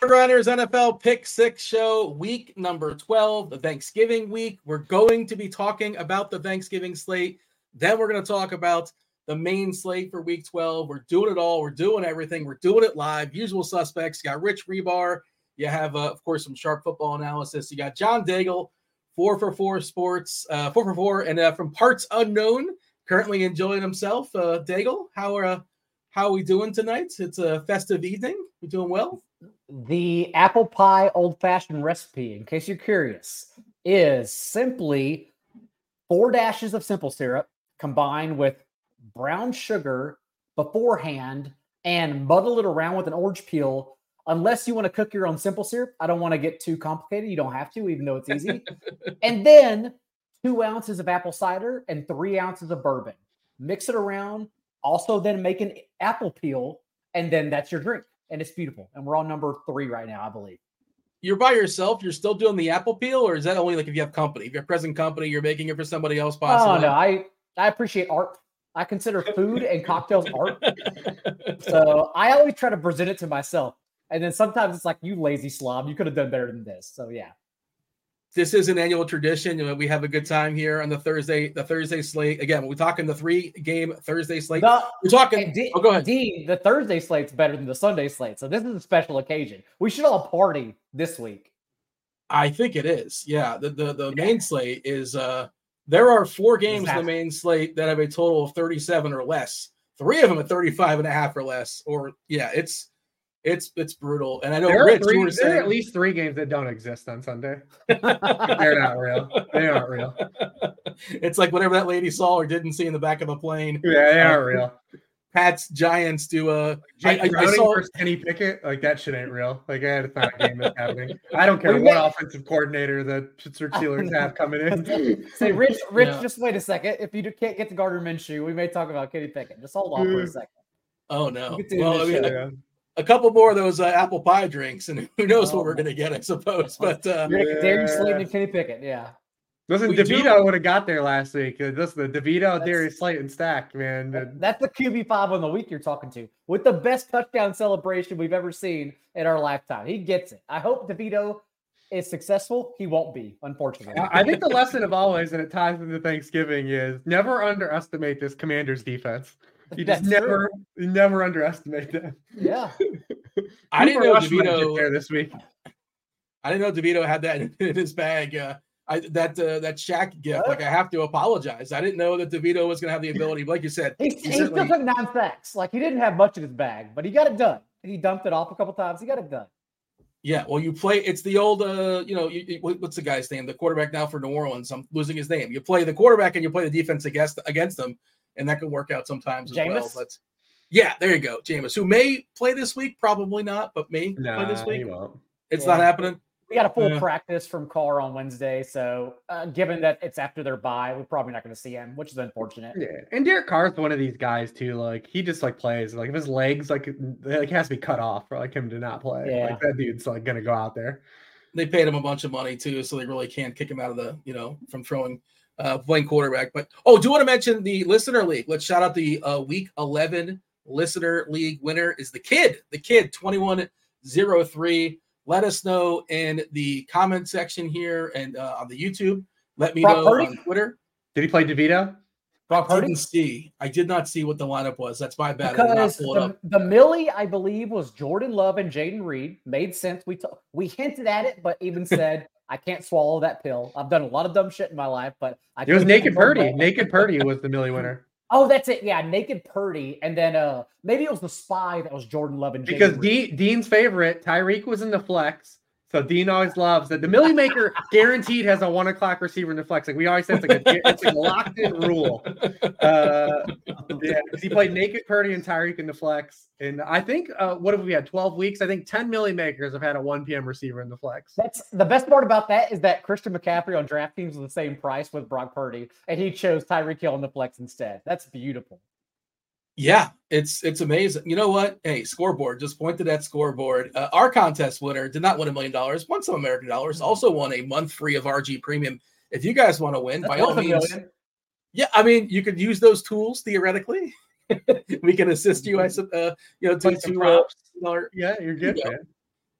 Grinders NFL Pick 6 Show, week number 12, the Thanksgiving week. We're going to be talking about the Thanksgiving slate. Then we're going to talk about the main slate for week 12. We're doing it all. We're doing everything. We're doing it live. Usual suspects. You got Rich Hribar. You have, of course, some Sharp Football Analysis. You got John Daigle, 4for4 Sports, 4for4, and from Parts Unknown, currently enjoying himself. Daigle, how are we doing tonight? It's a festive evening. We're doing well. The apple pie old-fashioned recipe, in case you're curious, is simply 4 dashes of simple syrup combined with brown sugar beforehand and muddle it around with an orange peel. Unless you want to cook your own simple syrup. I don't want to get too complicated. You don't have to, even though it's easy. And then 2 ounces of apple cider and 3 ounces of bourbon. Mix it around. Also then make an apple peel, and then that's your drink. And it's beautiful. And we're on number 3 right now, I believe. You're by yourself. You're still doing the apple peel, or is that only like if you have company? If you're present company, you're making it for somebody else possibly. Oh, no. I appreciate art. I consider food and cocktails art. So I always try to present it to myself. And then sometimes it's like, you lazy slob, you could have done better than this. So, yeah. This is an annual tradition. We have a good time here on the Thursday slate. Again, we're talking the 3-game Thursday slate. We're talking. Go ahead. Dean, the Thursday slate's better than the Sunday slate, so this is a special occasion. We should all party this week. I think it is. Yeah, the main slate is. There are 4 games in the main slate that have a total of 37 or less. 3 of them at 35 and a half or less. Or yeah, It's brutal, and I know there are at least 3 games that don't exist on Sunday. They're not real. They aren't real. It's like whatever that lady saw or didn't see in the back of a plane. Yeah, they are real. Pat's Giants do Jake Browning versus Kenny Pickett. Like that shit ain't real. Like it's not a game that's happening. I don't care what offensive coordinator the Pittsburgh Steelers have coming in. Say, Rich, no. Just wait a second. If you can't get to Gardner Minshew, we may talk about Kenny Pickett. Just hold on for a second. Oh no. A couple more of those apple pie drinks, and who knows what we're going to get, I suppose. But Darius Slayton and Kenny Pickett, yeah. Listen, DeVito would have got there last week. Listen, DeVito, Darius Slayton stack, man. That's the QB5 on the week you're talking to, with the best touchdown celebration we've ever seen in our lifetime. He gets it. I hope DeVito is successful. He won't be, unfortunately. I think the lesson of always, and it ties into Thanksgiving, is never underestimate this Commanders defense. You just never underestimate that. Yeah. I didn't know DeVito had that in his bag. That Shaq gift. What? Like, I have to apologize. I didn't know that DeVito was going to have the ability. Like you said, he still took 9 sacks. Like, he didn't have much in his bag, but he got it done. He dumped it off a couple times. He got it done. Yeah. Well, you play. It's the old. What's the guy's name? The quarterback now for New Orleans. I'm losing his name. You play the quarterback and you play the defense against them. And that can work out sometimes as well. But yeah, there you go. Jameis, who may play this week, probably not, but may play this week. He won't. It's not happening. We got a full practice from Carr on Wednesday, so given that it's after their bye, we're probably not going to see him, which is unfortunate. Yeah, and Derek Carr's one of these guys too. Like he just like plays. Like if his legs like has to be cut off for like him to not play. Yeah. Like that dude's like going to go out there. They paid him a bunch of money too, so they really can't kick him out of the from throwing playing quarterback. But do want to mention the listener league? Let's shout out the week 11 listener league winner is the kid 2103. Let us know in the comment section here and on the YouTube. Let me know on Twitter. Did he play DeVito? I did not see what the lineup was. That's my bad. Because the Millie, I believe, was Jordan Love and Jaden Reed. Made sense. We hinted at it, but even said, I can't swallow that pill. I've done a lot of dumb shit in my life, but it was Naked Purdy. That. Naked Purdy was the Millie winner. Oh, that's it. Yeah, Naked Purdy. And then maybe it was the spy that was Jordan Love and Jaden Reed. Because Dean's favorite, Tyreek, was in the flex. So Dean always loves that. The Millie Maker guaranteed has a 1 o'clock receiver in the flex. Like we always say, it's like a locked in rule. Yeah, because he played Naked Purdy and Tyreek in the flex. And I think, what have we had? 12 weeks. I think 10 Millie Makers have had a 1 p.m. receiver in the flex. That's the best part about that is that Christian McCaffrey on DraftKings was the same price with Brock Purdy, and he chose Tyreek Hill in the flex instead. That's beautiful. Yeah, it's amazing. You know what? Hey, scoreboard. Just pointed at scoreboard. Our contest winner did not win $1 million. Won some American dollars. Also won a month free of RG Premium. If you guys want to win, that's by all means. Yeah, I mean, you could use those tools theoretically. We can assist you. I yeah, you're good. You know, man.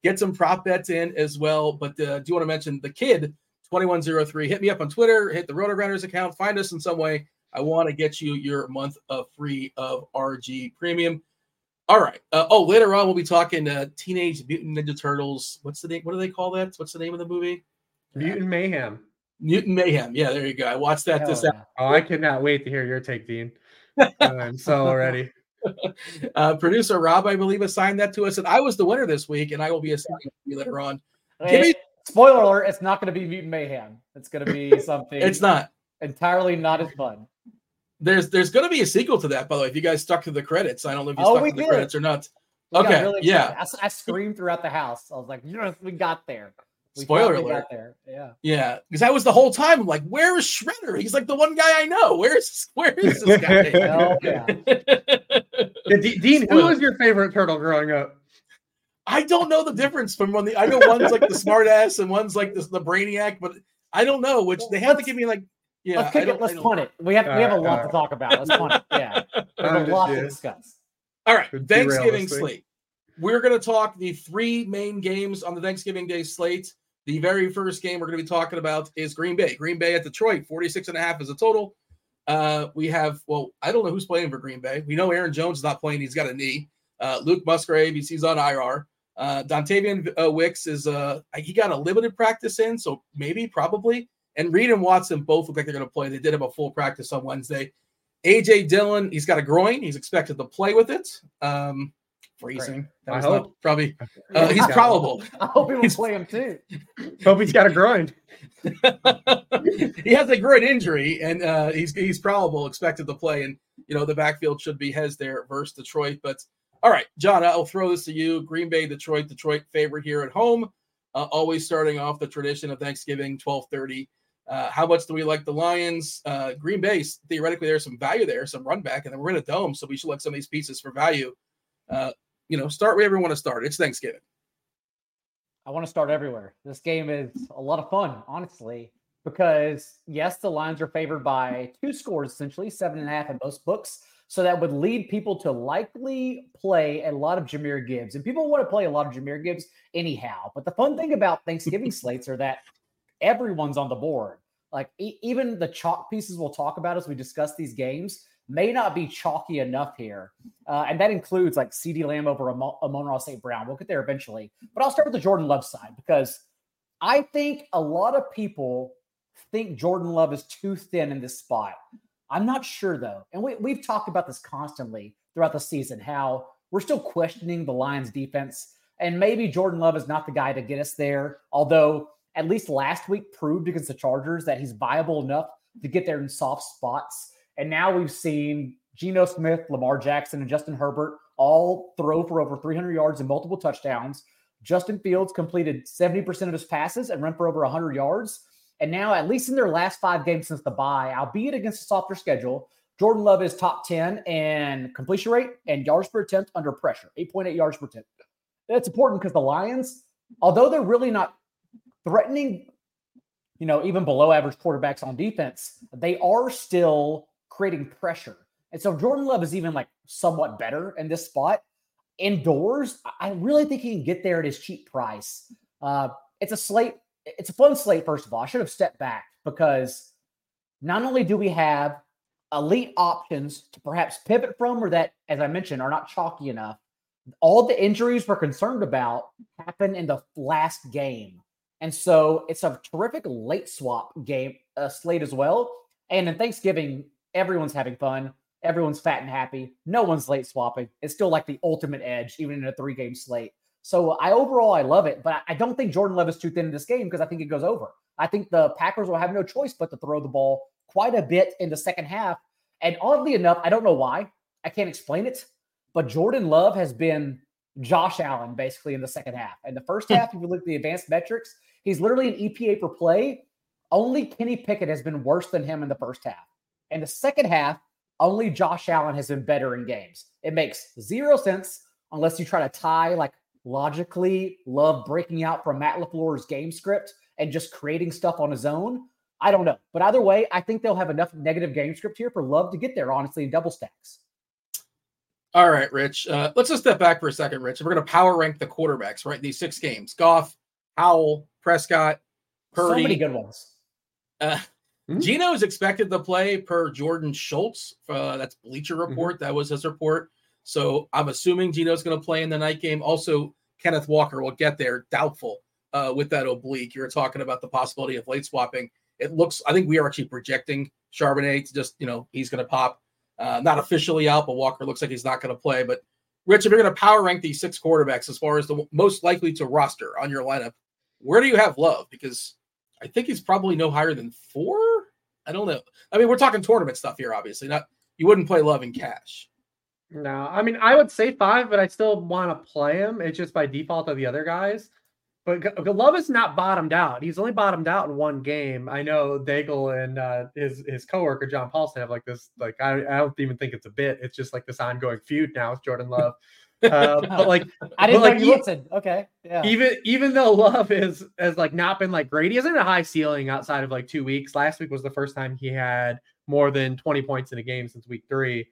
Get some prop bets in as well. But do you want to mention the kid 2103? Hit me up on Twitter. Hit the RotoGrinders account. Find us in some way. I want to get you your month of free of RG Premium. All right. Later on, we'll be talking Teenage Mutant Ninja Turtles. What's the name? What do they call that? What's the name of the movie? Mutant Mayhem. Mutant Mayhem. Yeah, there you go. I watched that afternoon. Oh, I cannot wait to hear your take, Dean. I'm so ready. Producer Rob, I believe, assigned that to us. And I was the winner this week, and I will be assigning it to you later on. Spoiler alert, it's not going to be Mutant Mayhem. It's going to be something. It's not. Entirely not as fun. There's going to be a sequel to that, by the way, if you guys stuck to the credits. I don't know if you stuck to the credits or not. Okay, really I screamed throughout the house. I was like, we got there. Spoiler alert. Got there. Yeah, because that was the whole time. I'm like, where is Shredder? He's like the one guy I know. Where is this guy? Oh, yeah. Dean, who was your favorite turtle growing up? I don't know the difference from one. I know one's like the smart ass and one's like the brainiac, but I don't know, which they have to give me like, yeah, let's kick it. Let's punt it. We have a lot to talk about. Let's punt it. Yeah, we have a lot to discuss. All right, Thanksgiving slate. We're going to talk the three main games on the Thanksgiving Day slate. The very first game we're going to be talking about is Green Bay. Green Bay at Detroit, 46.5 is the total. We have, I don't know who's playing for Green Bay. We know Aaron Jones is not playing. He's got a knee. Luke Musgrave, he's on IR. Dontavian Wicks is he got a limited practice in, so probably. And Reed and Watson both look like they're going to play. They did have a full practice on Wednesday. A.J. Dillon, he's got a groin. He's expected to play with it. Freezing. I hope. Probably. He's probable. I hope he will play him too. Hope he's got a groin. He has a groin injury, and he's probable, expected to play. And, the backfield should be Hez there versus Detroit. But, all right, John, I'll throw this to you. Green Bay, Detroit favorite here at home. Always starting off the tradition of Thanksgiving, 12:30. How much do we like the Lions? Green Bay, theoretically, there's some value there, some run back, and then we're in a dome, so we should look some of these pieces for value. Start wherever you want to start. It's Thanksgiving. I want to start everywhere. This game is a lot of fun, honestly, because, yes, the Lions are favored by 2 scores, essentially, 7.5 in most books, so that would lead people to likely play a lot of Jahmyr Gibbs. And people want to play a lot of Jahmyr Gibbs anyhow, but the fun thing about Thanksgiving slates are that everyone's on the board. Like even the chalk pieces we'll talk about as we discuss these games may not be chalky enough here. And that includes like CeeDee Lamb over Amon-Ra St. Brown. We'll get there eventually. But I'll start with the Jordan Love side because I think a lot of people think Jordan Love is too thin in this spot. I'm not sure though. And we've talked about this constantly throughout the season, how we're still questioning the Lions defense. And maybe Jordan Love is not the guy to get us there. Although at least last week proved against the Chargers that he's viable enough to get there in soft spots. And now we've seen Geno Smith, Lamar Jackson, and Justin Herbert all throw for over 300 yards and multiple touchdowns. Justin Fields completed 70% of his passes and ran for over 100 yards. And now, at least in their last 5 games since the bye, albeit against a softer schedule, Jordan Love is top 10 in completion rate and yards per attempt under pressure, 8.8 yards per attempt. That's important because the Lions, although they're really not threatening, you know, even below average quarterbacks on defense, they are still creating pressure. And so Jordan Love is even like somewhat better in this spot. Indoors, I really think he can get there at his cheap price. It's a slate. It's a fun slate, first of all. I should have stepped back because not only do we have elite options to perhaps pivot from or that, as I mentioned, are not chalky enough, all the injuries we're concerned about happened in the last game. And so it's a terrific late swap game slate as well. And in Thanksgiving, everyone's having fun. Everyone's fat and happy. No one's late swapping. It's still like the ultimate edge, even in a 3-game slate. So I love it, but I don't think Jordan Love is too thin in this game because I think it goes over. I think the Packers will have no choice but to throw the ball quite a bit in the second half. And oddly enough, I don't know why. I can't explain it, but Jordan Love has been Josh Allen basically in the second half. And the first half, if you look at the advanced metrics, he's literally an EPA per play. Only Kenny Pickett has been worse than him in the first half. And the second half, only Josh Allen has been better in games. It makes zero sense unless you try to tie, like, logically Love breaking out from Matt LaFleur's game script and just creating stuff on his own. I don't know. But either way, I think they'll have enough negative game script here for Love to get there, honestly, in double stacks. All right, Rich. Let's just step back for a second, Rich. We're going to power rank the quarterbacks, right? These 6 games. Goff, Howell, Prescott, Purdy. So many good ones. Geno is expected to play per Jordan Schultz. That's Bleacher Report. That was his report. So I'm assuming Geno's going to play in the night game. Also, Kenneth Walker will get there. Doubtful with that oblique. You were talking about the possibility of late swapping. It looks, I think we are actually projecting Charbonnet to just, you know, he's going to pop. Not officially out, but Walker looks like he's not going to play. But, Rich, if you're going to power rank these 6 quarterbacks as far as the most likely to roster on your lineup, where do you have Love? Because I think he's probably no higher than 4. I don't know. I mean, we're talking tournament stuff here, obviously. Not you wouldn't play Love in cash. No, I mean, I would say 5, but I still want to play him. It's just by default of the other guys. But Love is not bottomed out. He's only bottomed out in 1 game. I know Daigle and his coworker John Paulson have like this. Like I don't even think it's a bit. It's just like this ongoing feud now with Jordan Love. But like I didn't know you listened. Okay, yeah. Even though Love has like not been like great, he hasn't had a high ceiling outside of like 2 weeks. Last week was the first time he had more than 20 points in a game since week 3.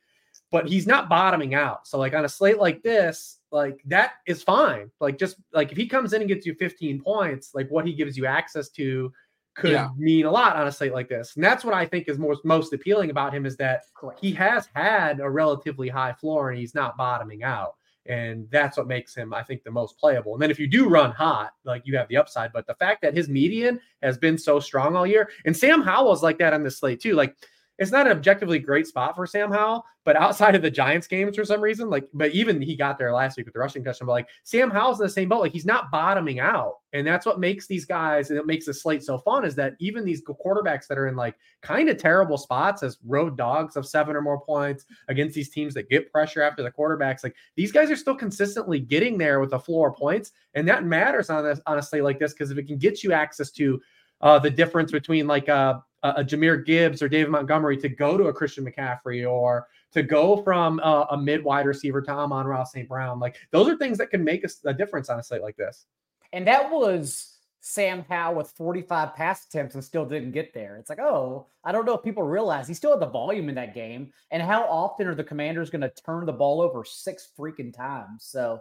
But he's not bottoming out. So like on a slate like this, like that is fine. Like just like if he comes in and gets you 15 points, like what he gives you access to could mean a lot on a slate like this. And that's what I think is most appealing about him is that he has had a relatively high floor and he's not bottoming out. And that's what makes him, I think, the most playable. And then if you do run hot, like you have the upside. But the fact that his median has been so strong all year, and Sam Howell's like that on this slate too. Like it's not an objectively great spot for Sam Howell, but outside of the Giants games for some reason, like, but even he got there last week with the rushing touchdown, but like Sam Howell's in the same boat. Like he's not bottoming out. And that's what makes these guys and it makes the slate so fun is that even these quarterbacks that are in like kind of terrible spots as road dogs of 7 or more points against these teams that get pressure after the quarterbacks, like these guys are still consistently getting there with the floor points. And that matters on a slate like this, because if it can get you access to the difference between like a Jahmyr Gibbs or David Montgomery to go to a Christian McCaffrey or to go from a mid-wide receiver to Amon-Ra St. Brown. Like those are things that can make a difference on a slate like this. And that was Sam Howell with 45 pass attempts and still didn't get there. It's like, oh, I don't know if people realize he still had the volume in that game. And how often are the Commanders going to turn the ball over 6 freaking times? So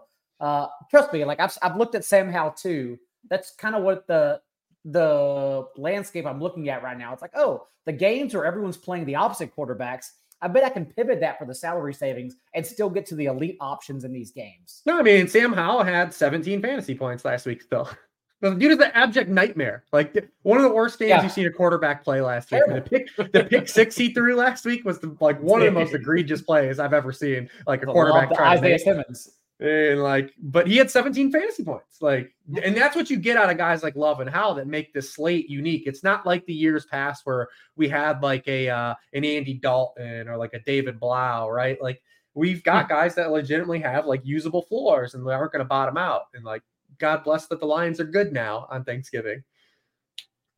trust me, like I've looked at Sam Howell too. That's kind of what the landscape I'm looking at right now. It's like, oh, the games where everyone's playing the opposite quarterbacks, I bet I can pivot that for the salary savings and still get to the elite options in these games. No, I mean, Sam Howell had 17 fantasy points last week still. The dude is an abject nightmare. Like one of the worst games you've seen a quarterback play last week. The pick six he threw last week was like one of the most egregious plays I've ever seen. Like a quarterback trying to make Isaiah Simmons. And like, but he had 17 fantasy points. Like, and that's what you get out of guys like Love and Howell that make this slate unique. It's not like the years past where we had like an Andy Dalton or like a David Blau, right? Like we've got guys that legitimately have like usable floors and they aren't going to bottom out. And like God bless that the Lions are good now on Thanksgiving.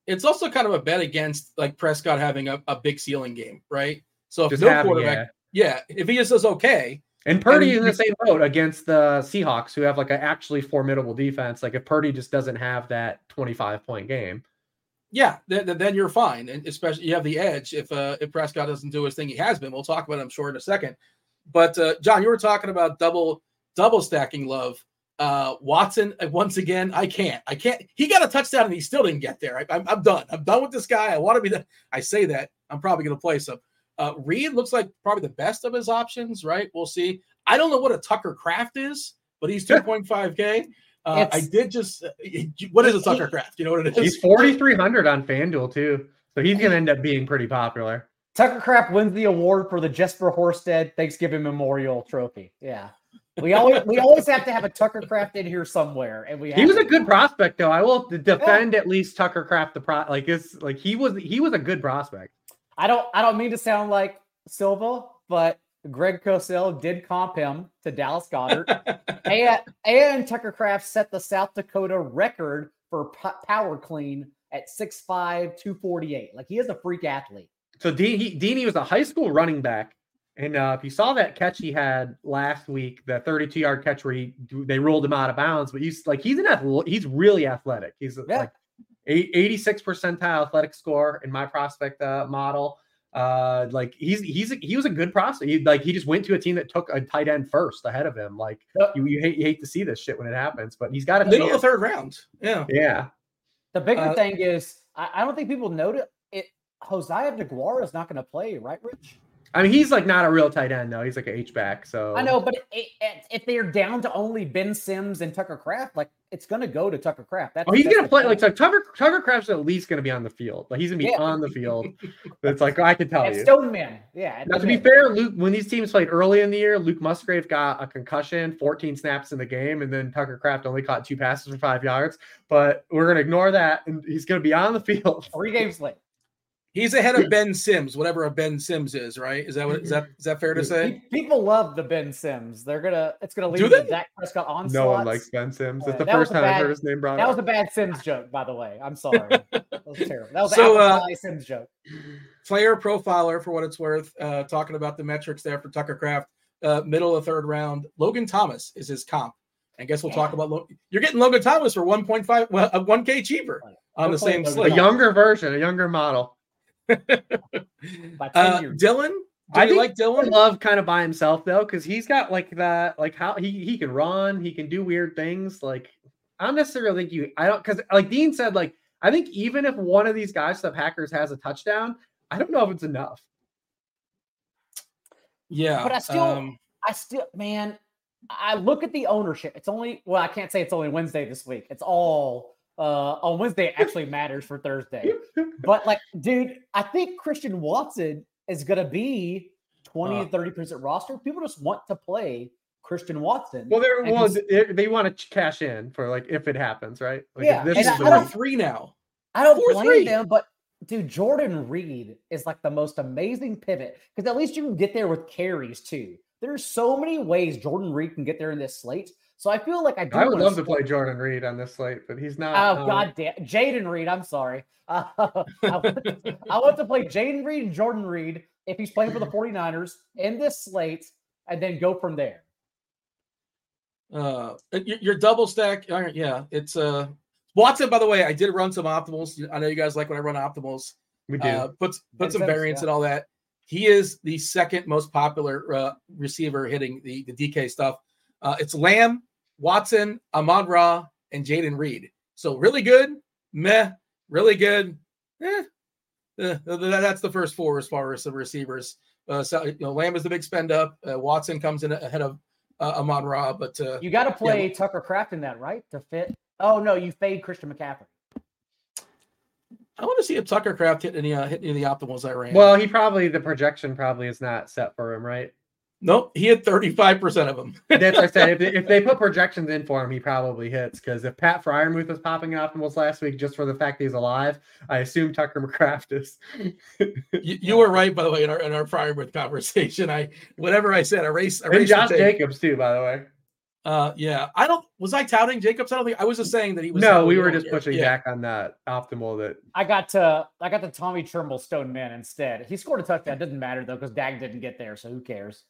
It's also kind of a bet against like Prescott having a big ceiling game, right? So if quarterback, if he just does okay. And Purdy is in the same boat against the Seahawks, who have like an actually formidable defense. Like if Purdy just doesn't have that 25-point game. Yeah, then you're fine. And especially you have the edge if Prescott doesn't do his thing he has been. We'll talk about it, I'm sure, in a second. But John, you were talking about double stacking love. Watson, once again, I can't. He got a touchdown and he still didn't get there. I'm done. I'm done with this guy. I want to be the. I say that I'm probably going to play some. Reed looks like probably the best of his options, right? We'll see. I don't know what a Tucker Kraft is, but he's 2.5K. What is a Tucker Kraft? You know what it is? He's 4,300 on FanDuel too, so he's going to end up being pretty popular. Tucker Kraft wins the award for the Jesper Horsted Thanksgiving Memorial Trophy. Yeah. We always have to have a Tucker Kraft in here somewhere, and he was a good prospect, though. I will defend at least Tucker Kraft. He was a good prospect. I don't mean to sound like Silva, but Greg Cosell did comp him to Dallas Goedert, and Tucker Kraft set the South Dakota record for power clean at 6'5", 248. Like, he is a freak athlete. So Deeney was a high school running back. And if you saw that catch he had last week, the 32-yard catch where they ruled him out of bounds, but he's really athletic. He's like 86 percentile athletic score in my prospect model. He was a good prospect. He just went to a team that took a tight end first ahead of him. You hate to see this shit when it happens, but he's got a middle of the third round. Yeah. The bigger thing is I don't think people notice it. Josiah DeGuara is not going to play, right, Rich? I mean, he's not a real tight end, though. He's an H-back. So I know, but if they're down to only Ben Sims and Tucker Kraft, it's going to go to Tucker Kraft. He's going to play. Tucker Kraft's at least going to be on the field. He's going to be on the field. It's I can tell you. Stoneman. Yeah. Now, to be fair, Luke, when these teams played early in the year, Luke Musgrave got a concussion, 14 snaps in the game, and then Tucker Kraft only caught 2 passes for 5 yards. But we're going to ignore that, and he's going to be on the field. 3 games late. He's ahead of Ben Sims, whatever a Ben Sims is, right? Is that fair to say? People love the Ben Sims. It's gonna lead to Dak Prescott onslaught. No one likes Ben Sims. That's the first time I've heard his name brought up. That was a bad Sims joke, by the way. I'm sorry. That was terrible. That was a Sims joke. Player profiler, for what it's worth, talking about the metrics there for Tucker Kraft, middle of the third round. Logan Thomas is his comp. I guess we'll talk about you're getting Logan Thomas for 1.5, 1K cheaper on the same slate. A younger version, a younger model. Dylan, I Dylan Love kind of by himself though, because he's got how he can run, he can do weird things. I don't necessarily think because Dean said, I think even if one of these guys, the Packers, has a touchdown, I don't know if it's enough. Yeah, but I still, I look at the ownership. It's only I can't say it's only Wednesday this week. It's all. On Wednesday, it actually matters for Thursday. But, I think Christian Watson is going to be 20 to 30% roster. People just want to play Christian Watson. Well, they want to cash in for, if it happens, right? I don't blame them, but, Jordan Reed is, the most amazing pivot. Because at least you can get there with carries, too. There's so many ways Jordan Reed can get there in this slate. So I feel like I would love to play Jordan Reed on this slate, but he's not. Oh, goddamn. Jaden Reed. I'm sorry. I want to play Jaden Reed and Jordan Reed if he's playing for the 49ers in this slate and then go from there. Your double stack. Yeah. It's Watson, by the way, I did run some optimals. I know you guys like when I run optimals. We do. Put some variance and all that. He is the second most popular receiver hitting the DK stuff. It's Lamb, Watson, Amon-Ra, and Jaden Reed. So really good, meh, really good, eh. That's the first 4 as far as the receivers. Lamb is the big spend up. Watson comes in ahead of Amon-Ra. But you got to play Tucker Kraft in that, right, to fit? Oh, no, you fade Christian McCaffrey. I want to see if Tucker Kraft hit any of the optimals I ran. Well, the projection probably is not set for him, right? Nope, he hit 35% of them. That's what I said. If they put projections in for him, he probably hits. Because if Pat Freiermuth was popping optimals last week just for the fact that he's alive, I assume Tucker McCraft is. You were right, by the way, in our Freiermuth conversation. Whatever I said, erase. And Josh Jacobs too, by the way. Yeah, I don't. Was I touting Jacobs? I don't think I was just saying that he was. No, we were just pushing back on that optimal. That I got to Tommy Turnbull Stone Man instead. He scored a touchdown. Doesn't matter though because Dag didn't get there, so who cares?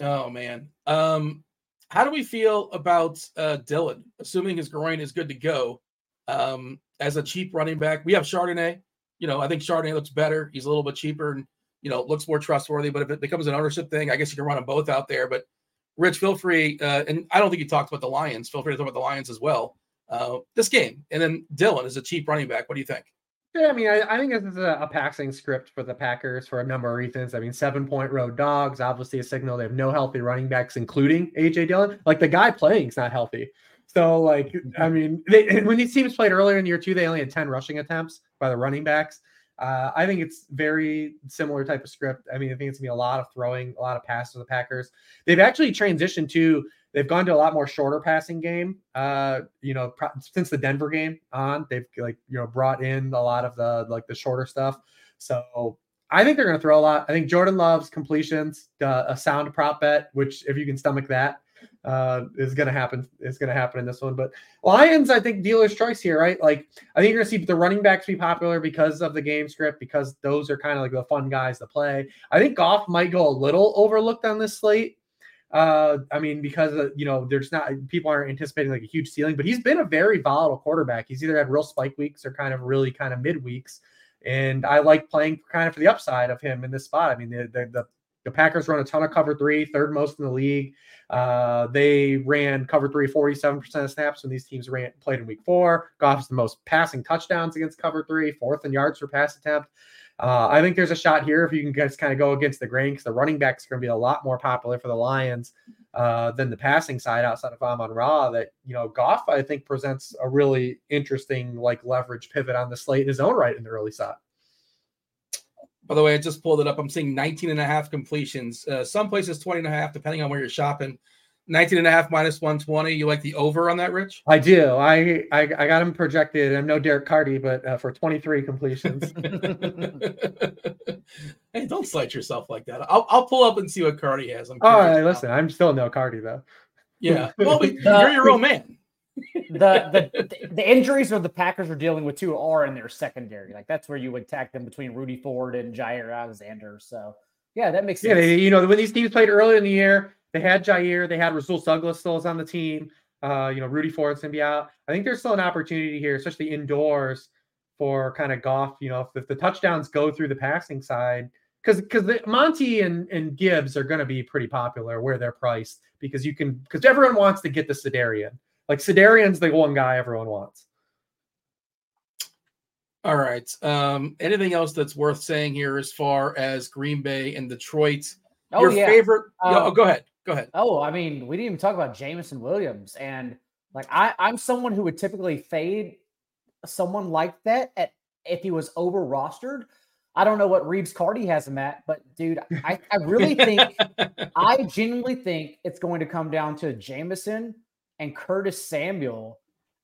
Oh man, how do we feel about Dillon? Assuming his groin is good to go, as a cheap running back, we have Chardonnay. You know, I think Chardonnay looks better. He's a little bit cheaper and you know looks more trustworthy. But if it becomes an ownership thing, I guess you can run them both out there, but. Rich, feel free, and I don't think you talked about the Lions. Feel free to talk about the Lions as well. This game, and then Dillon is a cheap running back. What do you think? Yeah, I mean, I think this is a passing script for the Packers for a number of reasons. I mean, 7-point road dogs, obviously a signal they have no healthy running backs, including A.J. Dillon. Like, the guy playing is not healthy. So, like, I mean, when these teams played earlier in year two, they only had 10 rushing attempts by the running backs. I think it's very similar type of script. I mean, I think it's going to be a lot of throwing, a lot of passes to the Packers. They've actually transitioned to, they've gone to a lot more shorter passing game, you know, since the Denver game on. They've, like, you know, brought in a lot of the, like, the shorter stuff. So I think they're going to throw a lot. I think Jordan Love's completions, a sound prop bet, which if you can stomach that, is going to happen. It's going to happen in this one, but Lions, I think dealer's choice here, right? Like, I think you're going to see the running backs be popular because of the game script, because those are kind of like the fun guys to play. I think Goff might go a little overlooked on this slate. I mean, because you know, there's not, people aren't anticipating like a huge ceiling, but he's been a very volatile quarterback. He's either had real spike weeks or kind of really kind of mid weeks. And I like playing kind of for the upside of him in this spot. I mean, the Packers run a ton of cover three, third most in the league. They ran cover three 47% of snaps when these teams played in week four. Goff's the most passing touchdowns against cover three, fourth in yards per pass attempt. I think there's a shot here if you can just kind of go against the grain because the running backs are going to be a lot more popular for the Lions than the passing side outside of Amon-Ra. That, you know, Goff, I think, presents a really interesting like leverage pivot on the slate in his own right in the early side. By the way, I just pulled it up. I'm seeing 19.5 completions. Some places 20.5, depending on where you're shopping. 19.5 minus 120. You like the over on that, Rich? I do. I got him projected. I'm no Derek Carty, but for 23 completions. Hey, don't slight yourself like that. I'll pull up and see what Carty has. I'm listen, I'm still no Carty though. Yeah, well, you're your own man. The injuries that the Packers are dealing with too are in their secondary. Like that's where you would tack them between Rudy Ford and Jair Alexander. So yeah, that makes sense. Yeah, you know, when these teams played earlier in the year, they had Jair, they had Rasul Douglas still on the team. You know, Rudy Ford's gonna be out. I think there's still an opportunity here, especially indoors, for kind of Goff. You know, if the touchdowns go through the passing side. Because Monty and Gibbs are gonna be pretty popular where they're priced because everyone wants to get the Sedarian. Like Sedarian's the one guy everyone wants. All right. Anything else that's worth saying here as far as Green Bay and Detroit? Oh, your favorite? Go ahead. Oh, I mean, we didn't even talk about Jameson Williams. And like, I'm someone who would typically fade someone like that if he was over rostered. I don't know what Reeves Carty has him at, but dude, I genuinely think it's going to come down to Jameson and Curtis Samuel,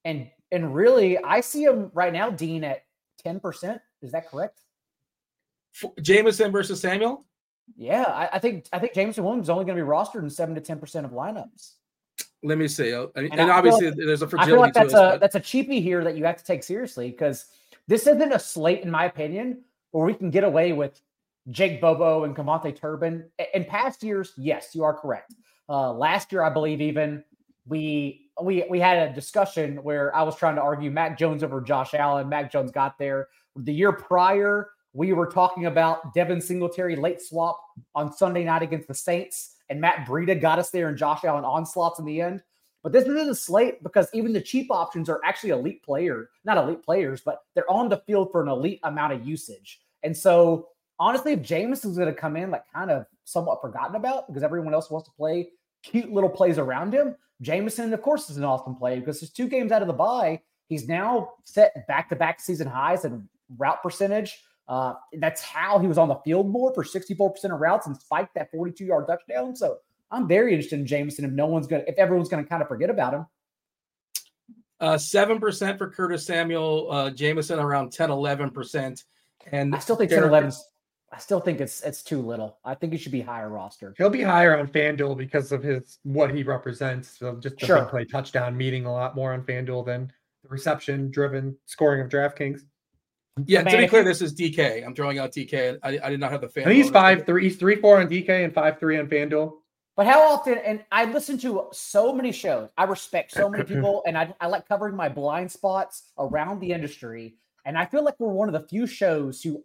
and really, I see him right now, Dean, at 10%. Is that correct? Jameson versus Samuel? Yeah, I think Jameson Williams is only going to be rostered in 7 to 10% of lineups. Let me see. And obviously, there's a fragility. I feel like that's a cheapie here that you have to take seriously because this isn't a slate, in my opinion, where we can get away with Jake Bobo and Kevontae Turbin. In past years, yes, you are correct. Last year, I believe even. We had a discussion where I was trying to argue Mac Jones over Josh Allen. Mac Jones got there. The year prior, we were talking about Devin Singletary late swap on Sunday night against the Saints, and Matt Breida got us there and Josh Allen onslaughts in the end. But this is a slate because even the cheap options are actually not elite players, but they're on the field for an elite amount of usage. And so, honestly, if Jameson's going to come in, like kind of somewhat forgotten about because everyone else wants to play cute little plays around him, Jameson, of course, is an awesome play because he's 2 games out of the bye. He's now set back-to-back season highs in route percentage. That's how he was on the field more for 64% of routes and spiked that 42-yard touchdown. So I'm very interested in Jameson if everyone's going to kind of forget about him. 7% for Curtis Samuel, Jameson around 10-11%. And I still think 10-11 I still think it's too little. I think he should be higher rostered. He'll be higher on FanDuel because of what he represents. So just the big play touchdown meaning a lot more on FanDuel than the reception-driven scoring of DraftKings. Yeah, to be clear, this is DK. I'm throwing out DK. I did not have the FanDuel. And he's 5'3", he's 3'4" on DK and 5'3" on FanDuel. But how often, and I listen to so many shows, I respect so many people, and I like covering my blind spots around the industry, and I feel like we're one of the few shows who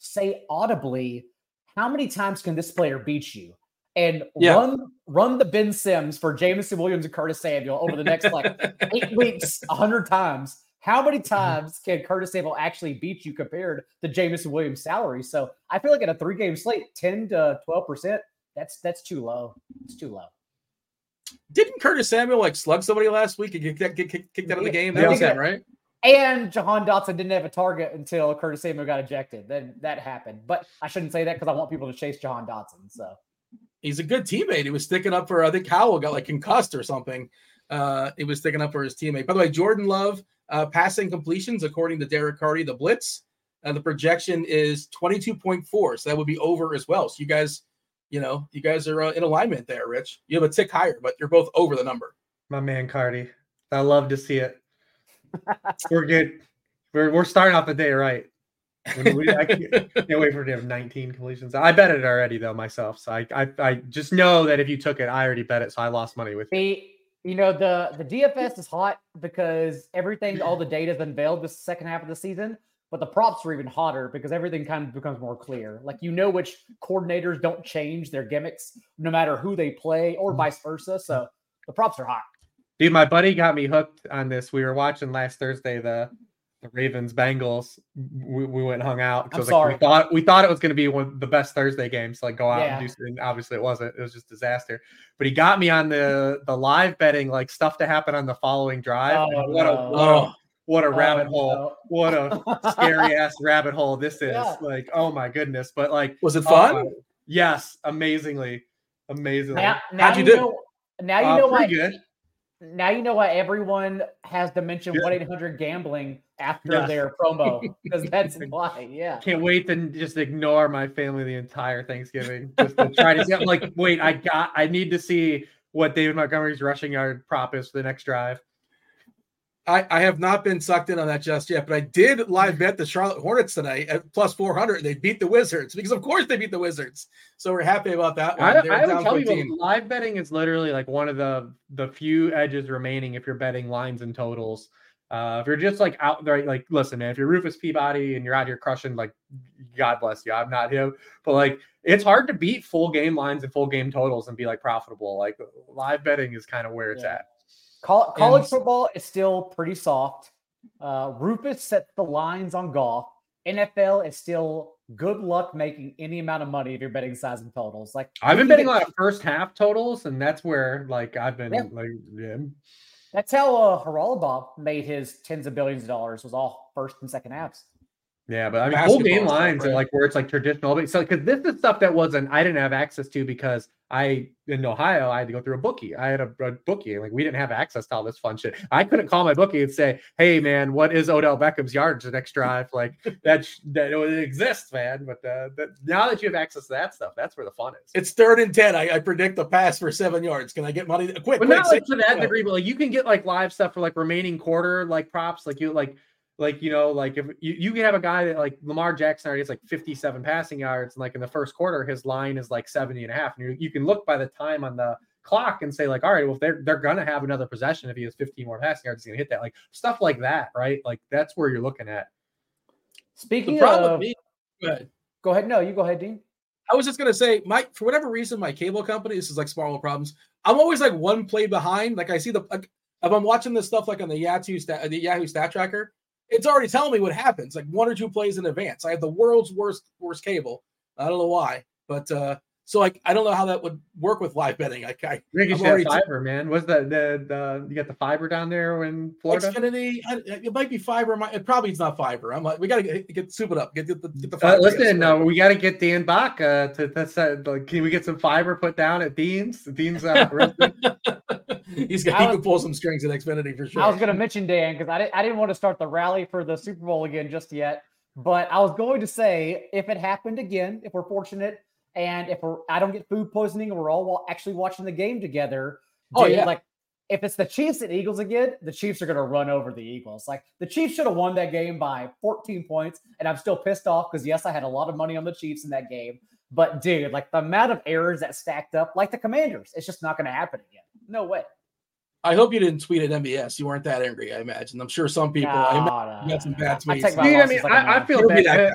say audibly, how many times can this player beat you? And run the Ben Sims for Jameson Williams and Curtis Samuel over the next 8 weeks, 100 times. How many times can Curtis Samuel actually beat you compared to Jameson Williams' salary? So I feel like in a 3-game slate, 10 to 12%, that's too low. It's too low. Didn't Curtis Samuel slug somebody last week and get kicked out of the game? That was that, right? And Jahan Dotson didn't have a target until Curtis Samuel got ejected. Then that happened. But I shouldn't say that because I want people to chase Jahan Dotson. So he's a good teammate. He was sticking up for, I think Howell got concussed or something. He was sticking up for his teammate. By the way, Jordan Love, passing completions, according to Derek Carty, the Blitz. The projection is 22.4. So that would be over as well. So you guys... you guys are in alignment there, Rich. You have a tick higher, but you're both over the number. My man, Cardi. I love to see it. We're good. We're starting off the day right. I can't wait for him to have 19 completions. I bet it already, though, myself. So I just know that if you took it, I already bet it, so I lost money with you. The DFS is hot because all the data is unveiled this second half of the season. But the props are even hotter because everything kind of becomes more clear. Which coordinators don't change their gimmicks no matter who they play or vice versa. So the props are hot. Dude, my buddy got me hooked on this. We were watching last Thursday the Ravens-Bengals. We went and hung out. I'm sorry. We thought it was going to be one of the best Thursday games. Go out and do something. Obviously, it wasn't. It was just disaster. But he got me on the live betting, stuff to happen on the following drive. What a rabbit hole. No. What a scary ass rabbit hole this is. Yeah. Oh my goodness. But was it fun? Yes. Amazingly. Now how'd you do? Now you know why everyone has to mention 1-800 gambling after their promo. Because that's why. Yeah. Can't wait to just ignore my family the entire Thanksgiving. Just to try to see. I'm wait, I need to see what David Montgomery's rushing yard prop is for the next drive. I have not been sucked in on that just yet, but I did live bet the Charlotte Hornets tonight at plus 400. They beat the Wizards because, of course, they beat the Wizards. So we're happy about that one. I would tell you, live betting is literally one of the few edges remaining if you're betting lines and totals. If you're just out there, listen, man, if you're Rufus Peabody and you're out here crushing, God bless you. I'm not him, but it's hard to beat full game lines and full game totals and be profitable. Live betting is kind of where it's at. College football is still pretty soft. Rufus sets the lines on golf. NFL is still good luck making any amount of money if you're betting size and totals. I've been betting a lot of first half totals, and that's where I've been. That's how Haralabov made his tens of billions of dollars, was all first and second halves. Yeah, but full game lines are where it's traditional. So because this is stuff that I didn't have access to because in Ohio I had to go through a bookie. I had a bookie, and we didn't have access to all this fun shit. I couldn't call my bookie and say, "Hey, man, what is Odell Beckham's yards the next drive?" That it exists, man. But now that you have access to that stuff, that's where the fun is. It's 3rd and 10. I predict a pass for 7 yards. Can I get money? Quick, not to that degree, but you can get live stuff for remaining quarter props, if you can have a guy that Lamar Jackson already has 57 passing yards and in the first quarter, his line is 70 and a half. And you can look by the time on the clock and say all right, well, if they're going to have another possession, if he has 15 more passing yards, he's going to hit that, stuff like that. Right. That's where you're looking at. Speaking of, go ahead. No, you go ahead, Dean. I was just going to say, for whatever reason, my cable company, this is smaller problems. I'm always one play behind. I see if I'm watching this stuff, on the Yahoo stat tracker, it's already telling me what happens, 1 or 2 plays in advance. I have the world's worst cable. I don't know why, but I don't know how that would work with live betting. Rick, you should have fiber, man. Was the you got the fiber down there in Florida? Xfinity, it might be fiber. It probably is not fiber. I'm we got to get souped up. Get the fiber. Listen, we got to get Dan Bach to that. Can we get some fiber put down at Dean's? Dean's out. He can pull some strings at Xfinity for sure. I was going to mention Dan because I didn't want to start the rally for the Super Bowl again just yet. But I was going to say, if it happened again, if we're fortunate, and if I don't get food poisoning and we're all actually watching the game together, like if it's the Chiefs and Eagles again, the Chiefs are going to run over the Eagles. Like the Chiefs should have won that game by 14 points, and I'm still pissed off because, yes, I had a lot of money on the Chiefs in that game. But, dude, like the amount of errors that stacked up, like the Commanders, it's just not going to happen again. No way. I hope you didn't tweet at MBS. You weren't that angry, I imagine. I'm sure some people got some bad tweets. I feel bad.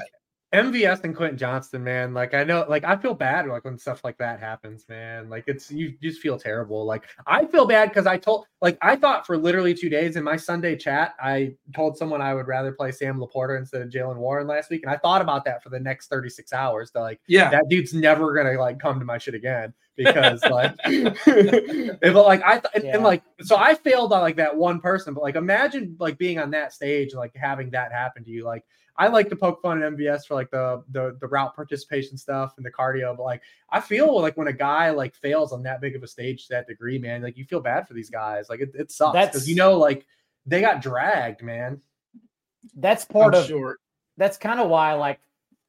MVS and Quentin Johnston, man. Like, I know, like, I feel bad, like, when stuff like that happens, man. Like, it's, you just feel terrible. Like, I feel bad because I thought for literally 2 days in my Sunday chat, I told someone I would rather play Sam Laporta instead of Jalen Warren last week. And I thought about that for the next 36 hours. That dude's never going to, like, come to my shit again because, like, so I failed on, like, that one person. But, like, imagine, like, being on that stage, like, having that happen to you. Like, I like to poke fun at MVS for like the route participation stuff and the cardio, but like I feel like when a guy like fails on that big of a stage to that degree, man, like you feel bad for these guys. Like it sucks because you know like they got dragged, man. That's part of sure. That's kind of why like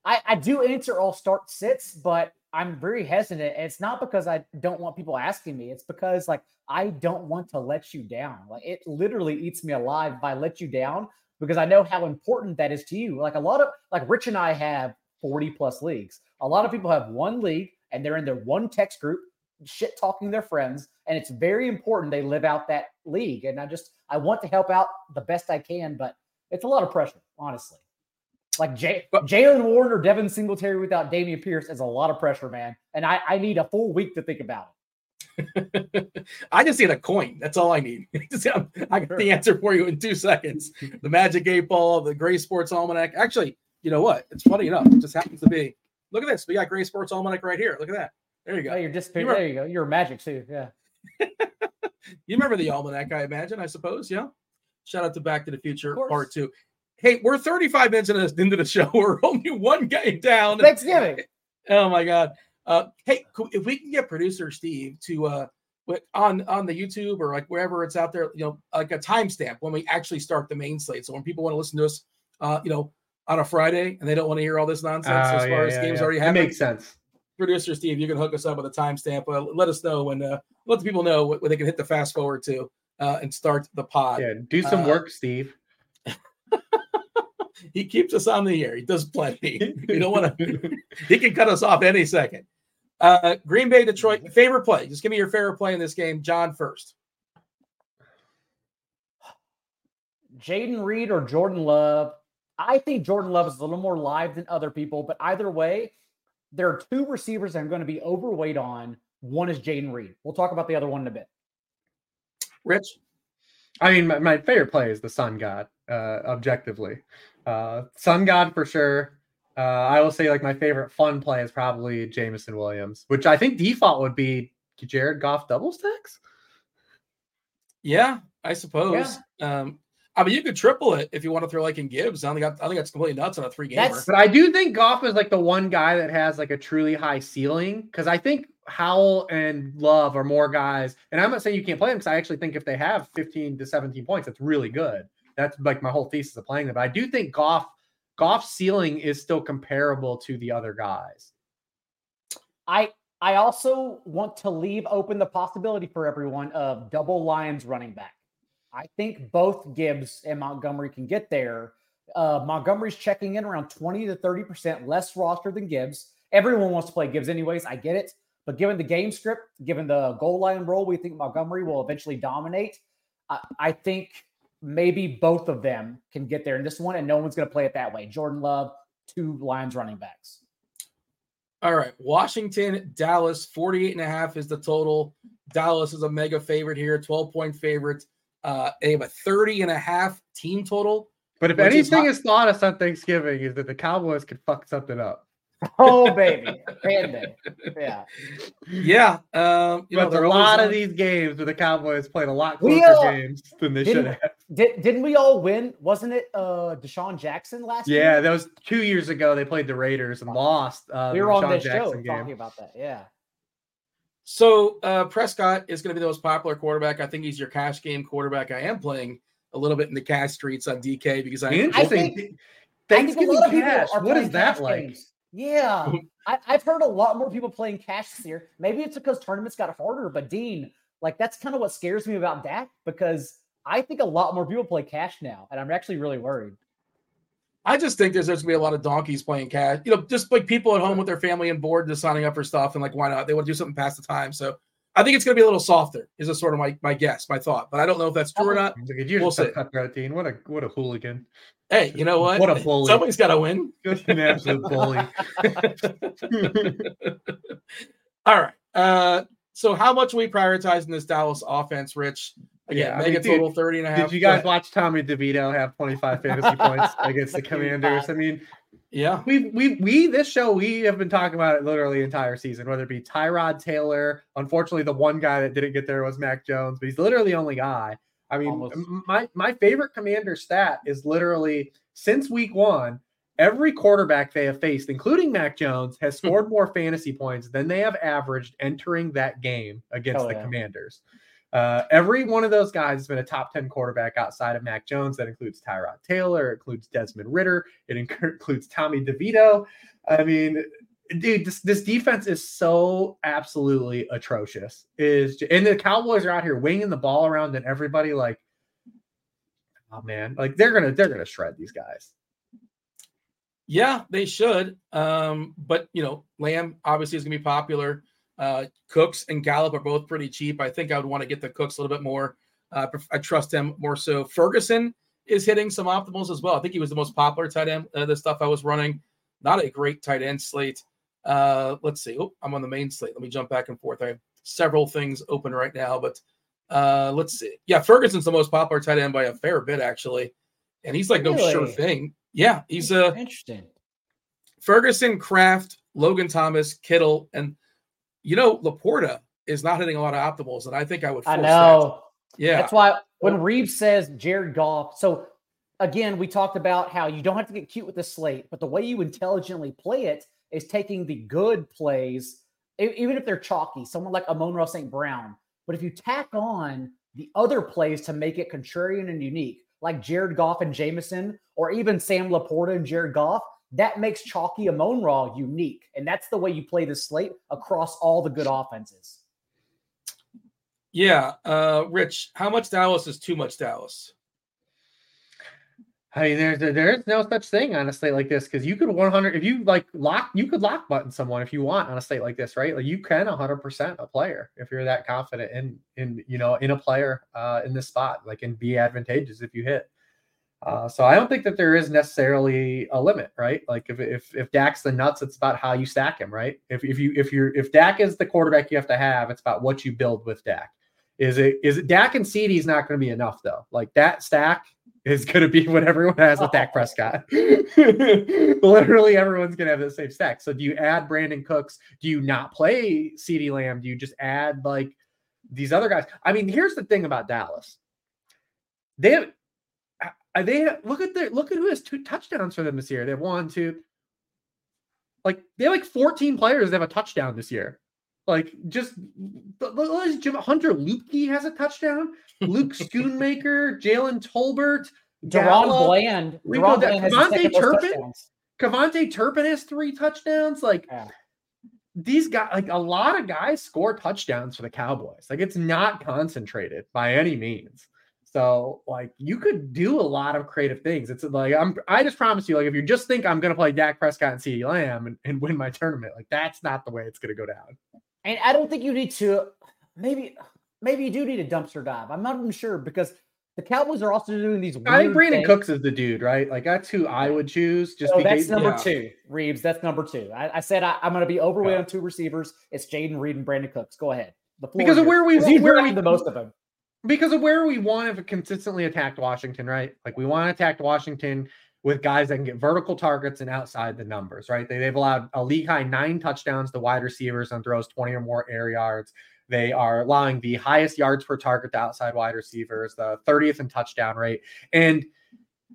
I do enter all start sits, but I'm very hesitant. And it's not because I don't want people asking me. It's because like I don't want to let you down. Like it literally eats me alive if I let you down. Because I know how important that is to you. Like a lot of like Rich and I have 40 plus leagues. A lot of people have one league and they're in their one text group, shit talking their friends. And it's very important they live out that league. And I want to help out the best I can, but it's a lot of pressure, honestly. Like Jalen Warren or Devin Singletary without Damian Pierce is a lot of pressure, man. And I need a full week to think about it. I just need a coin. That's all I need. I got the answer for you in 2 seconds. The Magic 8 Ball, the Gray Sports Almanac. Actually, you know what? It's funny enough. It just happens to be. Look at this. We got Gray Sports Almanac right here. Look at that. There you go. Oh, there you go. You're Magic too. Yeah. You remember the Almanac, I imagine, I suppose. Yeah. Shout out to Back to the Future Part 2. Hey, we're 35 minutes into the show. We're only one game down. Thanksgiving. Oh, my God. Hey, if we can get producer Steve to on the YouTube or like wherever it's out there, you know, like a timestamp when we actually start the main slate. So when people want to listen to us, you know, on a Friday and they don't want to hear all this nonsense as far as games already happening. It makes sense. Producer Steve, you can hook us up with a timestamp. Let us know when let the people know when they can hit the fast forward to and start the pod. Yeah, do some work, Steve. He keeps us on the air. He does plenty. We don't want to. He can cut us off any second. Green Bay, Detroit. Favorite play. Just give me your favorite play in this game. John first. Jaden Reed or Jordan Love. I think Jordan Love is a little more live than other people, but either way, there are two receivers that I'm going to be overweight on. One is Jaden Reed. We'll talk about the other one in a bit. Rich? I mean, my favorite play is the Sun God, objectively. Sun God for sure. I will say like my favorite fun play is probably Jameson Williams, which I think default would be Jared Goff double stacks. Yeah, I suppose. Yeah. I mean, you could triple it if you want to throw like in Gibbs. I think that's completely nuts on a 3-gamer. But I do think Goff is like the one guy that has like a truly high ceiling because I think Howell and Love are more guys. And I'm not saying you can't play them because I actually think if they have 15 to 17 points, that's really good. That's like my whole thesis of playing them. But I do think Goff's ceiling is still comparable to the other guys. I also want to leave open the possibility for everyone of double Lions running back. I think both Gibbs and Montgomery can get there. Montgomery's checking in around 20 to 30% less roster than Gibbs. Everyone wants to play Gibbs anyways. I get it. But given the game script, given the goal line role, we think Montgomery will eventually dominate. I think maybe both of them can get there in this one, and no one's going to play it that way. Jordan Love, two Lions running backs. All right. Washington, Dallas, 48.5 is the total. Dallas is a mega favorite here, 12-point favorite. They have a 30.5 team total. But if anything is taught us on Thanksgiving is that the Cowboys could fuck something up. Oh, baby. Yeah. Yeah. But a lot of these games where the Cowboys played a lot closer games than they should have. Didn't we all win? Wasn't it Deshaun Jackson last year? Yeah, that was 2 years ago. They played the Raiders and lost. We were on this show talking about that. Yeah. So Prescott is going to be the most popular quarterback. I think he's your cash game quarterback. I am playing a little bit in the cash streets on DK because I am. Interesting. Thanksgiving cash. What is that like? Games. Yeah. I've heard a lot more people playing cash this year. Maybe it's because tournaments got harder, but Dean, like, that's kind of what scares me about that, because I think a lot more people play cash now, and I'm actually really worried. I just think there's going to be a lot of donkeys playing cash. You know, just like people at home with their family and bored just signing up for stuff, and like, why not? They want to do something past the time. So I think it's going to be a little softer is a sort of my guess, my thought. But I don't know if that's true or not. We'll see. What a hooligan. Hey, you know what? What a bully. Somebody's got to win. Just an absolute bully. All right. So how much are we prioritizing this Dallas offense, Rich? Again, yeah, total 30.5. Did you guys watch Tommy DeVito have 25 fantasy points against the Commanders? I mean, yeah, we have been talking about it literally the entire season, whether it be Tyrod Taylor. Unfortunately, the one guy that didn't get there was Mac Jones, but he's literally the only guy. I mean, my favorite Commander stat is literally since week one, every quarterback they have faced, including Mac Jones, has scored more fantasy points than they have averaged entering that game against the Commanders. Every one of those guys has been a top 10 quarterback outside of Mac Jones. That includes Tyrod Taylor, it includes Desmond Ridder, it includes Tommy DeVito. I mean, dude, this defense is so absolutely atrocious. And the Cowboys are out here winging the ball around, and everybody like, oh man, like they're gonna shred these guys. Yeah, they should. But you know, Lamb obviously is gonna be popular. Cooks and Gallup are both pretty cheap. I think I would want to get the Cooks a little bit more. I trust him more so. Ferguson is hitting some optimals as well. I think he was the most popular tight end. The stuff I was running, not a great tight end slate. Let's see. Oh, I'm on the main slate. Let me jump back and forth. I have several things open right now, but let's see. Yeah, Ferguson's the most popular tight end by a fair bit, actually. And he's like, really? No sure thing. Yeah, he's interesting. Ferguson, Kraft, Logan Thomas, Kittle, and you know, Laporta is not hitting a lot of optimals, and I think I would force that. I know. That. Yeah. That's why when Reeves says Jared Goff, so again, we talked about how you don't have to get cute with the slate, but the way you intelligently play it is taking the good plays, even if they're chalky, someone like Amon-Ra St. Brown. But if you tack on the other plays to make it contrarian and unique, like Jared Goff and Jameson, or even Sam Laporta and Jared Goff, that makes chalky Amon-Ra unique, and that's the way you play the slate across all the good offenses. Yeah, Rich, how much Dallas is too much Dallas? I mean, there's no such thing on a slate like this, because you could 100 if you like lock, you could lock button someone if you want on a slate like this, right? Like you can 100% a player if you're that confident in you know in a player in this spot, like and be advantageous if you hit. So I don't think that there is necessarily a limit, right? Like if Dak's the nuts, it's about how you stack him, right? If Dak is the quarterback you have to have, it's about what you build with Dak. Is it Dak and CeeDee is not going to be enough though. Like that stack is going to be what everyone has with Dak Prescott. Literally everyone's going to have the same stack. So do you add Brandon Cooks? Do you not play CeeDee Lamb? Do you just add like these other guys? I mean, here's the thing about Dallas. Look at who has two touchdowns for them this year. They have 1, 2. Like they have like 14 players that have a touchdown this year. Like just Hunter Luepke has a touchdown. Luke Schoonmaker, Jalen Tolbert, Deron Bland, Kavontae Turpin has 3 touchdowns. Like these guys, like a lot of guys score touchdowns for the Cowboys. Like it's not concentrated by any means. So, like, you could do a lot of creative things. It's like, I just promise you, like, if you just think I'm going to play Dak Prescott and CeeDee Lamb and win my tournament, like, that's not the way it's going to go down. And I don't think you need to, maybe you do need a dumpster dive. I'm not even sure because the Cowboys are also doing these weird I think Brandon Cooks is the dude, right? Like, that's who I would choose. That's number 2, Reeves. That's number 2. I said I'm going to be overweight on 2 receivers. It's Jaden Reed and Brandon Cooks. Go ahead. Because of where we the most of them. Because of where we want to consistently attack Washington, right? Like we want to attack Washington with guys that can get vertical targets and outside the numbers, right? They've allowed a league high 9 touchdowns to wide receivers on throws 20 or more air yards. They are allowing the highest yards per target to outside wide receivers, the 30th in touchdown rate. And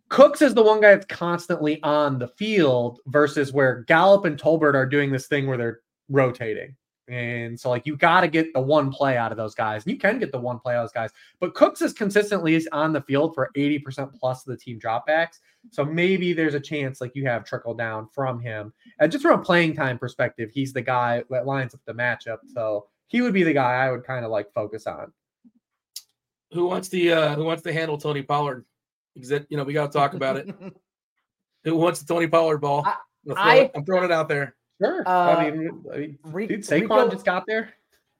Cooks is the one guy that's constantly on the field versus where Gallup and Tolbert are doing this thing where they're rotating. And so, like, you got to get the one play out of those guys. And you can get the one play out of those guys. But Cooks is consistently on the field for 80% plus of the team dropbacks. So maybe there's a chance, like, you have trickle down from him. And just from a playing time perspective, he's the guy that lines up the matchup. So he would be the guy I would kind of, like, focus on. Who wants to handle Tony Pollard? Because, you know, we got to talk about it. Who wants the Tony Pollard ball? I'm throwing it out there. Sure. Dude, Saquon just got there.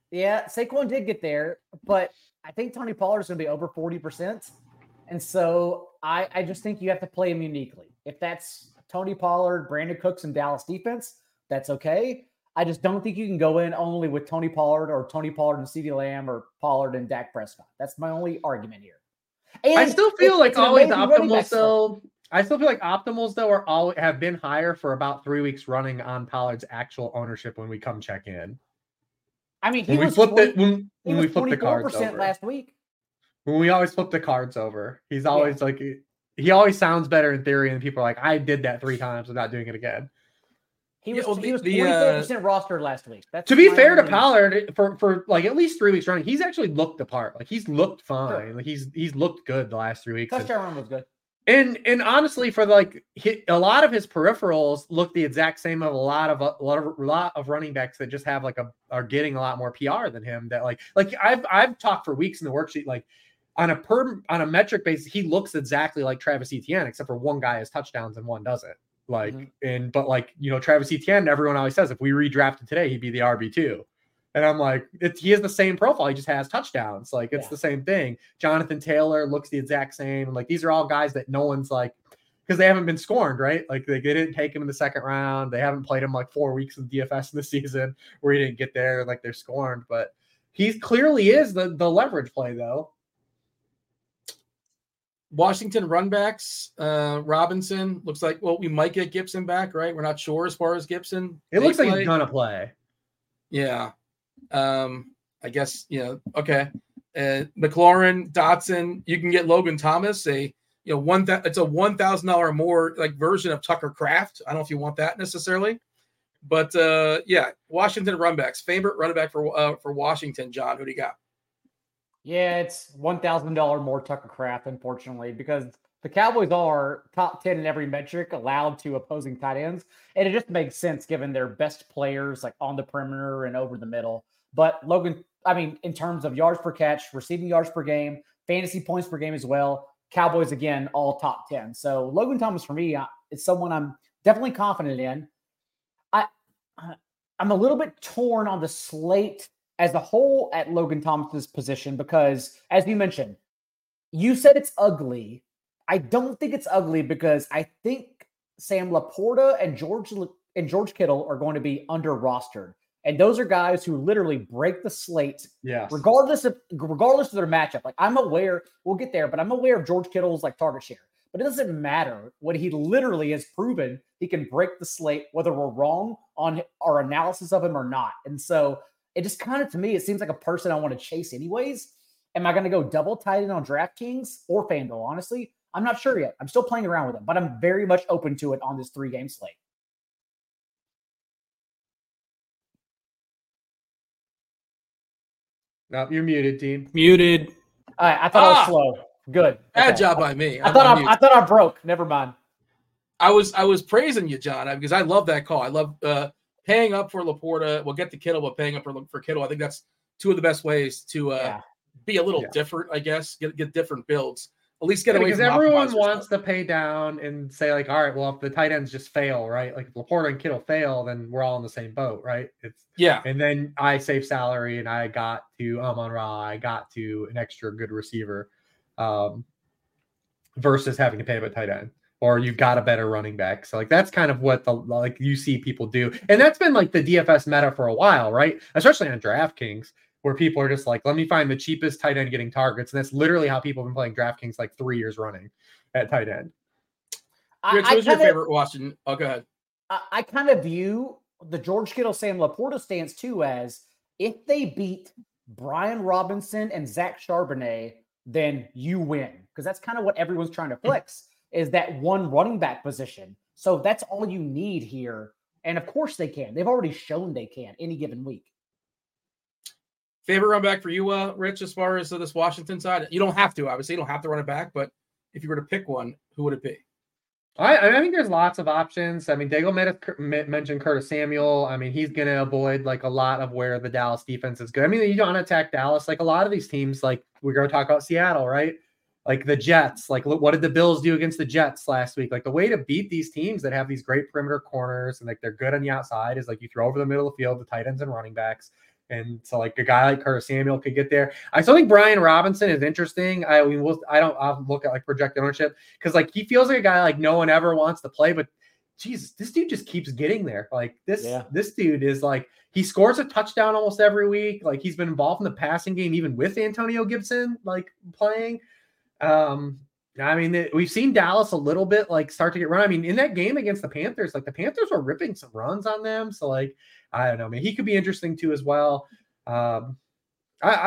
Yeah, Saquon did get there, but I think Tony Pollard's going to be over 40%. And so I just think you have to play him uniquely. If that's Tony Pollard, Brandon Cooks, and Dallas defense, that's okay. I just don't think you can go in only with Tony Pollard or Tony Pollard and CeeDee Lamb or Pollard and Dak Prescott. That's my only argument here. And I still feel like always optimal still. I still feel like optimals, though, have been higher for about 3 weeks running on Pollard's actual ownership when we come check in. I mean, we flip the cards over last week. When we always flip the cards over, he's always like, he always sounds better in theory, and people are like, I did that 3 times without doing it again. He was 24% rostered last week. That's to be fair to Pollard, for like at least 3 weeks running, he's actually looked the part. Like, he's looked fine. Sure. Like, he's looked good the last 3 weeks. Touchdown run was good. And honestly, for like a lot of his peripherals look the exact same of a lot of running backs that just have like are getting a lot more PR than him. That like I've talked for weeks in the worksheet, like on a metric basis, he looks exactly like Travis Etienne, except for one guy has touchdowns and one doesn't. Like but like, you know, Travis Etienne, everyone always says if we redrafted today, he'd be the RB2. And I'm like, he has the same profile. He just has touchdowns. Like, it's the same thing. Jonathan Taylor looks the exact same. Like, these are all guys that no one's like, because they haven't been scorned, right? Like, they didn't take him in the second round. They haven't played him like 4 weeks in DFS in the season where he didn't get there. Like, they're scorned. But he clearly is the leverage play, though. Washington run backs, Robinson looks like, well, we might get Gibson back, right? We're not sure as far as Gibson. It looks like he's going to play. Yeah. I guess, you know, okay. McLaurin, Dotson, you can get Logan Thomas, it's a $1,000 more like version of Tucker Kraft. I don't know if you want that necessarily, but Washington run backs. Favorite running back for Washington, John, who do you got? Yeah, it's $1,000 more Tucker Kraft, unfortunately, because the Cowboys are top 10 in every metric allowed to opposing tight ends. And it just makes sense given their best players like on the perimeter and over the middle. But Logan, I mean, in terms of yards per catch, receiving yards per game, fantasy points per game as well, Cowboys, again, all top 10. So Logan Thomas for me is someone I'm definitely confident in. I'm a little bit torn on the slate as a whole at Logan Thomas's position because, as you mentioned, you said it's ugly. I don't think it's ugly because I think Sam Laporta and George Kittle are going to be under-rostered. And those are guys who literally break the slate regardless of their matchup. Like, I'm aware – we'll get there, but I'm aware of George Kittle's, like, target share. But it doesn't matter when he literally has proven he can break the slate, whether we're wrong on our analysis of him or not. And so it just kind of, to me, it seems like a person I want to chase anyways. Am I going to go double tight end on DraftKings or FanDuel, honestly? I'm not sure yet. I'm still playing around with them, but I'm very much open to it on this 3-game slate. No, you're muted, Dean. Muted. All right, I thought I was slow. Good. Bad job by me. I thought I broke. Never mind. I was praising you, John, because I love that call. I love paying up for Laporta. We'll get to Kittle, but paying up for Kittle. I think that's two of the best ways to be a little different, I guess. Get different builds. At least get away because everyone wants to pay down and say, like, all right, well, if the tight ends just fail, right? Like, if Laporta and Kittle fail, then we're all in the same boat, right? And then I save salary and I got to Amon-Ra, I got to an extra good receiver versus having to pay up a tight end. Or you've got a better running back. So, like, that's kind of what you see people do. And that's been, like, the DFS meta for a while, right? Especially on DraftKings, where people are just like, let me find the cheapest tight end getting targets. And that's literally how people have been playing DraftKings like 3 years running at tight end. Rich, who's your favorite Washington? Oh, go ahead. I kind of view the George Kittle, Sam Laporta stance too as if they beat Brian Robinson and Zach Charbonnet, then you win. Because that's kind of what everyone's trying to flex is that one running back position. So that's all you need here. And of course they can. They've already shown they can any given week. Favorite run back for you, Rich, as far as this Washington side? You don't have to, obviously. You don't have to run it back, but if you were to pick one, who would it be? I think there's lots of options. I mean, Daigle mentioned Curtis Samuel. I mean, he's going to avoid like a lot of where the Dallas defense is good. I mean, you don't attack Dallas. Like a lot of these teams, like we're going to talk about Seattle, right? Like the Jets, like what did the Bills do against the Jets last week? Like the way to beat these teams that have these great perimeter corners and like they're good on the outside is like you throw over the middle of the field, the tight ends and running backs. And so like a guy like Curtis Samuel could get there. I still think Brian Robinson is interesting. I'll look at like projected ownership because like he feels like a guy like no one ever wants to play, but Jesus, this dude just keeps getting there. Like this dude is like, he scores a touchdown almost every week. Like he's been involved in the passing game, even with Antonio Gibson, like playing. I mean, we've seen Dallas a little bit like start to get run. I mean, in that game against the Panthers, like the Panthers were ripping some runs on them. So like, I don't know, man, he could be interesting too as well. I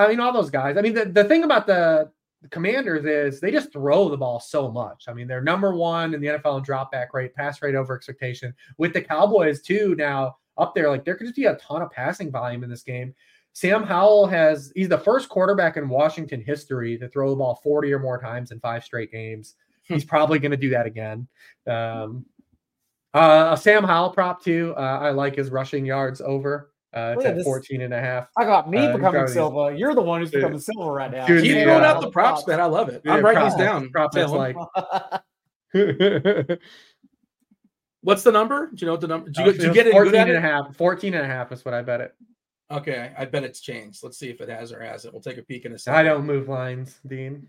mean, all those guys, I mean, the thing about the Commanders is they just throw the ball so much. I mean, they're number one in the NFL in drop back rate, pass rate over expectation with the Cowboys too. Now up there, like there could just be a ton of passing volume in this game. Sam Howell he's the first quarterback in Washington history to throw the ball 40 or more times in 5 straight games. He's probably going to do that again. A Sam Howell prop too. I like his rushing yards over. It's at 14.5. I got me becoming Silva. You're the one who's becoming Silva right now. Dude, you don't have the props, man. I love it. Dude, I'm writing these down. Prop is like. What's the number? Do you know what the number? Did you get it? 14.5. 14.5 is what I bet it. Okay, I bet it's changed. Let's see if it has or hasn't. We'll take a peek in a second. I don't move lines, Dean.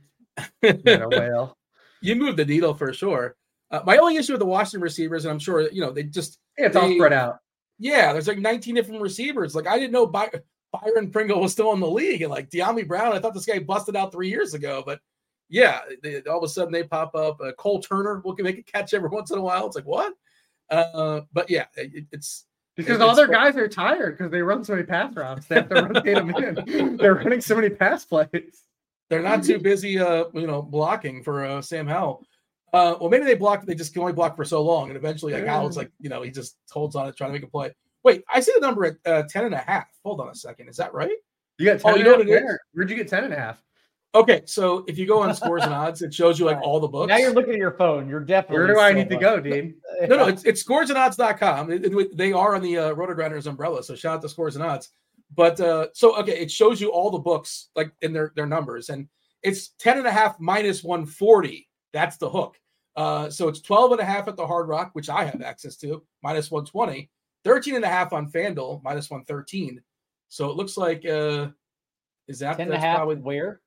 Not a whale. You move the needle for sure. My only issue with the Washington receivers, and I'm sure you know, it's all spread out. Yeah, there's like 19 different receivers. Like I didn't know Byron Pringle was still in the league, and like De'Ami Brown, I thought this guy busted out 3 years ago. But yeah, all of a sudden they pop up. Cole Turner will make a catch every once in a while. It's like what? But yeah, it's. Because all their guys are tired because they run so many pass routes. They have to rotate them in. They're running so many pass plays. They're not too busy, blocking for Sam Howell. Well, maybe they block. They just can only block for so long, and eventually, like Howell's like, you know, he just holds on it, trying to make a play. Wait, I see the number at 10.5. Hold on a second. Is that right? You got 10. Oh, you know what it is? Where'd you get 10.5? Okay, so if you go on Scores and Odds, it shows you like all the books. Now you're looking at your phone. You're definitely. Where do I need to go, dude? No, it's scoresandodds.com. They are on the RotoGrinders umbrella, so shout out to Scores and Odds. But it shows you all the books like in their numbers, and it's 10.5 minus 140. That's the hook. So it's 12.5 at the Hard Rock, which I have access to, minus 120. 13.5 on FanDuel, minus 113. So it looks like is that 10.5 probably where?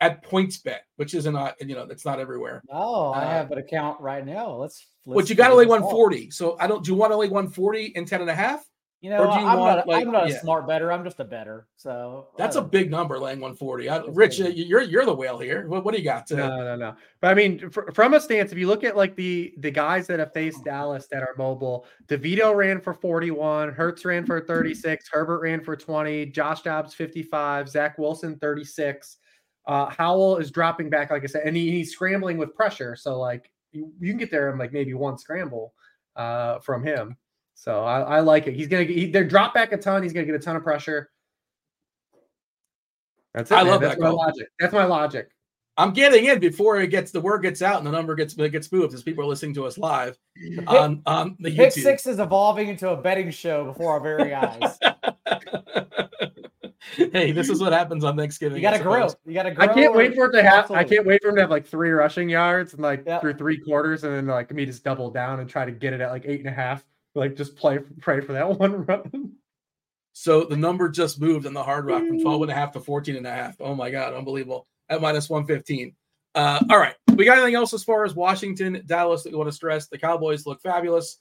At PointsBet, which isn't, it's not everywhere. Oh, I have an account right now. But you got to lay 140. So I don't. Do you want to lay 140 and 10.5? You know, I'm not a smart better. I'm just a better. So that's a big number, laying 140. Rich, you're the whale here. What do you got? No. But I mean, from a stance, if you look at like the guys that have faced Dallas that are mobile, DeVito ran for 41, Hurts ran for 36, Herbert ran for 20, Josh Dobbs 55, Zach Wilson 36. Howell is dropping back, like I said, and he's scrambling with pressure. So, like, you can get there in, like, maybe one scramble from him. So, I like it. He's going to – they're drop back a ton. He's going to get a ton of pressure. That's it, I man. Love That's that. That's my logic. I'm getting in before the word gets out and the number gets moved as people are listening to us live on the YouTube. Pick 6 is evolving into a betting show before our very eyes. Hey, this is what happens on Thanksgiving. You gotta grow. I can't wait for it to happen. I can't wait for him to have like 3 rushing yards and like through 3 quarters, and then like me just double down and try to get it at like 8.5. Like just pray for that one run. So the number just moved in the Hard Rock from 12.5 to 14.5. Oh my God, unbelievable! At minus 115. All right, we got anything else as far as Washington, Dallas that you want to stress? The Cowboys look fabulous.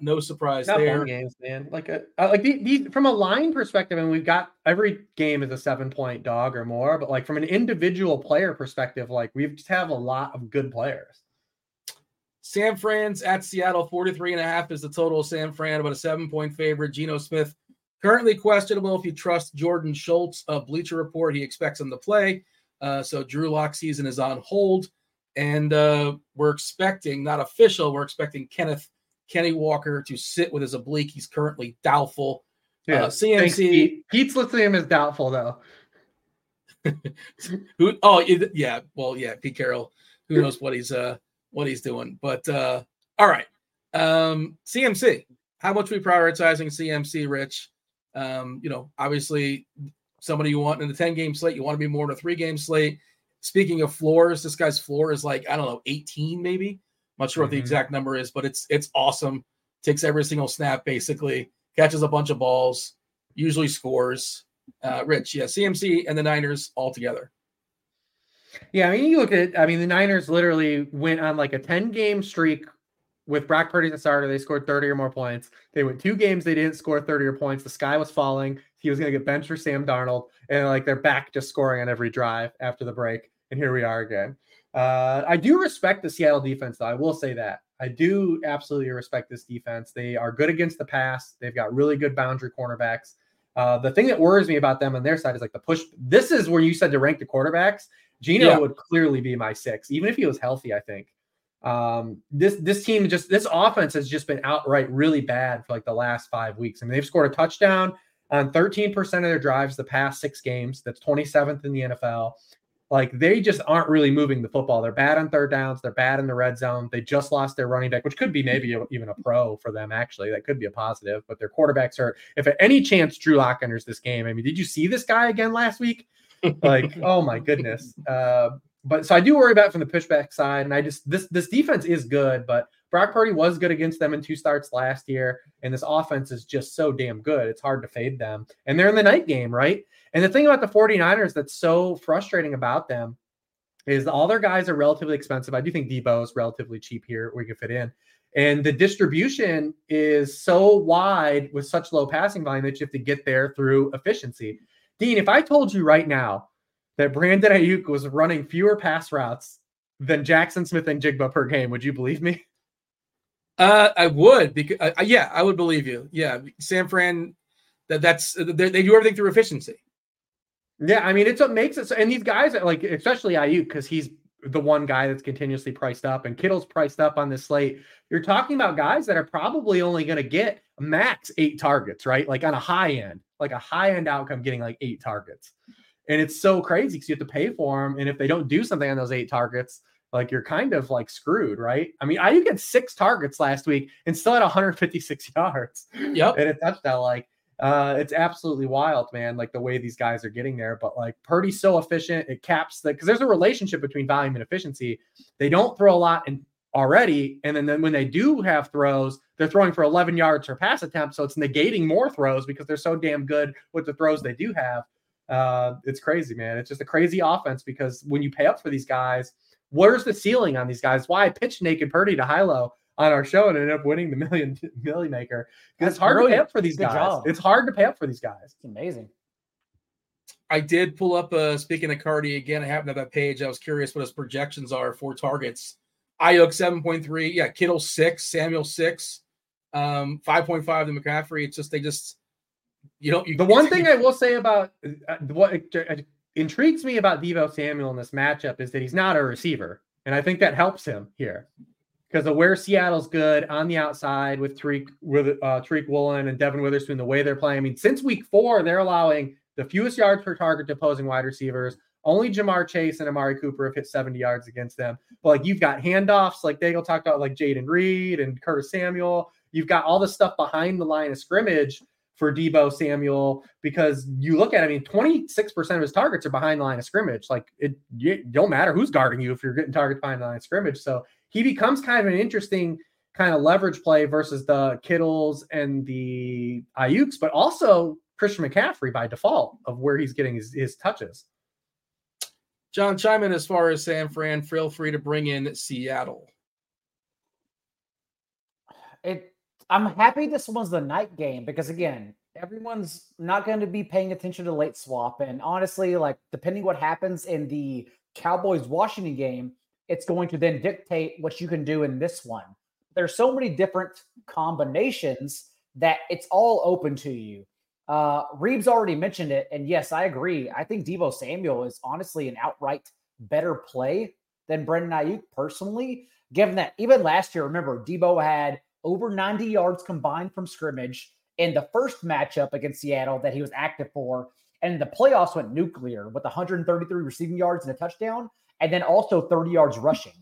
No surprise not there. Games, man. Like the from a line perspective, and we've got every game is a 7-point dog or more. But like from an individual player perspective, like we just have a lot of good players. San Fran's at Seattle, 43.5 is the total. San Fran about a 7-point favorite. Geno Smith currently questionable. If you trust Jordan Schultz of Bleacher Report, he expects him to play. So Drew Lock season is on hold, and we're expecting not official. We're expecting Kenny Walker to sit with his oblique. He's currently doubtful. Yeah. CMC. Pete's lithium is doubtful, though. Pete Carroll. Who knows what he's doing? But all right, CMC. How much are we prioritizing CMC, Rich? Obviously, somebody you want in the 10-game slate, you want to be more in a 3-game slate. Speaking of floors, this guy's floor is like, I don't know, 18 maybe. I'm not sure what the exact number is, but it's awesome. Takes every single snap, basically. Catches a bunch of balls, usually scores. Rich, yeah, CMC and the Niners all together. Yeah, the Niners literally went on like a 10-game streak with Brock Purdy the starter. They scored 30 or more points. They went 2 games. They didn't score 30 or points. The sky was falling. He was going to get benched for Sam Darnold. And like they're back to scoring on every drive after the break. And here we are again. I do respect the Seattle defense, though. I will say that. I do absolutely respect this defense. They are good against the pass. They've got really good boundary cornerbacks. The thing that worries me about them on their side is like the push. This is where you said to rank the quarterbacks. Geno would clearly be my 6, even if he was healthy, I think. This offense has just been outright really bad for like the last 5 weeks. I mean, they've scored a touchdown on 13% of their drives the past 6 games. That's 27th in the NFL. Like they just aren't really moving the football. They're bad on third downs. They're bad in the red zone. They just lost their running back, which could be maybe even a pro for them. Actually, that could be a positive, but their quarterback's hurt. If at any chance Drew Lock enters this game, I mean, did you see this guy again last week? Like, oh my goodness. But so I do worry about it from the pushback side. And I just, this defense is good, but Brock Purdy was good against them in 2 starts last year. And this offense is just so damn good. It's hard to fade them. And they're in the night game, right? And the thing about the 49ers that's so frustrating about them is all their guys are relatively expensive. I do think Debo is relatively cheap here where you can fit in. And the distribution is so wide with such low passing volume that you have to get there through efficiency. Dean, if I told you right now that Brandon Ayuk was running fewer pass routes than Jackson Smith and Jigba per game, would you believe me? I would, because I would believe you. Yeah, San Fran, that's they do everything through efficiency. Yeah, I mean, it's what makes it so, and these guys, like especially Ayuk, because he's the one guy that's continuously priced up, and Kittle's priced up on this slate. You're talking about guys that are probably only going to get max 8 targets, right? Like on a high end, outcome, getting like 8 targets. And it's so crazy because you have to pay for them. And if they don't do something on those 8 targets, like you're kind of like screwed, right? I mean, Ayuk had 6 targets last week and still had 156 yards. Yep. And a touchdown. Like, it's absolutely wild, man. Like the way these guys are getting there, but like Purdy's so efficient, it caps that because there's a relationship between volume and efficiency. They don't throw a lot already. And then when they do have throws, they're throwing for 11 yards per pass attempt. So it's negating more throws because they're so damn good with the throws they do have. It's crazy, man. It's just a crazy offense because when you pay up for these guys, where's the ceiling on these guys? Why I pitched Naked Purdy to Hilo on our show and ended up winning the Millie Maker. It's hard to pay up for these guys. It's hard to pay up for these guys. It's amazing. I did pull up, speaking of Cardi again, I happened to that page. I was curious what his projections are for targets. Ayuk 7.3. Yeah. Kittle 6, Samuel 6, 5.5 to McCaffrey. It's just, the one thing I will say about what intrigues me about Deebo Samuel in this matchup is that he's not a receiver. And I think that helps him here because of where Seattle's good on the outside with Tariq Woolen and Devin Witherspoon, the way they're playing. I mean, since week 4, they're allowing the fewest yards per target to opposing wide receivers. Only Jamar Chase and Amari Cooper have hit 70 yards against them. But like you've got handoffs, like Daigle talked about, like Jaden Reed and Curtis Samuel. You've got all the stuff behind the line of scrimmage for Deebo Samuel, because you look at, 26% of his targets are behind the line of scrimmage. Like it don't matter who's guarding you if you're getting targets behind the line of scrimmage. So he becomes kind of an interesting kind of leverage play versus the Kittles and the Ayuks, but also Christian McCaffrey by default of where he's getting his touches. John Chiman, as far as San Fran, feel free to bring in Seattle. I'm happy this one's the night game because, again, everyone's not going to be paying attention to late swap. And honestly, like, depending what happens in the Cowboys-Washington game, it's going to then dictate what you can do in this one. There's so many different combinations that it's all open to you. Reeves already mentioned it, and yes, I agree. I think Deebo Samuel is honestly an outright better play than Brandon Ayuk personally, given that even last year, remember, Deebo had over 90 yards combined from scrimmage in the first matchup against Seattle that he was active for. And the playoffs went nuclear with 133 receiving yards and a touchdown, and then also 30 yards rushing.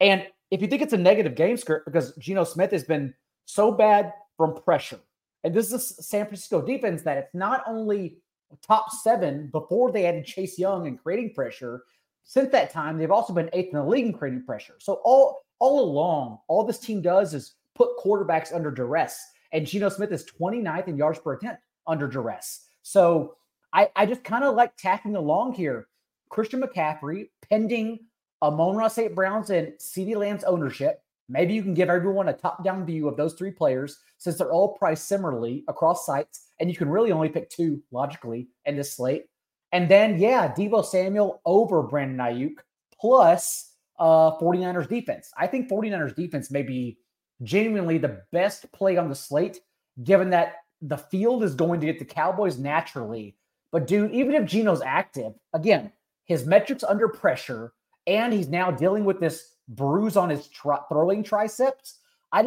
And if you think it's a negative game script, because Geno Smith has been so bad from pressure, and this is a San Francisco defense that it's not only top seven before they added Chase Young and creating pressure. Since that time, they've also been eighth in the league in creating pressure. So all along, all this team does is put quarterbacks under duress. And Geno Smith is 29th in yards per attempt under duress. So I just kind of like tacking along here. Christian McCaffrey, pending Amon-Ra St. Brown's and CeeDee Lamb's ownership. Maybe you can give everyone a top-down view of those three players since they're all priced similarly across sites, and you can really only pick two, logically, in this slate. And then, Deebo Samuel over Brandon Ayuk plus 49ers defense. I think 49ers defense may be genuinely the best play on the slate, given that the field is going to get the Cowboys naturally. But, dude, even if Geno's active, again, his metrics under pressure, and he's now dealing with this bruise on his throwing triceps, I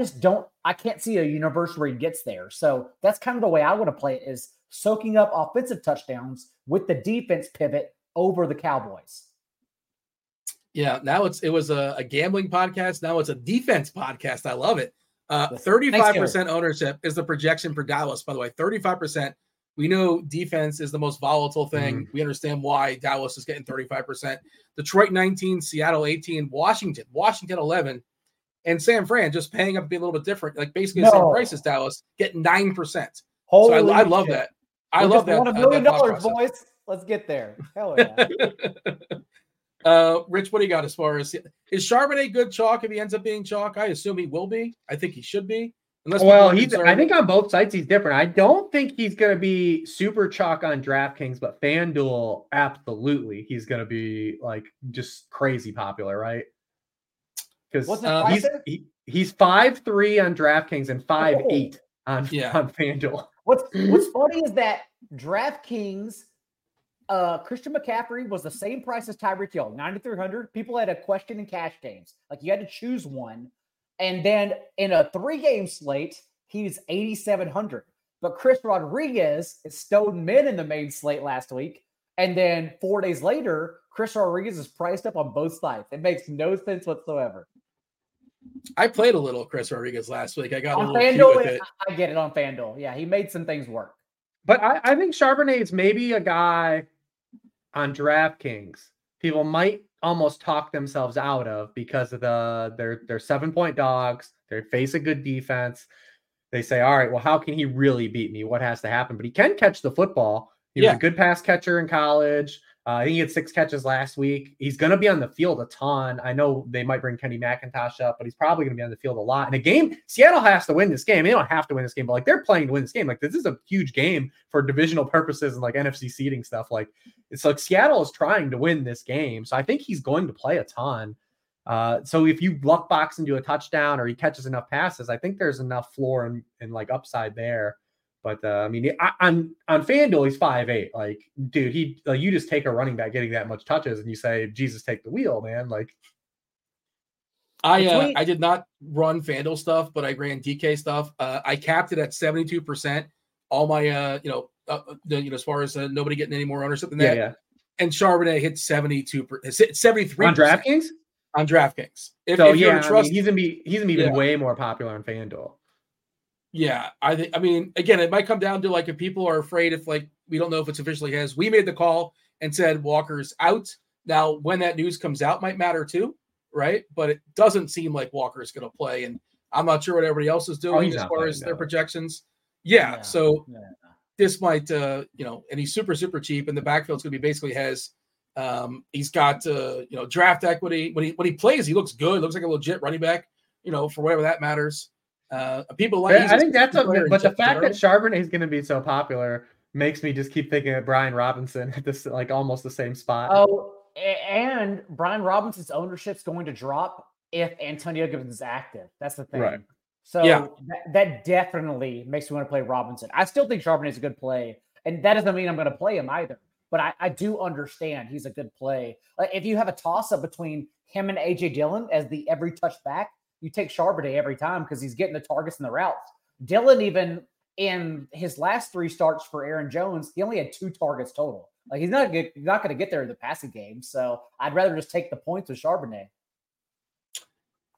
can't see a universe where he gets there. So that's kind of the way I want to play it, is soaking up offensive touchdowns with the defense pivot over the Cowboys. Yeah, now it was a gambling podcast. Now it's a defense podcast. I love it. 35% ownership is the projection for Dallas, by the way, 35%. We know defense is the most volatile thing. Mm-hmm. We understand why Dallas is getting 35%. Detroit 19, Seattle 18, Washington 11, and San Fran just paying up being a little bit different, like basically the same price as Dallas, getting 9%. Holy so I love shit. That. I we love just that. Want $1 million, boys. Let's get there. Hell yeah. Rich, what do you got as far as is Charbonnet good chalk if he ends up being chalk? I assume he will be. I think he should be. Well, I think on both sites he's different. I don't think he's going to be super chalk on DraftKings, but FanDuel, absolutely, he's going to be like just crazy popular, right? Because he's 5'3" on DraftKings and 5'8" on FanDuel. What's funny is that DraftKings, Christian McCaffrey was the same price as Tyreek Hill, 9,300. People had a question in cash games, like you had to choose one. And then in a 3-game slate, he's 8,700. But Chris Rodriguez is stone men in the main slate last week. And then 4 days later, Chris Rodriguez is priced up on both sides. It makes no sense whatsoever. I played a little Chris Rodriguez last week. I got on a little FanDuel with it. I get it on FanDuel. Yeah, he made some things work. But I think Charbonnet's maybe a guy on DraftKings. People might almost talk themselves out of because of they're 7-point dogs. They face a good defense. They say, all right, well, how can he really beat me? What has to happen? But he can catch the football. He was a good pass catcher in college. I think he had 6 catches last week. He's going to be on the field a ton. I know they might bring Kenny McIntosh up, but he's probably going to be on the field a lot. And Seattle has to win this game. They don't have to win this game, but like they're playing to win this game. Like this is a huge game for divisional purposes and like NFC seeding stuff. Like it's like Seattle is trying to win this game. So I think he's going to play a ton. So if you luck box into a touchdown or he catches enough passes, I think there's enough floor and like upside there. But I mean, on FanDuel, he's 5'8". Like, dude, you just take a running back getting that much touches, and you say, Jesus, take the wheel, man. Like, I did not run FanDuel stuff, but I ran DK stuff. I capped it at 72%. All my as far as nobody getting any more ownership than that. Yeah. And Charbonnet hit 73% on DraftKings. On DraftKings, he's gonna be way more popular on FanDuel. Yeah, I mean, it might come down to like if people are afraid if like we don't know if it's officially his. We made the call and said Walker's out. Now, when that news comes out might matter too, right? But it doesn't seem like Walker's going to play, and I'm not sure what everybody else is doing as far as their projections. Yeah, so this might, and he's super, super cheap, and the backfield's going to be basically his. He's got, draft equity. When he plays, he looks good. Looks like a legit running back, for whatever that matters. People like I think that's but the fact that Charbonnet is going to be so popular makes me just keep thinking of Brian Robinson at this like almost the same spot. Oh, and Brian Robinson's ownership's going to drop if Antonio Gibson is active. That's the thing. Right. So that definitely makes me want to play Robinson. I still think Charbonnet is a good play, and that doesn't mean I'm going to play him either. But I do understand he's a good play. Like if you have a toss up between him and AJ Dillon as the every touchback. You take Charbonnet every time because he's getting the targets and the routes. Dillon even in his last three starts for Aaron Jones, he only had 2 targets total. Like, he's not going to get there in the passing game. So I'd rather just take the points with Charbonnet.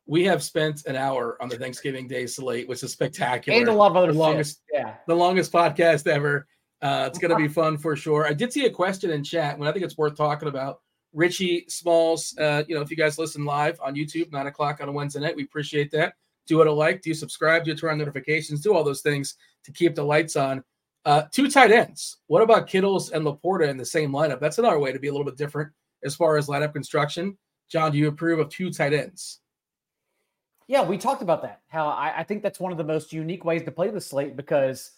We have spent an hour on the Thanksgiving Day Slate, which is spectacular. And a lot of other the longest podcast ever. It's going to be fun for sure. I did see a question in chat, and I think it's worth talking about. Richie Smalls, if you guys listen live on YouTube, 9:00 on a Wednesday night, we appreciate that. Do it a like, do subscribe, do turn on notifications, do all those things to keep the lights on. 2 tight ends. What about Kittles and Laporta in the same lineup? That's another way to be a little bit different as far as lineup construction. John, do you approve of 2 tight ends? Yeah, we talked about that. How I think that's one of the most unique ways to play the slate, because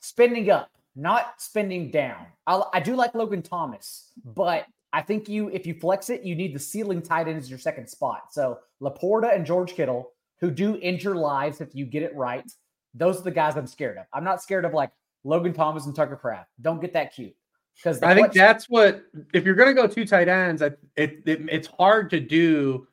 spending up, not spending down. I do like Logan Thomas, but I think if you flex it, you need the ceiling tight end as your second spot. So Laporta and George Kittle, who do end your lives if you get it right, those are the guys I'm scared of. I'm not scared of like Logan Thomas and Tucker Kraft. Don't get that cute. Because I think that's what, if you're going to go 2 tight ends, it's hard to do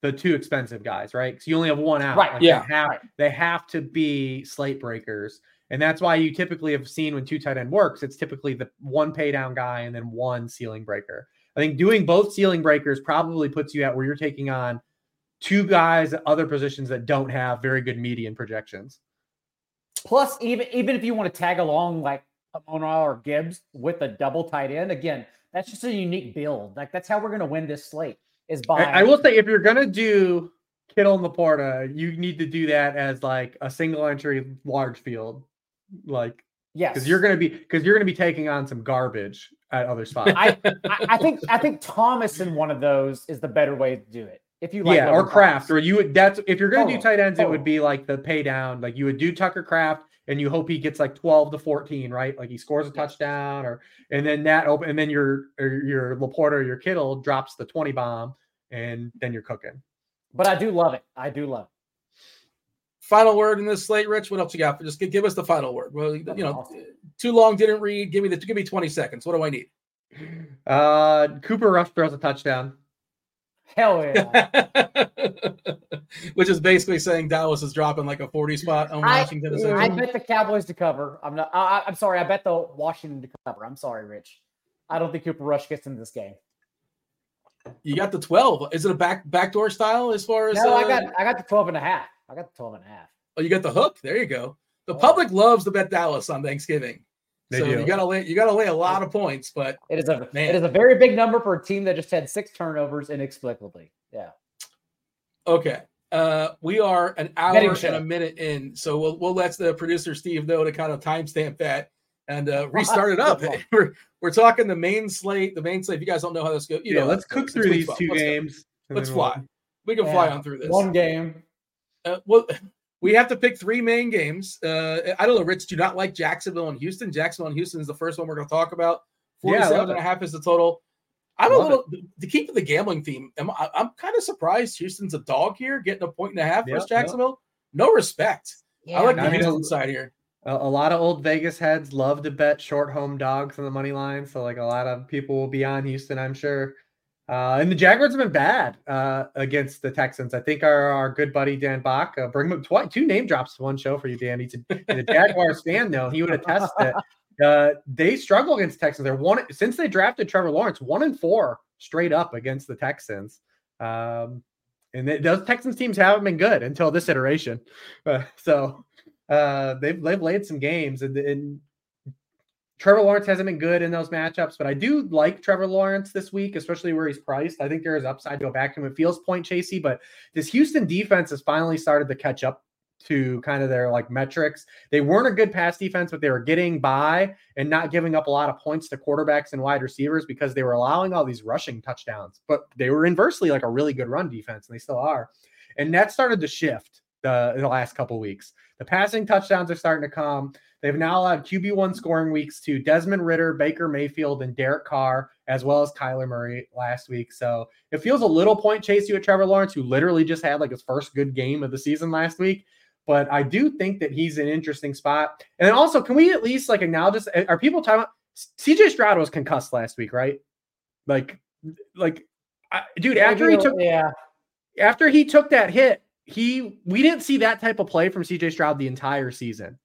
the 2 expensive guys, right? Because you only have 1 out. Right. Like they have to be slate breakers. And that's why you typically have seen when 2 tight end works, it's typically the 1 pay down guy and then 1 ceiling breaker. I think doing both ceiling breakers probably puts you at where you're taking on 2 guys at other positions that don't have very good median projections. Plus, even if you want to tag along like Amon-Ra or Gibbs with a double tight end, again, that's just a unique build. Like, that's how we're going to win this slate is by. I will say, if you're going to do Kittle and Laporta, you need to do that as like a single entry large field, like. Yes, because you're going to be taking on some garbage at other spots. I think Thomas in one of those is the better way to do it. If you like, or Kraft, or if you're going to do tight ends, it would be like the pay down. Like you would do Tucker Kraft, and you hope he gets like 12 to 14, right? Like he scores a touchdown, and then your Laporta or your Kittle drops the 20 bomb, and then you're cooking. But I do love it. Final word in this slate, Rich. What else you got? Just give us the final word. Well, too long, didn't read. Give me 20 seconds. What do I need? Cooper Rush throws a touchdown. Hell yeah! Which is basically saying Dallas is dropping like a 40 spot on Washington. I bet the Cowboys to cover. I'm sorry. I bet the Washington to cover. I'm sorry, Rich. I don't think Cooper Rush gets into this game. You got the 12. Is it a backdoor style as far as? No, I got the 12.5. I got the 12.5. Oh, you got the hook. There you go. The public loves to bet Dallas on Thanksgiving. They do. You got to lay a lot of points, but it is a very big number for a team that just had 6 turnovers inexplicably. Yeah. Okay. We are an hour and a minute in, so we'll let the producer Steve know to kind of timestamp that and restart it up. We're talking the main slate. If you guys don't know how this goes, let's cook through these 2 games. Let's fly. We can fly on through this one game. We have to pick 3 main games. I don't know, Rich, do not like Jacksonville and Houston. Jacksonville and Houston is the first one we're going to talk about. 47.5 is the total. To keep the gambling theme, I'm kind of surprised Houston's a dog here, getting 1.5 versus Jacksonville. No respect. Yeah, I like the Houston side here. A lot of old Vegas heads love to bet short home dogs on the money line. So like a lot of people will be on Houston, I'm sure. And the Jaguars have been bad against the Texans. I think our good buddy Dan Bach, bring him twice, 2 name drops to one show for you, Dan. He's a Jaguars fan, though. He would attest that they struggle against Texans. They're one since they drafted Trevor Lawrence, 1-4 straight up against the Texans. And those Texans teams haven't been good until this iteration. So they've laid some games, and Trevor Lawrence hasn't been good in those matchups, but I do like Trevor Lawrence this week, especially where he's priced. I think there is upside to go back to him. It feels point chasey, but this Houston defense has finally started to catch up to kind of their like metrics. They weren't a good pass defense, but they were getting by and not giving up a lot of points to quarterbacks and wide receivers because they were allowing all these rushing touchdowns, but they were inversely like a really good run defense, and they still are. And that started to shift the last couple weeks. The passing touchdowns are starting to come. They've now allowed QB1 scoring weeks to Desmond Ridder, Baker Mayfield, and Derek Carr, as well as Kyler Murray last week. So it feels a little point chasey with Trevor Lawrence, who literally just had like his first good game of the season last week. But I do think that he's an interesting spot. And then also, can we at least like acknowledge this? Are people talking about CJ Stroud was concussed last week, right? After he took that hit, we didn't see that type of play from CJ Stroud the entire season.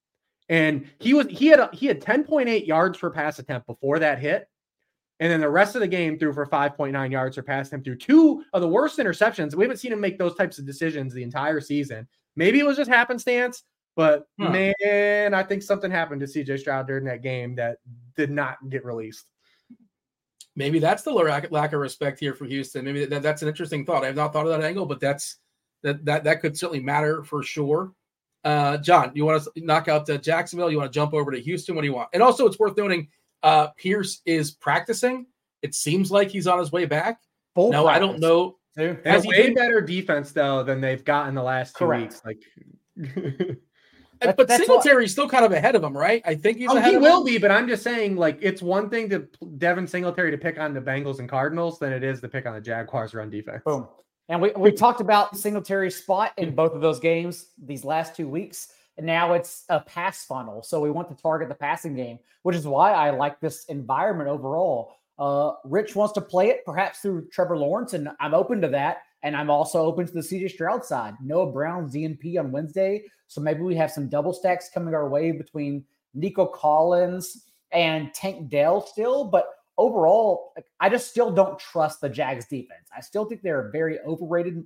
And he had 10.8 yards per pass attempt before that hit. And then the rest of the game threw for 5.9 yards per pass attempt, through two of the worst interceptions. We haven't seen him make those types of decisions the entire season. Maybe it was just happenstance, but man, I think something happened to CJ Stroud during that game that did not get released. Maybe that's the lack of respect here for Houston. Maybe that's an interesting thought. I have not thought of that angle, but that could certainly matter for sure. John, you want to knock out Jacksonville? You want to jump over to Houston? What do you want? And also, it's worth noting Pierce is practicing. It seems like he's on his way back. I don't know. That's way better defense, though, than they've gotten the last 2 weeks. Like, but Singletary's still kind of ahead of him, right? I think he's ahead of him. He will be, but I'm just saying, like, it's one thing to Devin Singletary to pick on the Bengals and Cardinals than it is to pick on the Jaguars' run defense. Boom. And we talked about Singletary's spot in both of those games these last 2 weeks, and now it's a pass funnel. So we want to target the passing game, which is why I like this environment overall. Rich wants to play it, perhaps through Trevor Lawrence, and I'm open to that. And I'm also open to the CJ Stroud side. Noah Brown's DNP on Wednesday. So maybe we have some double stacks coming our way between Nico Collins and Tank Dell still. But overall, I just still don't trust the Jags defense. I still think they're a very overrated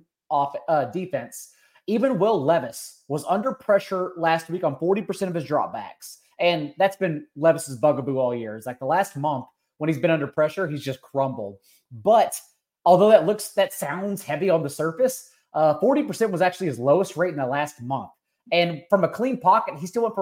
defense. Even Will Levis was under pressure last week on 40% of his dropbacks. And that's been Levis's bugaboo all year. It's like the last month when he's been under pressure, he's just crumbled. But although that sounds heavy on the surface, 40% was actually his lowest rate in the last month. And from a clean pocket, he still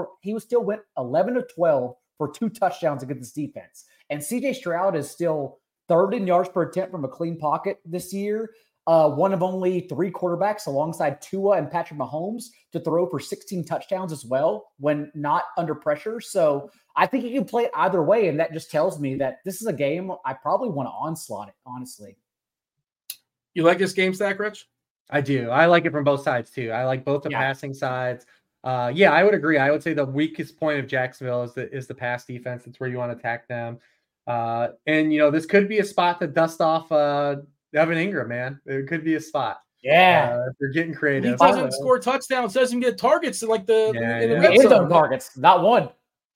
went 11 of 12 for two touchdowns against this defense. And CJ Stroud is still third in yards per attempt from a clean pocket this year. One of only three quarterbacks alongside Tua and Patrick Mahomes to throw for 16 touchdowns as well when not under pressure. So I think you can play it either way. And that just tells me that this is a game I probably want to onslaught it, honestly. You like this game stack, Rich? I do. I like it from both sides, too. I like both the passing sides. I would agree. I would say the weakest point of Jacksonville is the pass defense. That's where you want to attack them. This could be a spot to dust off Evan Ingram, man. It could be a spot. Yeah. If you're getting creative. He doesn't score touchdowns, doesn't get targets like the end zone targets. Not one.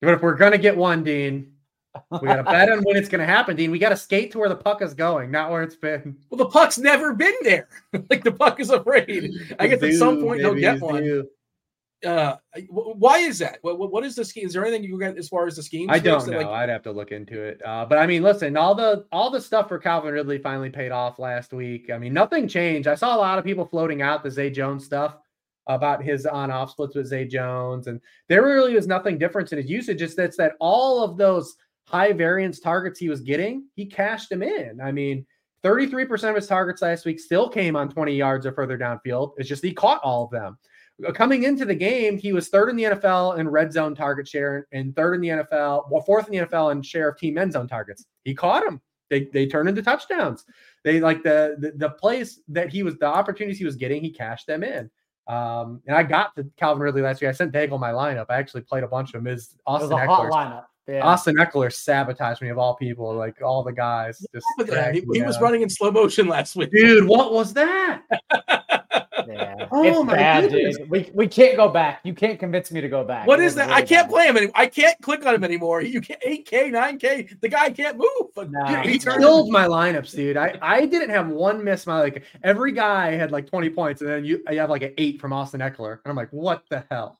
But if we're going to get one, Dean, we got to bet on when it's going to happen, Dean. We got to skate to where the puck is going, not where it's been. Well, the puck's never been there. Like, the puck is afraid. I guess at some point he'll get one. Why is that? What is the scheme? Is there anything you got as far as the scheme? I don't know. I'd have to look into it. But I mean, listen, all the stuff for Calvin Ridley finally paid off last week. I mean, nothing changed. I saw a lot of people floating out the Zay Jones stuff about his on-off splits with Zay Jones, and there really was nothing different in his usage. It's that all of those high variance targets he was getting, he cashed them in. I mean, 33% of his targets last week still came on 20 yards or further downfield. It's just he caught all of them. Coming into the game, he was third in the NFL in red zone target share and fourth in the NFL in share of team end zone targets. He caught them. They turned into touchdowns. They like the plays that the opportunities he was getting, he cashed them in. And I got to Calvin Ridley last year. I sent Daigle my lineup. I actually played a bunch of them. It was a hot lineup. Yeah. Austin Eckler sabotaged me, of all people, like all the guys. He was running in slow motion last week. Dude, what was that? Yeah. It's bad, dude. We can't go back. You can't convince me to go back. What is that? Really, I can't play him anymore. I can't click on him anymore. You can't 8K, 9K. The guy can't move. No, he killed my lineups, dude. I didn't have one miss. Every guy had like 20 points, and then I have like an 8 from Austin Eckler. And I'm like, what the hell?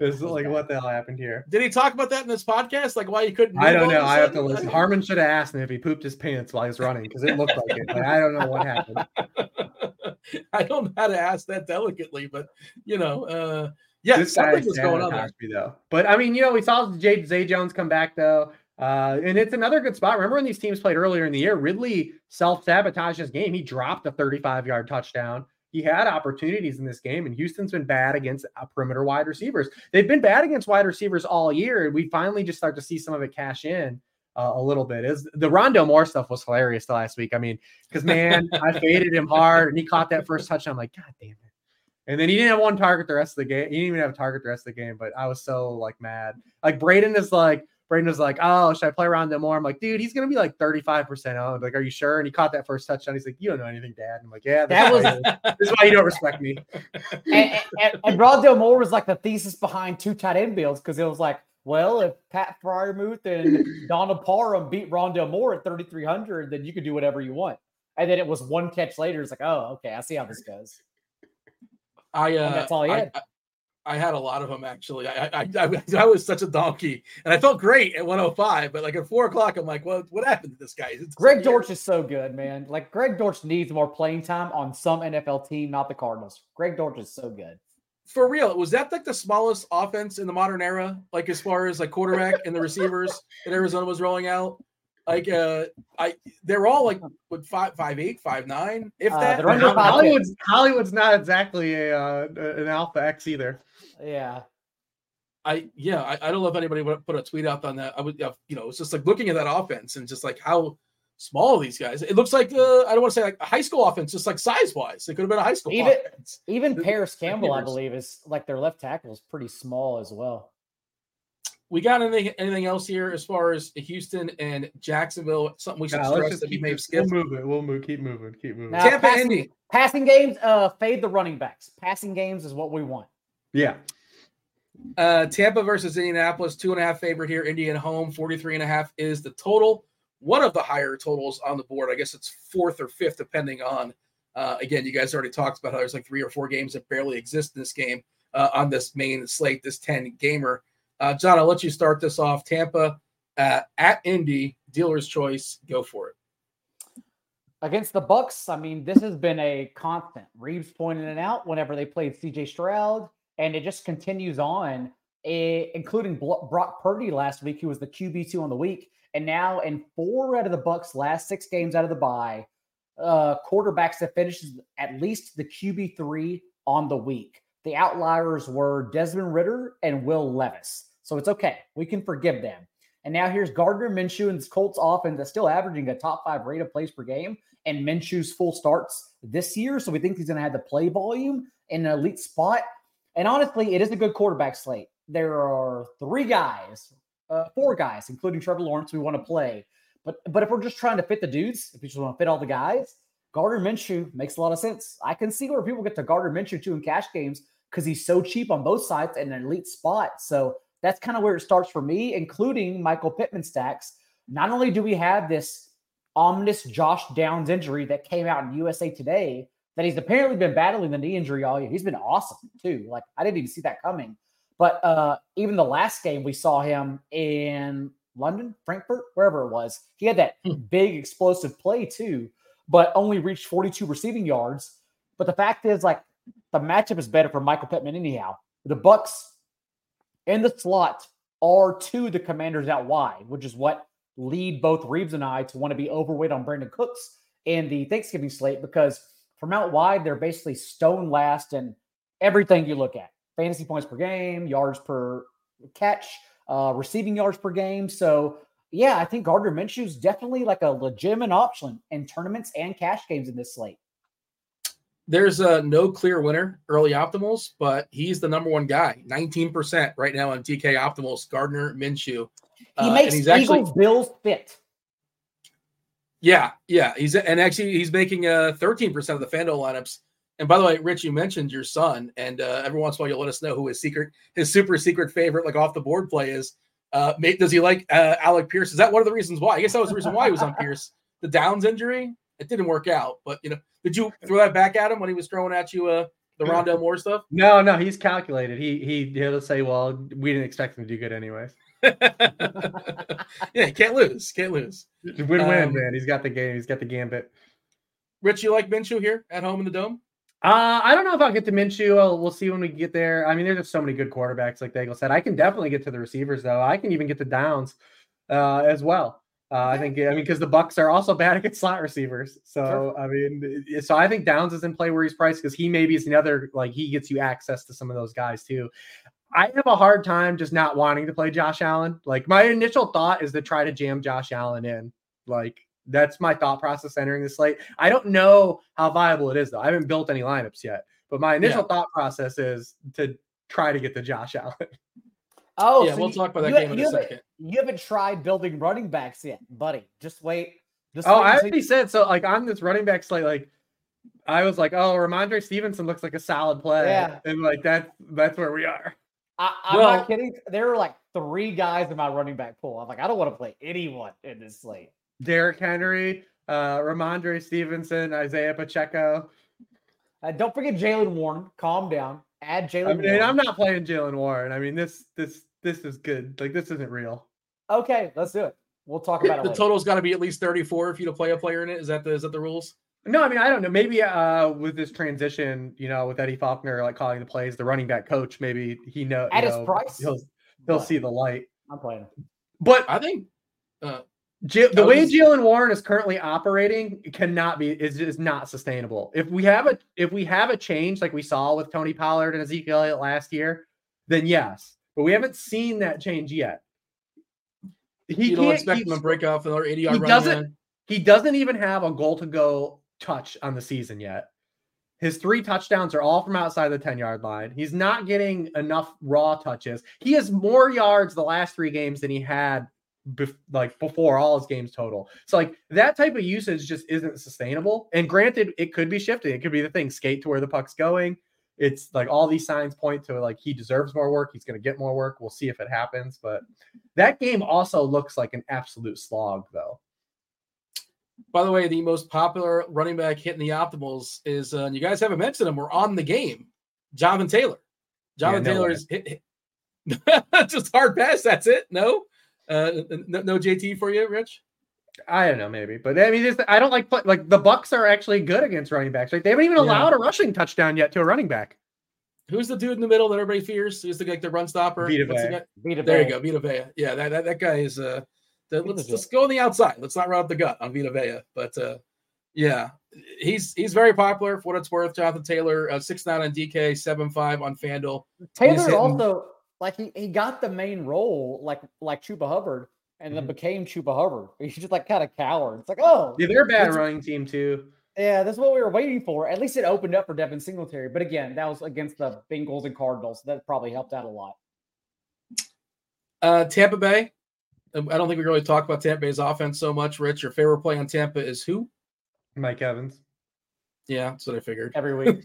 This is like, what the hell happened here? Did he talk about that in this podcast? Like, why you couldn't? I don't know. I have to listen. Harmon should have asked me if he pooped his pants while he was running, because it looked like it. But I don't know what happened. I don't know how to ask that delicately, but something was going on there. But I mean, we saw Zay Jones come back though. And it's another good spot. Remember when these teams played earlier in the year, Ridley self-sabotaged his game. He dropped a 35-yard touchdown. He had opportunities in this game, and Houston's been bad against perimeter wide receivers. They've been bad against wide receivers all year. We finally just start to see some of it cash in a little bit. The Rondo Moore stuff was hilarious last week. I mean, because, man, I faded him hard, and he caught that first touchdown. I'm like, God damn it. And then he didn't have one target the rest of the game. He didn't even have a target the rest of the game, but I was so, like, mad. Like, Braden is like, Braden was like, oh, should I play around them more? I'm like, dude, he's going to be like 35% owned. Like, are you sure? And he caught that first touchdown. He's like, you don't know anything, Dad. And I'm like, yeah, this is why you don't respect me. And Ron Del Moore was like the thesis behind two tight end builds, because it was like, well, if Pat Fryermuth and Donald Parham beat Rondale Moore at 3,300, then you could do whatever you want. And then it was one catch later. It's like, oh, okay, I see how this goes. And that's all he had. I had a lot of them, actually. I was such a donkey, and I felt great at 105, but like at 4 o'clock, I'm like, well, what happened to this guy? Greg Dortch is so good, man. Like, Greg Dortch needs more playing time on some NFL team, not the Cardinals. Greg Dortch is so good. For real, was that like the smallest offense in the modern era? Like, as far as like quarterback and the receivers that Arizona was rolling out, like they're all like with 5'8", 5'9". If that, Hollywood's not exactly an alpha X either. Yeah, I don't know if anybody would put a tweet out on that. I would, it's just like looking at that offense and just like how small these guys. It looks like I don't want to say like a high school offense, just like size wise. It could have been a high school offense. Even Paris Campbell, I believe, is like their left tackle is pretty small as well. We got anything else here as far as Houston and Jacksonville? Something we should stress that we may have skipped. We'll keep moving. Now, Tampa, Indy. Passing games, fade the running backs. Passing games is what we want. Yeah. Tampa versus Indianapolis, 2.5 favorite here. Indy at home, 43.5 is the total. One of the higher totals on the board. I guess it's fourth or fifth, depending on, again, you guys already talked about how there's like 3 or 4 games that barely exist in this game on this main slate, this 10-gamer. John, I'll let you start this off. Tampa at Indy, dealer's choice, go for it. Against the Bucks, I mean, this has been a constant. Reeves pointed it out whenever they played C.J. Stroud, and it just continues on, including Brock Purdy last week, who was the QB2 on the week. And now in 4 out of the Bucks' last 6 games out of the bye, quarterbacks that finishes at least the QB3 on the week. The outliers were Desmond Ridder and Will Levis. So it's okay. We can forgive them. And now here's Gardner Minshew and this Colts offense that's still averaging a top 5 rate of plays per game. And Minshew's full starts this year. So we think he's going to have the play volume in an elite spot. And honestly, it is a good quarterback slate. There are 4 guys, including Trevor Lawrence, we want to play. But if we're just trying to fit the dudes, if we just want to fit all the guys, Gardner Minshew makes a lot of sense. I can see where people get to Gardner Minshew too in cash games because he's so cheap on both sides and an elite spot. So that's kind of where it starts for me, including Michael Pittman stacks. Not only do we have this ominous Josh Downs injury that came out in USA Today, that he's apparently been battling the knee injury all year. He's been awesome too. Like, I didn't even see that coming. But even the last game we saw him in London, Frankfurt, wherever it was, he had that big explosive play too, but only reached 42 receiving yards. But the fact is, like, the matchup is better for Michael Pittman anyhow. The Bucks in the slot are to the Commanders out wide, which is what lead both Reeves and I to want to be overweight on Brandon Cooks in the Thanksgiving slate, because from out wide, they're basically stone last in everything you look at. Fantasy points per game, yards per catch, receiving yards per game. So, yeah, I think Gardner Minshew is definitely like a legitimate option in tournaments and cash games in this slate. There's no clear winner early optimals, but he's the #1 guy, 19% right now on DK optimals. Gardner Minshew, he makes Eagles Bills fit. Yeah, he's making 13% of the FanDuel lineups. And by the way, Rich, you mentioned your son, and every once in a while you'll let us know who his super secret favorite, like off the board play is. Does he like Alec Pierce? Is that one of the reasons why? I guess that was the reason why he was on Pierce. The Downs injury, it didn't work out. But did you throw that back at him when he was throwing at you the Rondale Moore stuff? No, he's calculated. He'll say, well, we didn't expect him to do good anyway. Yeah, can't lose. Win-win, man. He's got the game. He's got the gambit. Rich, you like Minshew here at home in the Dome? I don't know if I'll get to Minshew. We'll see when we get there. I mean, there's just so many good quarterbacks, like Daigle said. I can definitely get to the receivers, though. I can even get to Downs as well. Because the Bucks are also bad against slot receivers. So, sure. So I think Downs is in play where he's priced because he maybe is another, like, he gets you access to some of those guys, too. I have a hard time just not wanting to play Josh Allen. Like, my initial thought is to try to jam Josh Allen in, like, that's my thought process entering the slate. I don't know how viable it is, though. I haven't built any lineups yet, but my initial thought process is to try to get to Josh Allen. Oh, yeah, so we'll talk about that game in a second. You haven't tried building running backs yet, buddy. Just wait. I already said so. Like on this running back slate, like I was like, oh, Ramondre Stevenson looks like a solid play, yeah. And like that's where we are. I'm not kidding. There were like three guys in my running back pool. I'm like, I don't want to play anyone in this slate. Derrick Henry, Ramondre Stevenson, Isaiah Pacheco. Don't forget Jaylen Warren. Calm down. Add Jaylen Warren. I'm not playing Jaylen Warren. I mean, this is good. Like this isn't real. Okay, let's do it. We'll talk about it. The total's got to be at least 34 if you to play a player in it. Is that the rules? No, I mean, I don't know. Maybe with this transition, you know, with Eddie Faulkner like calling the plays, the running back coach, maybe he knows at his price. He'll see the light. I'm playing, but I think the way Jaylen Warren is currently operating is not sustainable. If we have a change like we saw with Tony Pollard and Ezekiel Elliott last year, then yes, but we haven't seen that change yet. You don't expect him to break off another 80-yard run. He doesn't even have a goal-to-go touch on the season yet. His three touchdowns are all from outside the 10-yard line. He's not getting enough raw touches. He has more yards the last three games than he had before all his games total. So, like, that type of usage just isn't sustainable. And granted, it could be shifting. It could be the thing, skate to where the puck's going. It's like all these signs point to like he deserves more work. He's going to get more work. We'll see if it happens. But that game also looks like an absolute slog, though. By the way, the most popular running back hitting the optimals is, and you guys haven't mentioned him, we're on the game, Jonathan Taylor. Taylor is hit. Just hard pass. That's it. No JT for you, Rich? I don't know, maybe, but I mean, I don't like the Bucks are actually good against running backs. Like they haven't even allowed a rushing touchdown yet to a running back. Who's the dude in the middle that everybody fears? Who's the run stopper? Vita Vea. There you go, Vita Vea. Yeah, that guy is. Let's just go on the outside. Let's not rob the gut on Vita Vea. But yeah, he's very popular for what it's worth. Jonathan Taylor, 6'9" on DK, 7'5" on FanDuel. Taylor also like he got the main role like Chuba Hubbard. And then became Chuba Hubbard. He's just like kind of cowered. It's like, oh. Yeah, they're a bad running team too. Yeah, that's what we were waiting for. At least it opened up for Devin Singletary. But again, that was against the Bengals and Cardinals. That probably helped out a lot. Tampa Bay. I don't think we really talk about Tampa Bay's offense so much, Rich. Your favorite play on Tampa is who? Mike Evans. Yeah, that's what I figured. Every week.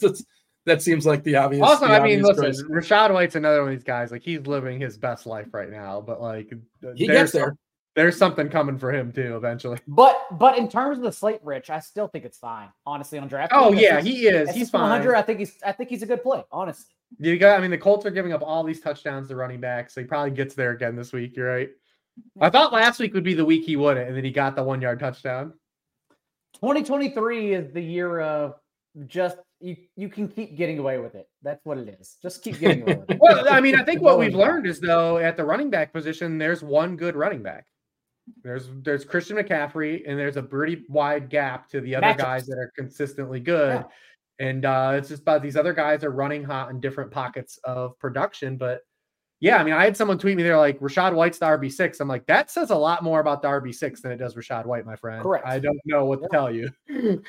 That seems like the obvious. Also, I mean, listen, Rachaad White's another one of these guys. Like, he's living his best life right now. But, like, he gets there. There's something coming for him, too, eventually. But in terms of the slate, Rich, I still think it's fine, honestly, on draft. Oh, yeah, he is. He's fine. I think he's a good play, honestly. The Colts are giving up all these touchdowns to running backs. So he probably gets there again this week. You're right. I thought last week would be the week he wouldn't, and then he got the 1-yard touchdown. 2023 is the year of just – You can keep getting away with it. That's what it is. Just keep getting away with it. Well, I mean, I think what we've learned is, though, at the running back position, there's one good running back. There's Christian McCaffrey, and there's a pretty wide gap to the other guys that are consistently good. Yeah. And it's just about these other guys are running hot in different pockets of production. But, yeah, I mean, I had someone tweet me there like, Rachaad White's the RB6. I'm like, that says a lot more about the RB6 than it does Rachaad White, my friend. Correct. I don't know what to tell you.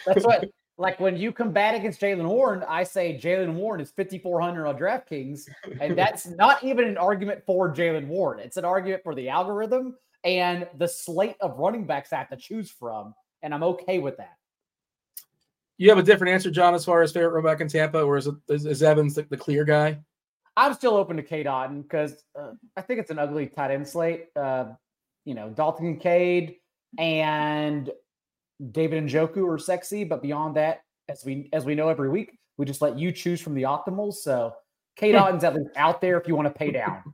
That's what – like when you combat against Jaylen Warren, I say Jaylen Warren is 5,400 on DraftKings, and that's not even an argument for Jaylen Warren. It's an argument for the algorithm and the slate of running backs I have to choose from, and I'm okay with that. You have a different answer, John, as far as favorite running back in Tampa, or is Evans the clear guy? I'm still open to Cade Otton because I think it's an ugly tight end slate. Dalton Kincaid and David Njoku are sexy, but beyond that, as we know every week, we just let you choose from the optimals. So Cade Otton's at least out there if you want to pay down.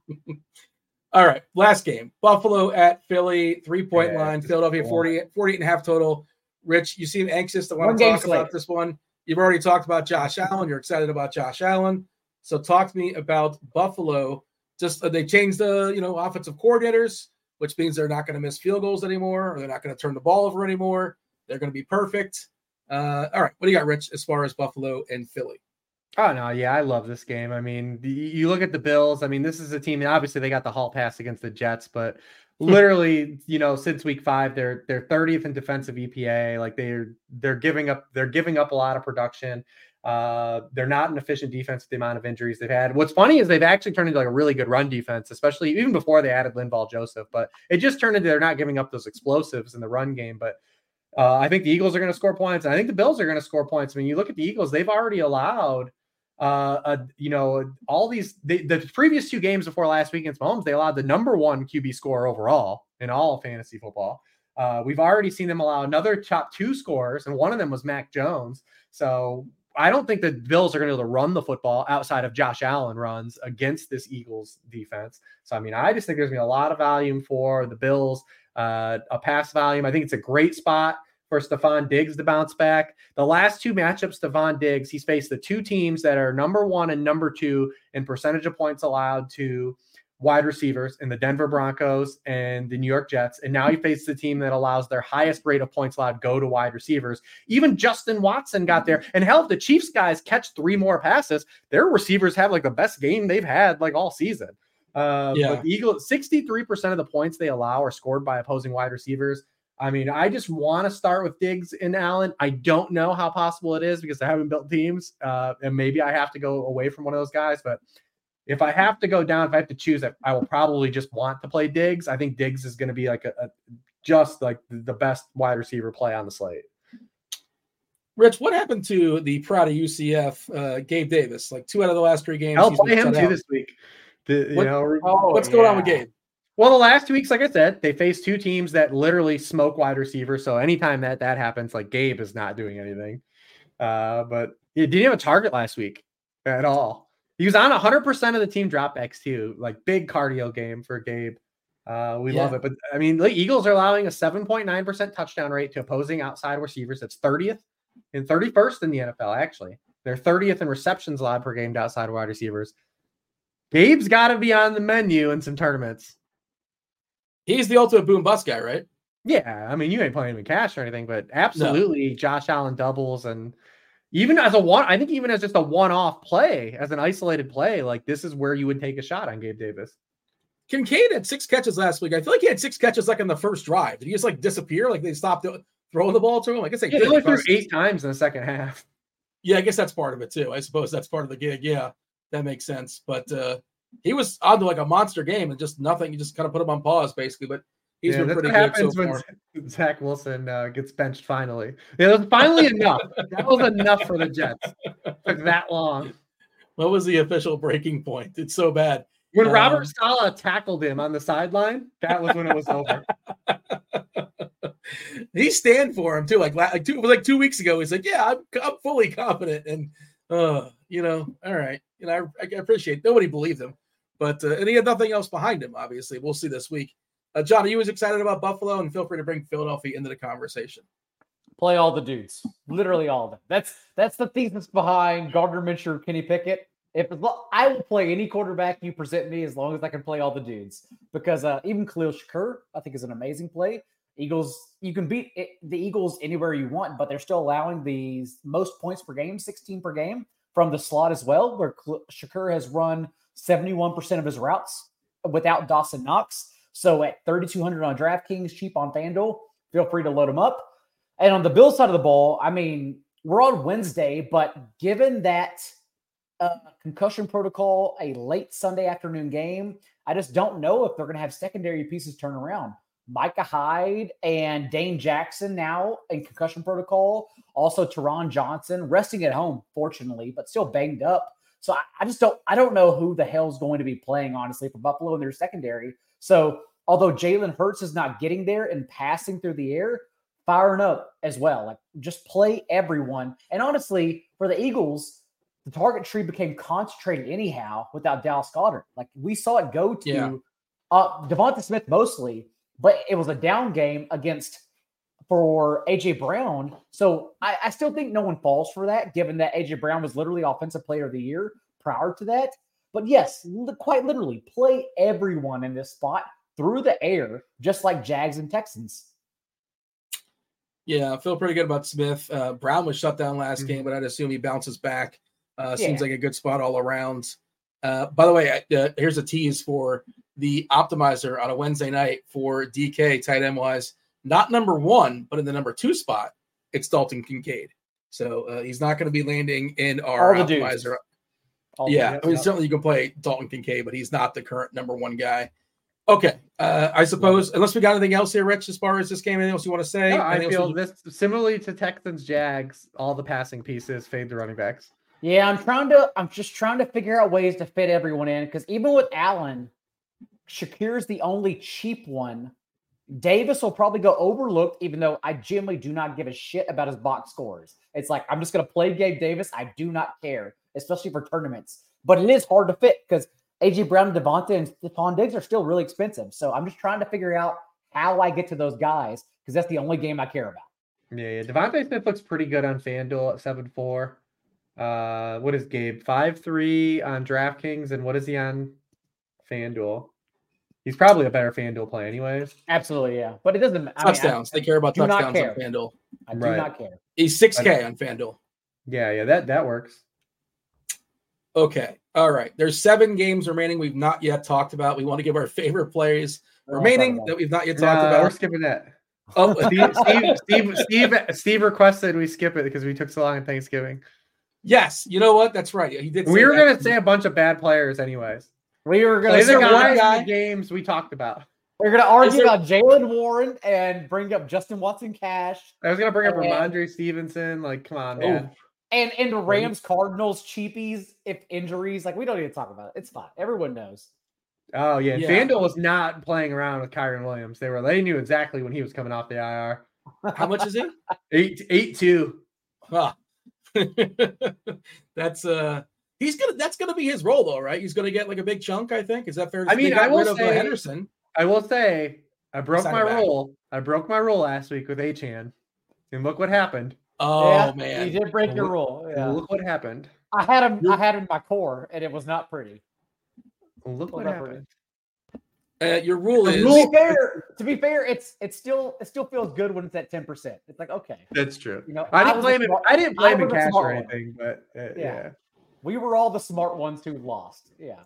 All right, last game. Buffalo at Philly, 3-point line, Philadelphia 48.5 total. Rich, you seem anxious to want to talk about this one. You've already talked about Josh Allen. You're excited about Josh Allen. So talk to me about Buffalo. Just they changed the offensive coordinators, which means they're not going to miss field goals anymore, or they're not going to turn the ball over anymore. They're going to be perfect. All right. What do you got, Rich, as far as Buffalo and Philly? Oh, no. Yeah, I love this game. I mean, you look at the Bills. I mean, this is a team, and obviously they got the hall pass against the Jets, but literally, since week 5, they're 30th in defensive EPA. Like they're giving up a lot of production. They're not an efficient defense with the amount of injuries they've had. What's funny is they've actually turned into like a really good run defense, especially even before they added Linval Joseph, but it just turned into, they're not giving up those explosives in the run game. But I think the Eagles are going to score points, and I think the Bills are going to score points. I mean, you look at the Eagles, they've already allowed, all these, the previous two games before last weekend's Mahomes, they allowed the number one QB score overall in all fantasy football. We've already seen them allow another top two scores, and one of them was Mac Jones. So I don't think the Bills are going to be able to run the football outside of Josh Allen runs against this Eagles defense. So, I mean, I just think there's going to be a lot of volume for the Bills, a pass volume. I think it's a great spot for Stephon Diggs to bounce back. The last two matchups, Stephon Diggs, he's faced the two teams that are number one and number two in percentage of points allowed to wide receivers in the Denver Broncos and the New York Jets. And now he faces the team that allows their highest rate of points allowed go to wide receivers. Even Justin Watson got there, and hell, if the Chiefs guys catch three more passes, their receivers have like the best game they've had like all season. But the Eagles, 63% of the points they allow are scored by opposing wide receivers. I mean, I just want to start with Diggs and Allen. I don't know how possible it is because I haven't built teams. And maybe I have to go away from one of those guys, but if I have to go down, if I have to choose, I will probably just want to play Diggs. I think Diggs is going to be like just like the best wide receiver play on the slate. Rich, what happened to the proud of UCF Gabe Davis? Like two out of the last three games. I'll play him too this week. What's going on with Gabe? Well, the last 2 weeks, like I said, they faced two teams that literally smoke wide receivers. So anytime that happens, like Gabe is not doing anything. But he didn't have a target last week at all. He was on 100% of the team dropbacks too, like big cardio game for Gabe. We love it. But I mean, the Eagles are allowing a 7.9% touchdown rate to opposing outside receivers. That's 30th and 31st in the NFL. Actually, they're 30th in receptions allowed per game to outside wide receivers. Gabe's got to be on the menu in some tournaments. He's the ultimate boom bust guy, right? Yeah. I mean, you ain't playing him in cash or anything, but absolutely no. Josh Allen doubles, and even as a one-off play, as an isolated play, like this is where you would take a shot on Gabe Davis. Kincaid had six catches last week. I feel like he had six catches like in the first drive. Did he just like disappear? Like they stopped throwing the ball to him? Like I guess they only threw eight times in the second half. Yeah, I guess that's part of it too. I suppose that's part of the gig. Yeah, that makes sense. But he was on to like a monster game and just nothing. You just kind of put him on pause basically. But he's been pretty good so far. Zach Wilson gets benched finally. Yeah, that was finally enough. That was enough for the Jets. It took that long. What was the official breaking point? It's so bad. When Robert Saleh tackled him on the sideline, that was when it was over. He stand for him too. Like 2 weeks ago, he's like, "Yeah, I'm fully confident." And all right. And I appreciate nobody believed him, but and he had nothing else behind him. Obviously, we'll see this week. John, are you as excited about Buffalo? And feel free to bring Philadelphia into the conversation. Play all the dudes, literally all of them. That's the thesis behind Gardner Minshew, Kenny Pickett. I will play any quarterback you present me as long as I can play all the dudes, because even Khalil Shakur, I think, is an amazing play. Eagles, you can beat the Eagles anywhere you want, but they're still allowing the most points per game, 16 per game, from the slot as well, where Shakur has run 71% of his routes without Dawson Knox. So at $3,200 on DraftKings, cheap on FanDuel, feel free to load them up. And on the Bills side of the ball, I mean, we're on Wednesday, but given that concussion protocol, a late Sunday afternoon game, I just don't know if they're going to have secondary pieces turn around. Micah Hyde and Dane Jackson now in concussion protocol. Also, Teron Johnson resting at home, fortunately, but still banged up. So I just don't know who the hell's going to be playing, honestly, for Buffalo in their secondary. So although Jalen Hurts is not getting there and passing through the air, firing up as well. Like, just play everyone. And honestly, for the Eagles, the target tree became concentrated anyhow without Dallas Goedert. Like, we saw it go to Devonta Smith mostly, but it was a down game for A.J. Brown. So I still think no one falls for that, given that A.J. Brown was literally Offensive Player of the Year prior to that. But yes, quite literally, play everyone in this spot through the air, just like Jags and Texans. Yeah, I feel pretty good about Smith. Brown was shut down last game, but I'd assume he bounces back. Seems like a good spot all around. By the way, here's a tease for the optimizer on a Wednesday night for DK tight end wise. Not number one, but in the number two spot, it's Dalton Kincaid. So he's not going to be landing in our optimizer. Certainly you can play Dalton Kincaid, but he's not the current number one guy. Okay, I suppose, unless we got anything else here, Rich, as far as this game, anything else you want to say? No, I feel this similarly to Texans Jags, all the passing pieces fade the running backs. Yeah, I'm just trying to figure out ways to fit everyone in, because even with Allen, Shakir's the only cheap one. Davis will probably go overlooked, even though I generally do not give a shit about his box scores. It's like, I'm just going to play Gabe Davis. I do not care, especially for tournaments. But it is hard to fit because A.J. Brown, Devonta, and Stephon Diggs are still really expensive. So I'm just trying to figure out how I get to those guys, because that's the only game I care about. Yeah, Devonta Smith looks pretty good on FanDuel at 7.4. What is Gabe? 5.3 on DraftKings, and what is he on FanDuel? He's probably a better FanDuel play anyways. Absolutely, yeah. But it doesn't matter. Touchdowns. They care about touchdowns on FanDuel. I do not care. He's 6K on FanDuel. Yeah, that works. Okay. All right. There's 7 games remaining we've not yet talked about. We want to give our favorite plays remaining that we've not yet talked about. We're skipping that. Oh, Steve requested we skip it because we took so long on Thanksgiving. Yes. You know what? That's right. He did. We were going to say a bunch of bad players anyways. We were going to say one guy games we talked about. We're going to argue about Jalen Warren and bring up Justin Watson Cash. I was going to bring up Ramondre Stevenson. Like, come on, man. And Rams, Cardinals, cheapies, if injuries. Like, we don't need to talk about it. It's fine. Everyone knows. Oh, yeah. FanDuel was not playing around with Kyren Williams. They knew exactly when he was coming off the IR. How much is it? 8.2. Huh. That's gonna be his role, though, right? He's gonna get like a big chunk, I think. Is that fair? I mean, I will say, I broke my rule. I broke my rule last week with Achan, and look what happened. Oh man, you did break your rule. Yeah. Look what happened. I had him in my core, and it was not pretty. Look what happened. Your rule is to be fair. It still feels good when it's at 10%. It's like, okay, that's true. You know, I didn't blame Cash or anything, but yeah. We were all the smart ones who lost. Yeah.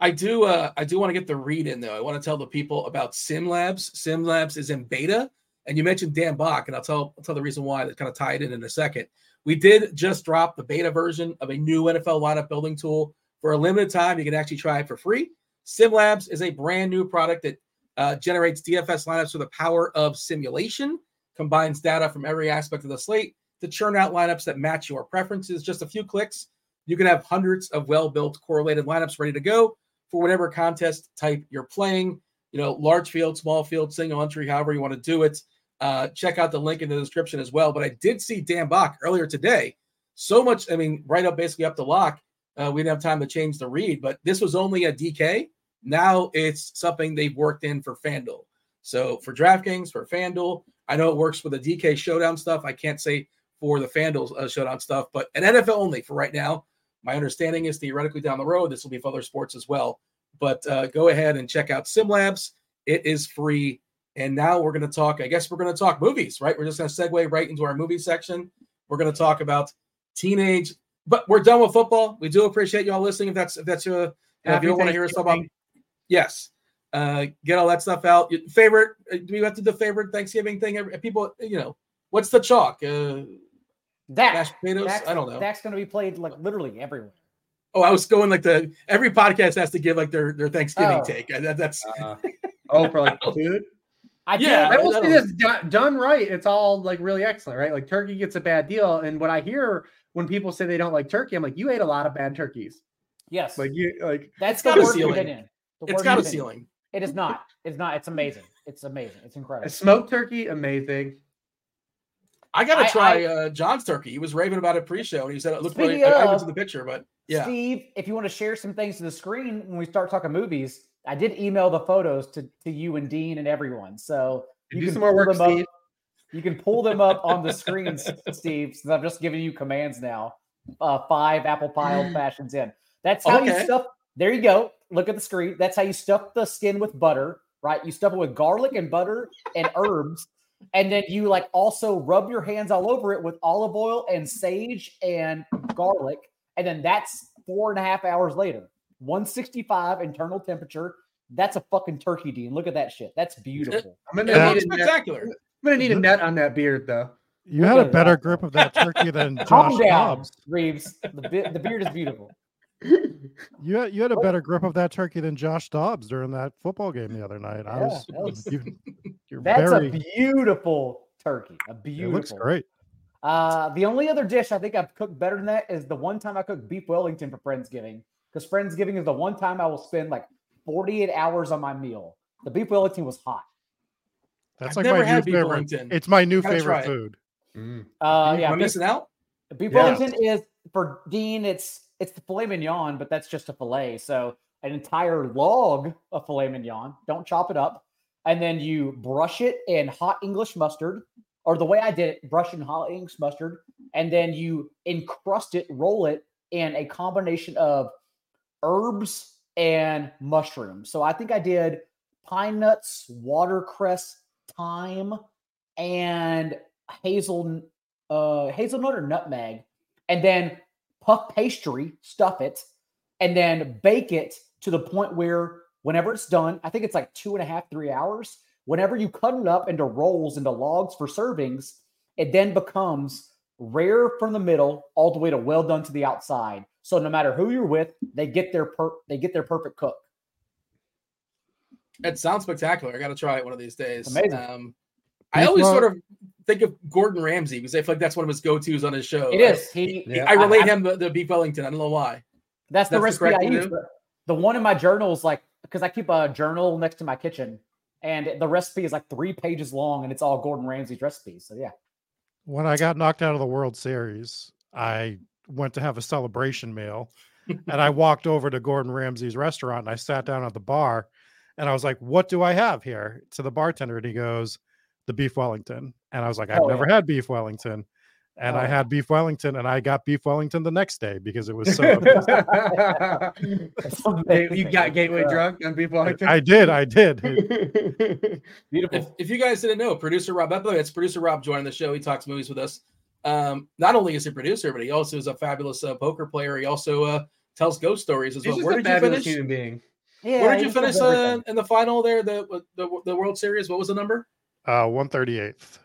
I do want to get the read in, though. I want to tell the people about SimLabs. SimLabs is in beta. And you mentioned Dan Bach, and I'll tell the reason why. That kind of tied in a second. We did just drop the beta version of a new NFL lineup building tool. For a limited time, you can actually try it for free. SimLabs is a brand new product that generates DFS lineups with the power of simulation, combines data from every aspect of the slate to churn out lineups that match your preferences. Just a few clicks. You can have hundreds of well-built correlated lineups ready to go for whatever contest type you're playing. You know, large field, small field, single entry, however you want to do it. Check out the link in the description as well. But I did see Dan Bach earlier today. So much, I mean, right up, basically up to lock. We didn't have time to change the read, but this was only a DK. Now it's something they've worked in for FanDuel. So for DraftKings, for FanDuel, I know it works for the DK showdown stuff. I can't say for the FanDuel showdown stuff, but an NFL only for right now. My understanding is theoretically down the road, this will be for other sports as well. But go ahead and check out SimLabs. It is free. And now we're going to talk, I guess we're going to talk movies, right? We're just going to segue right into our movie section. We're going to talk about teenage, but we're done with football. We do appreciate y'all listening. If you don't want to hear us talk about, yes. Get all that stuff out. Your favorite, do we have to do the favorite Thanksgiving thing? People, you know, what's the chalk? Mashed potatoes? I don't know. That's going to be played like literally everywhere. Oh, I was going like every podcast has to give like their Thanksgiving take. That's for like food. I will say this done right. It's all like really excellent, right? Like turkey gets a bad deal, and what I hear when people say they don't like turkey, I'm like, you ate a lot of bad turkeys. Yes, like you like that's got a ceiling. It's got a ceiling. It is not. It's not. It's amazing. It's amazing. It's incredible. A smoked turkey, amazing. I got to try John's turkey. He was raving about it pre-show, and he said it looked really good. I went to the picture, but yeah. Steve, if you want to share some things to the screen when we start talking movies, I did email the photos to you and Dean and everyone. So you can do some more work, Steve. You can pull them up on the screen, Steve, since I'm just giving you commands now. 5 apple pie old fashions in. That's how you stuff. There you go. Look at the screen. That's how you stuff the skin with butter, right? You stuff it with garlic and butter and herbs. And then you like also rub your hands all over it with olive oil and sage and garlic. And then that's 4.5 hours later, 165 internal temperature. That's a fucking turkey, Dean. Look at that shit. That's beautiful. I'm going to need a net on that beard, though. You had a better grip of that turkey than Josh Dobbs. Reeves, the beard is beautiful. You had a better grip of that turkey than Josh Dobbs during that football game the other night. That's a beautiful turkey. It looks great. The only other dish I think I've cooked better than that is the one time I cooked beef Wellington for Friendsgiving, because Friendsgiving is the one time I will spend like 48 hours on my meal. The beef Wellington was hot. That's I've like my new favorite. Wellington. It's my new favorite food. Mm. Yeah, am I missing out? Beef Wellington is for Dean. It's the filet mignon, but that's just a filet. So an entire log of filet mignon. Don't chop it up, and then you brush it in hot English mustard. Or the way I did it, brush in hot English mustard, and then you encrust it, roll it in a combination of herbs and mushrooms. So I think I did pine nuts, watercress, thyme, and hazelnut or nutmeg, and then puff pastry, stuff it, and then bake it to the point where whenever it's done, I think it's like 2.5 to 3 hours. Whenever you cut it up into rolls, into logs for servings, it then becomes rare from the middle all the way to well done to the outside. So no matter who you're with, they get their perfect cook. That sounds spectacular. I got to try it one of these days. Amazing. I always sort of think of Gordon Ramsay because I feel like that's one of his go-tos on his show. It is. I relate him to the beef Wellington. I don't know why. That's the recipe I use. The one in my journal is like, because I keep a journal next to my kitchen. And the recipe is like 3 pages long, and it's all Gordon Ramsay's recipes. So, yeah. When I got knocked out of the World Series, I went to have a celebration meal, and I walked over to Gordon Ramsay's restaurant, and I sat down at the bar, and I was like, what do I have here? To the bartender, and he goes, the beef Wellington. And I was like, I've never had beef Wellington. And I had beef Wellington, and I got beef Wellington the next day because it was so amazing. You got gateway drunk on beef Wellington? I did. Beautiful. If you guys didn't know, producer Rob, by the way, it's producer Rob joining the show. He talks movies with us. Not only is he a producer, but he also is a fabulous poker player. He also tells ghost stories as well. Where did you finish? Human being. Yeah, where did you finish in the final there, the World Series? What was the number? 138th.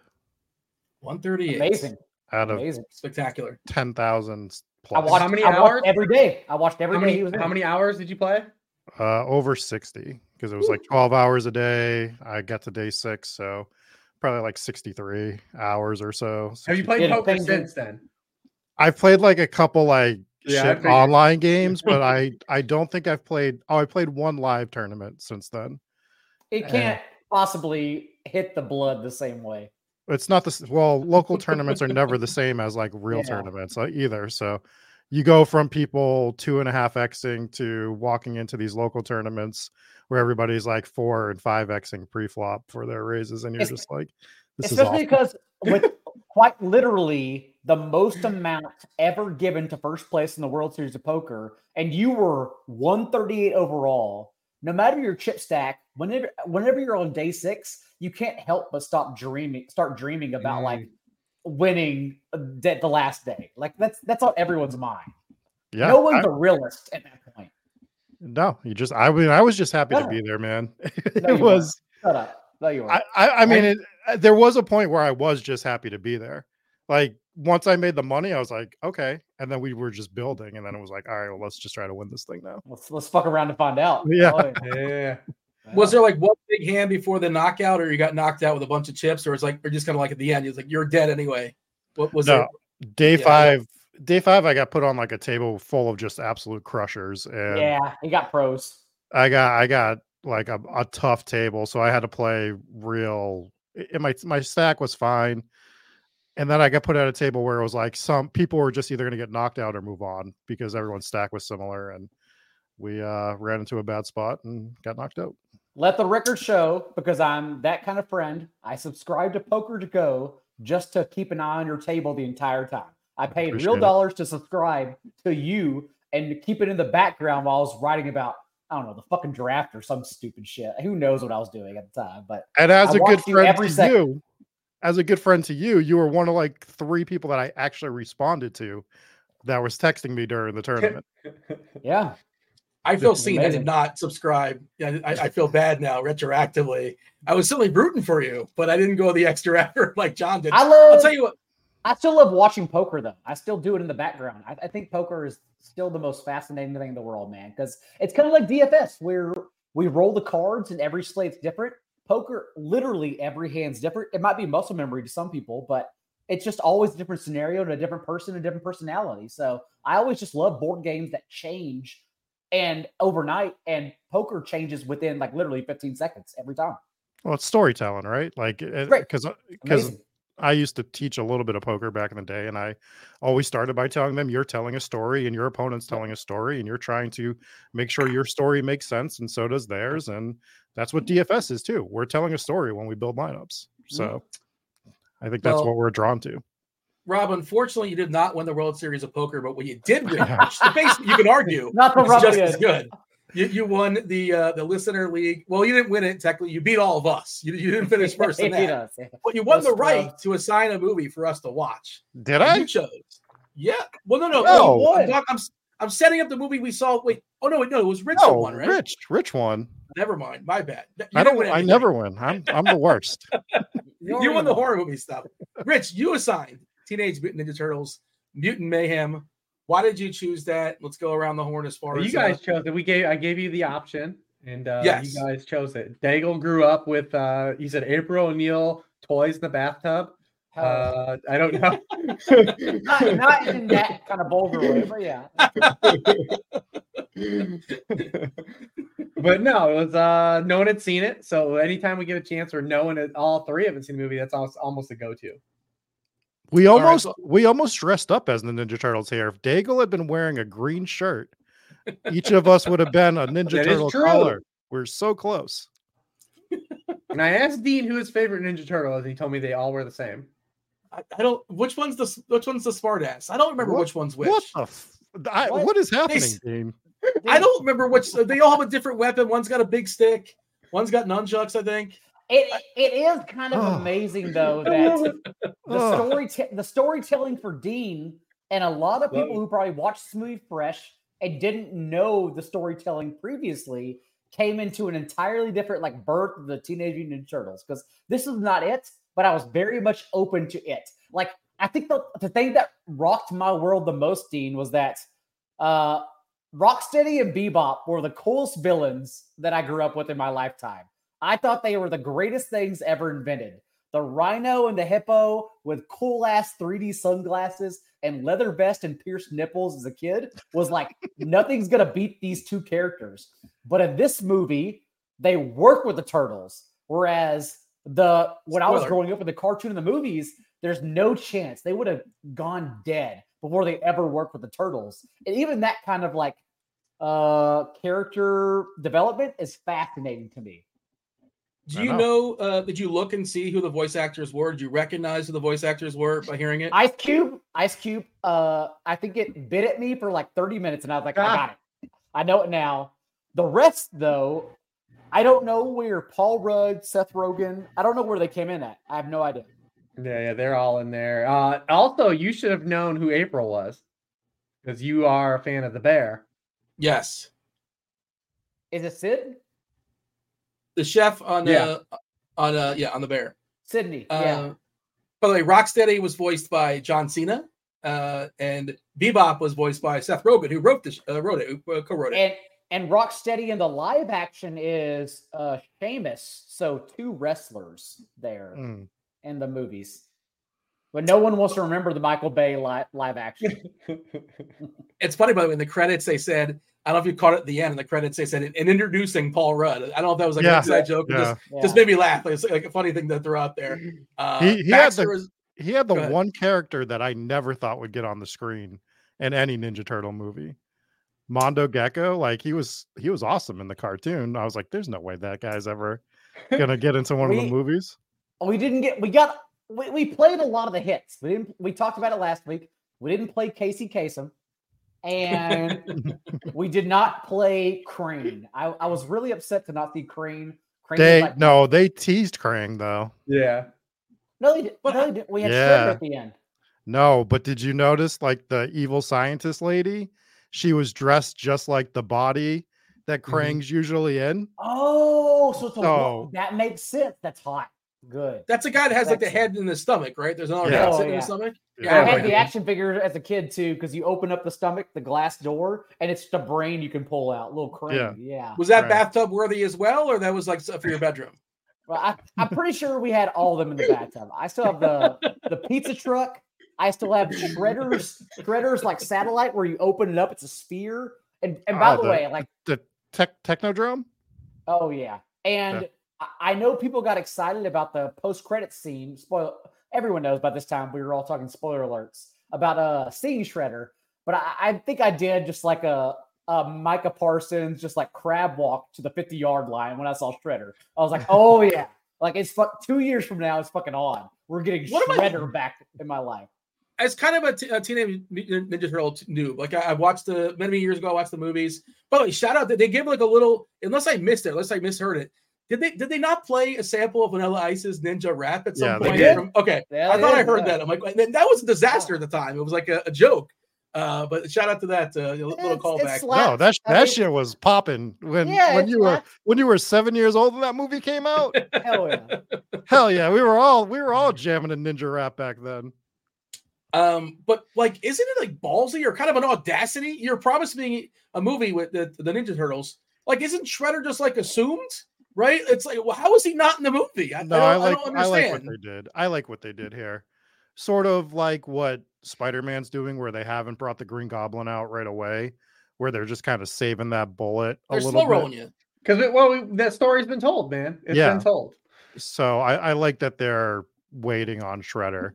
138th. Amazing. Out of spectacular 10,000 plus. How many hours? I watched every day. How many hours did you play? Over 60 because it was like 12 hours a day. I got to day 6, so probably like 63 hours or so. Have you played poker since then? I've played like a couple online games, but I don't think I've played. Oh, I played one live tournament since then. It can't possibly hit the blood the same way. It's not the local tournaments are never the same as like real tournaments either. So you go from people 2.5xing to walking into these local tournaments where everybody's like 4 and 5xing pre-flop for their raises, and you're just like, this is awful. Especially because with quite literally the most amount ever given to first place in the World Series of Poker, and you were 138 overall. No matter your chip stack, whenever you're on day 6, you can't help but start dreaming about like winning the last day. Like that's on everyone's mind. Yeah, no one's a realist at that point. No, I was just happy to be there, man. There was a point where I was just happy to be there. Like once I made the money, I was like, okay. And then we were just building, and then it was like, all right, well, let's just try to win this thing now. Let's fuck around and find out. Yeah. Was there like one big hand before the knockout, or you got knocked out with a bunch of chips, or it's like you're just kind of like at the end, it's like you're dead anyway? What was it? Day five, I got put on like a table full of just absolute crushers, and you got pros. I got like a tough table, so I had to play real. And my stack was fine. And then I got put at a table where it was like some people were just either going to get knocked out or move on because everyone's stack was similar. And we ran into a bad spot and got knocked out. Let the record show, because I'm that kind of friend, I subscribe to Poker to Go just to keep an eye on your table the entire time. I paid dollars to subscribe to you and keep it in the background while I was writing about, I don't know, the fucking draft or some stupid shit. Who knows what I was doing at the time. And as a good friend to you, you were one of like 3 people that I actually responded to that was texting me during the tournament. Yeah. I feel seen. I did not subscribe. I feel bad now retroactively. I was certainly rooting for you, but I didn't go the extra effort like John did. I'll tell you what. I still love watching poker, though. I still do it in the background. I think poker is still the most fascinating thing in the world, man, because it's kind of like DFS where we roll the cards and every slate's different. Poker, literally every hand's different. It might be muscle memory to some people, but it's just always a different scenario to a different person, a different personality. So I always just love board games that change and overnight, and poker changes within like literally 15 seconds every time. Well, it's storytelling, right? Like, because I used to teach a little bit of poker back in the day, and I always started by telling them you're telling a story and your opponent's telling a story and you're trying to make sure your story makes sense. And so does theirs. And that's what DFS is too. We're telling a story when we build lineups. So I think that's what we're drawn to. Rob, unfortunately, you did not win the World Series of Poker, but what you did win, which the base, you can argue, not the Rob just as good. You won the listener league. Well, you didn't win it technically. You beat all of us. You didn't finish first in that. But you won the right to assign a movie for us to watch. Did I? You chose. Yeah. Well, no. You won. I'm setting up the movie we saw. Wait. Oh no. No, it was Rich that won, right? Rich won. Never mind. My bad. I never win. I'm the worst. You won the horror movie stuff. Rich, you assigned Teenage Mutant Ninja Turtles, Mutant Mayhem. Why did you choose that? Let's go around the horn as far as you guys chose it. I gave you the option, and yes. You guys chose it. Daigle grew up with, he said, April O'Neil toys in the bathtub. I don't know. not in that kind of vulgar way, but yeah. But no, it was no one had seen it. So anytime we get a chance, or no one, all three haven't seen the movie, that's almost a go-to. We almost dressed up as the Ninja Turtles here. If Daigle had been wearing a green shirt, each of us would have been a Ninja Turtle color. We're so close. And I asked Dean who his favorite Ninja Turtle is. He told me they all were the same. I don't. Which one's the smart ass? I don't remember which one's which. What is happening, Dean? I don't remember which. They all have a different weapon. One's got a big stick. One's got nunchucks, I think. It is kind of amazing though that the storytelling for Dean and a lot of people who probably watched this movie fresh and didn't know the storytelling previously came into an entirely different like birth of the Teenage Mutant Ninja Turtles, because this is not it, but I was very much open to it. Like I think the thing that rocked my world the most, Dean, was that Rocksteady and Bebop were the coolest villains that I grew up with in my lifetime. I thought they were the greatest things ever invented. The rhino and the hippo with cool-ass 3D sunglasses and leather vest and pierced nipples as a kid was like, nothing's going to beat these two characters. But in this movie, they work with the turtles. Whereas when I was growing up in the cartoon and the movies, there's no chance. They would have gone dead before they ever worked with the turtles. And even that kind of like character development is fascinating to me. Do you know, did you look and see who the voice actors were? Did you recognize who the voice actors were by hearing it? Ice Cube. I think it bit at me for like 30 minutes, and I was like, I got it. I know it now. The rest, though, I don't know where Paul Rudd, Seth Rogen, I don't know where they came in at. I have no idea. Yeah, they're all in there. Also, you should have known who April was, because you are a fan of The Bear. Yes. Is it Sid? The chef on The Bear. Sydney. By the way, Rocksteady was voiced by John Cena, and Bebop was voiced by Seth Rogen, who co-wrote it. And Rocksteady in the live action is Sheamus, so two wrestlers there in the movies. But no one wants to remember the Michael Bay live action. It's funny, by the way, in the credits they said, I don't know if you caught it at the end in the credits, they said, in introducing Paul Rudd. I don't know if that was like an inside joke. Yeah. Just made me laugh. It's like a funny thing that they're out there. He had the one character that I never thought would get on the screen in any Ninja Turtle movie. Mondo Gecko. Like he was awesome in the cartoon. I was like, there's no way that guy's ever going to get into one of the movies. We played a lot of the hits. We talked about it last week. We didn't play Casey Kasem. And we did not play Crane. I was really upset to not see Crane. They teased Crane though. Yeah. No, they did. We had Shredder at the end. No, but did you notice like the evil scientist lady? She was dressed just like the body that Crane's usually in. Oh, so that makes sense. That's hot. Good. That's a guy that has like the head in the stomach, right? There's another guy sitting in the stomach. Yeah. I had the action figure as a kid too, because you open up the stomach, the glass door, and it's the brain you can pull out. A little crazy. Yeah. Was that bathtub worthy as well, or that was like stuff for your bedroom? Well, I'm pretty sure we had all of them in the bathtub. I still have the pizza truck. I still have Shredder's like satellite where you open it up, it's a sphere. And by the way, like the Technodrome. Oh yeah, and I know people got excited about the post-credits scene. Spoiler, everyone knows by this time we were all talking spoiler alerts about seeing Shredder, but I think I did just like a Micah Parsons just like crab walk to the 50-yard line when I saw Shredder. I was like, oh yeah, like it's 2 years from now, it's fucking on. We're getting Shredder back in my life. As kind of a Teenage Mutant Ninja Turtle noob, like I watched many years ago, I watched the movies. By the way, shout out that they give like a little, unless I missed it, unless I misheard it. Did they not play a sample of Vanilla Ice's Ninja Rap at some point? They did. Okay, I thought I heard that. I'm like, that was a disaster at the time. It was like a joke. But shout out to that little callback. No, that shit was popping when you were 7 years old and that movie came out. Hell yeah! Hell yeah! We were all jamming a Ninja Rap back then. But like, isn't it like ballsy or kind of an audacity? You're promised me a movie with the Ninja Turtles. Like, isn't Shredder just like assumed, right? It's like, well, how is he not in the movie? I don't understand. I like what they did. I like what they did here. Sort of like what Spider-Man's doing, where they haven't brought the Green Goblin out right away, where they're just kind of saving that bullet a little bit. They're slow rolling you. Because that story's been told, man. It's been told. So I like that they're waiting on Shredder.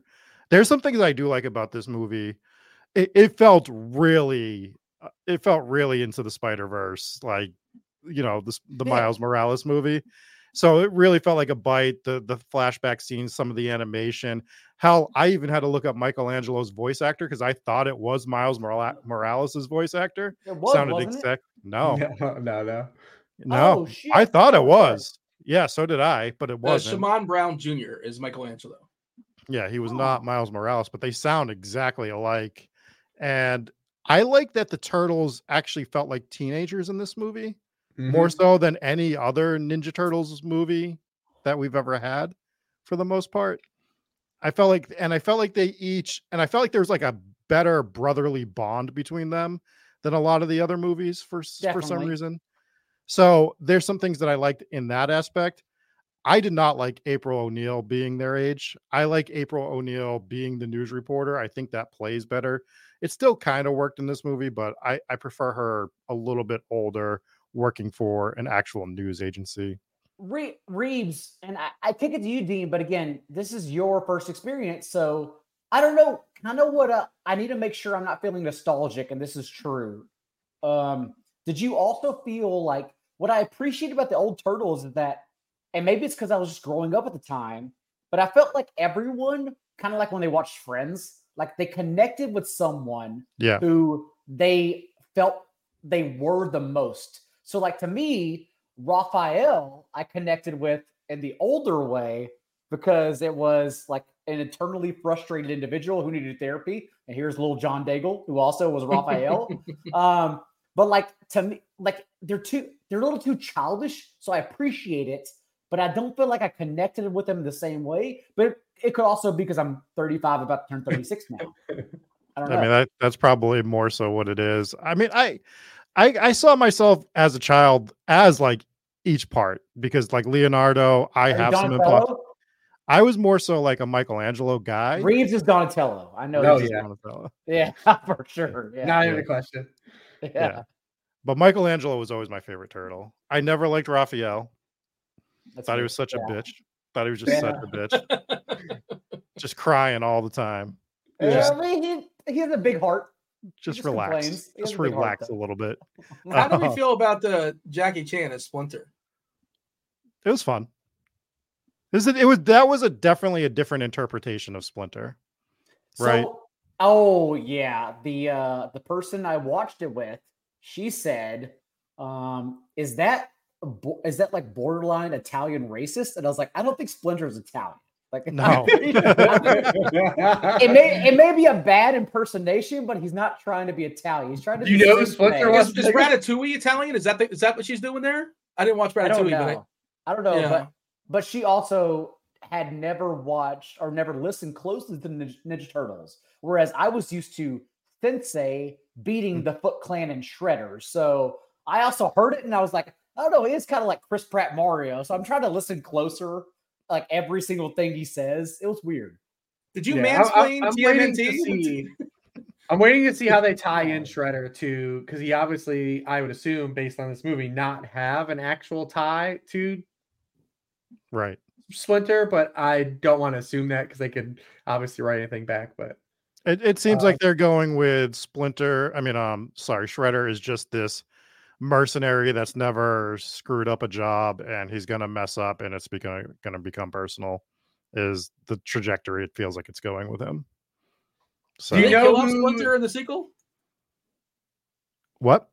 There's some things I do like about this movie. It felt really into the Spider-Verse, like, you know, the Miles Morales movie. So it really felt like a bite. The flashback scenes, some of the animation. Hell, I even had to look up Michelangelo's voice actor because I thought it was Miles Morales' voice actor. It was, sounded exact. No. Oh, shit. I thought it was. Yeah, so did I, but it wasn't. Shimon Brown Jr. is Michelangelo. Yeah, he was not Miles Morales, but they sound exactly alike. And I like that the Turtles actually felt like teenagers in this movie, more so than any other Ninja Turtles movie that we've ever had, for the most part. I felt like there was like a better brotherly bond between them than a lot of the other movies for some reason. So there's some things that I liked in that aspect. I did not like April O'Neil being their age. I like April O'Neil being the news reporter. I think that plays better. It still kind of worked in this movie, but I prefer her a little bit older, working for an actual news agency. Reeves, and I kick it to you, Dean, but again, this is your first experience, so I don't know. I know what I need to make sure I'm not feeling nostalgic, and this is true. Did you also feel like what I appreciate about the old Turtles is that, and maybe it's because I was just growing up at the time, but I felt like everyone, kind of like when they watched Friends, like they connected with someone who they felt they were the most. So like to me, Raphael, I connected with in the older way because it was like an internally frustrated individual who needed therapy. And here's little John Daigle, who also was Raphael. But like to me, like they're a little too childish. So I appreciate it. But I don't feel like I connected with them the same way. But it could also be because I'm 35, about to turn 36 now. I don't know. I mean, that's probably more so what it is. I mean, I saw myself as a child as like each part, because like Leonardo, I have Donatello? Some involvement. I was more so like a Michelangelo guy. Reeves is Donatello. I know. No, Donatello. Yeah, for sure. Yeah. Not even a question. Yeah. But Michelangelo was always my favorite turtle. I never liked Raphael. Thought he was such a bitch. Thought he was just such a bitch. Just crying all the time. Yeah, I mean, he has a big heart. Just relax. Just relax a little bit. How do we feel about the Jackie Chan as Splinter? It was fun. That was definitely a different interpretation of Splinter, right? So, the person I watched it with, she said, is that like borderline Italian racist? And I was like, I don't think Splinter is Italian. Like, no. It may be a bad impersonation, but he's not trying to be Italian. He's trying to. You know, Splinter was is Ratatouille Italian? Is that what she's doing there? I didn't watch Ratatouille. I don't know, but she also had never watched or never listened closely to Ninja Turtles, whereas I was used to Sensei beating the Foot Clan and Shredder. So I also heard it and I was like, oh no, he is kind of like Chris Pratt Mario. So I'm trying to listen closer, like every single thing he says. It was weird. Did you mansplain TMNT? I'm waiting to see how they tie in Shredder to, because he obviously, I would assume, based on this movie, not have an actual tie to right Splinter, but I don't want to assume that because they could obviously write anything back. But it seems like they're going with Splinter. I mean, Shredder is just this mercenary that's never screwed up a job, and he's going to mess up, and it's going to become personal. Is the trajectory it feels like it's going with him. So, do you know who... Splinter in the sequel? What?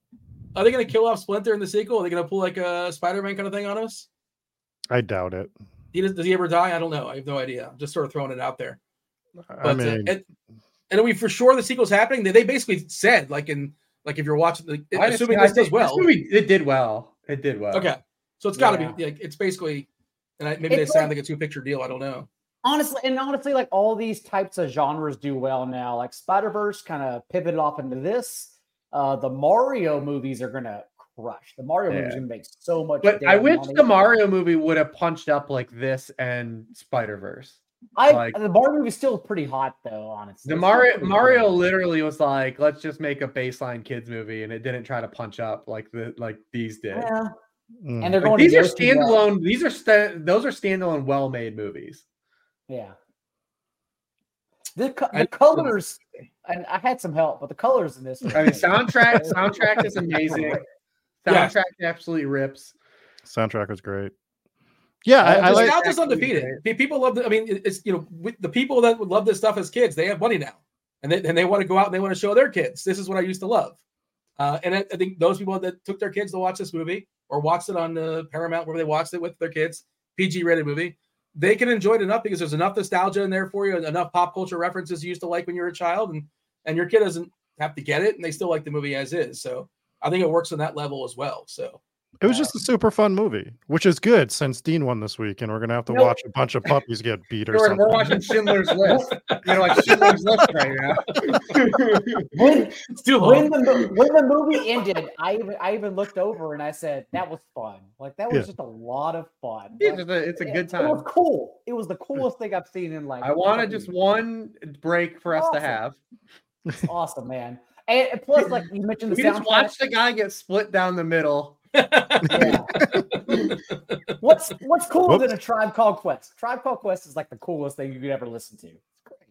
Are they going to kill off Splinter in the sequel? Are they going to pull like a Spider-Man kind of thing on us? I doubt it. Does he ever die? I don't know. I have no idea. I'm just sort of throwing it out there. But, I mean, and we for sure the sequel's happening. They basically said like if you're watching, like, assuming this does well. It did well. Okay, so it's got to be like it's basically, and maybe they sound like a 2-picture deal. I don't know. Honestly, like all these types of genres do well now. Like Spider-Verse kind of pivoted off into this. The Mario movies are going to crush. The Mario movies are going to make so much. But I wish the Mario movie would have punched up like this and Spider-Verse. The Mario movie is still pretty hot though, honestly. The Mario literally was like, let's just make a baseline kids movie, and it didn't try to punch up like these did. Yeah. Mm. And they're going. Like, these are standalone. Those are standalone, well-made movies. Yeah. The colors, and I had some help, but the colors in this. I mean, soundtrack is amazing. Soundtrack absolutely rips. Soundtrack was great. Yeah, I like. It's not just undefeated. Great. People love. I mean, it's with the people that would love this stuff as kids, they have money now, and they want to go out and they want to show their kids. This is what I used to love, and I think those people that took their kids to watch this movie or watched it on Paramount, where they watched it with their kids, PG-rated movie, they can enjoy it enough because there's enough nostalgia in there for you, and enough pop culture references you used to like when you were a child, and your kid doesn't have to get it, and they still like the movie as is. So I think it works on that level as well. So it was just a super fun movie, which is good since Dean won this week, and we're gonna have to watch a bunch of puppies get beat or something. We're watching Schindler's List, like Schindler's List right now. When the movie ended, I even looked over and I said that was fun. Like that was just a lot of fun. Like, it's a good time. It was cool. It was the coolest thing I've seen in life. I wanted just one break for us to have. It's awesome, man. And plus, like you mentioned, we just watched the guy get split down the middle. Yeah. What's cooler than a Tribe Called Quest? Tribe Called Quest is like the coolest thing you could ever listen to.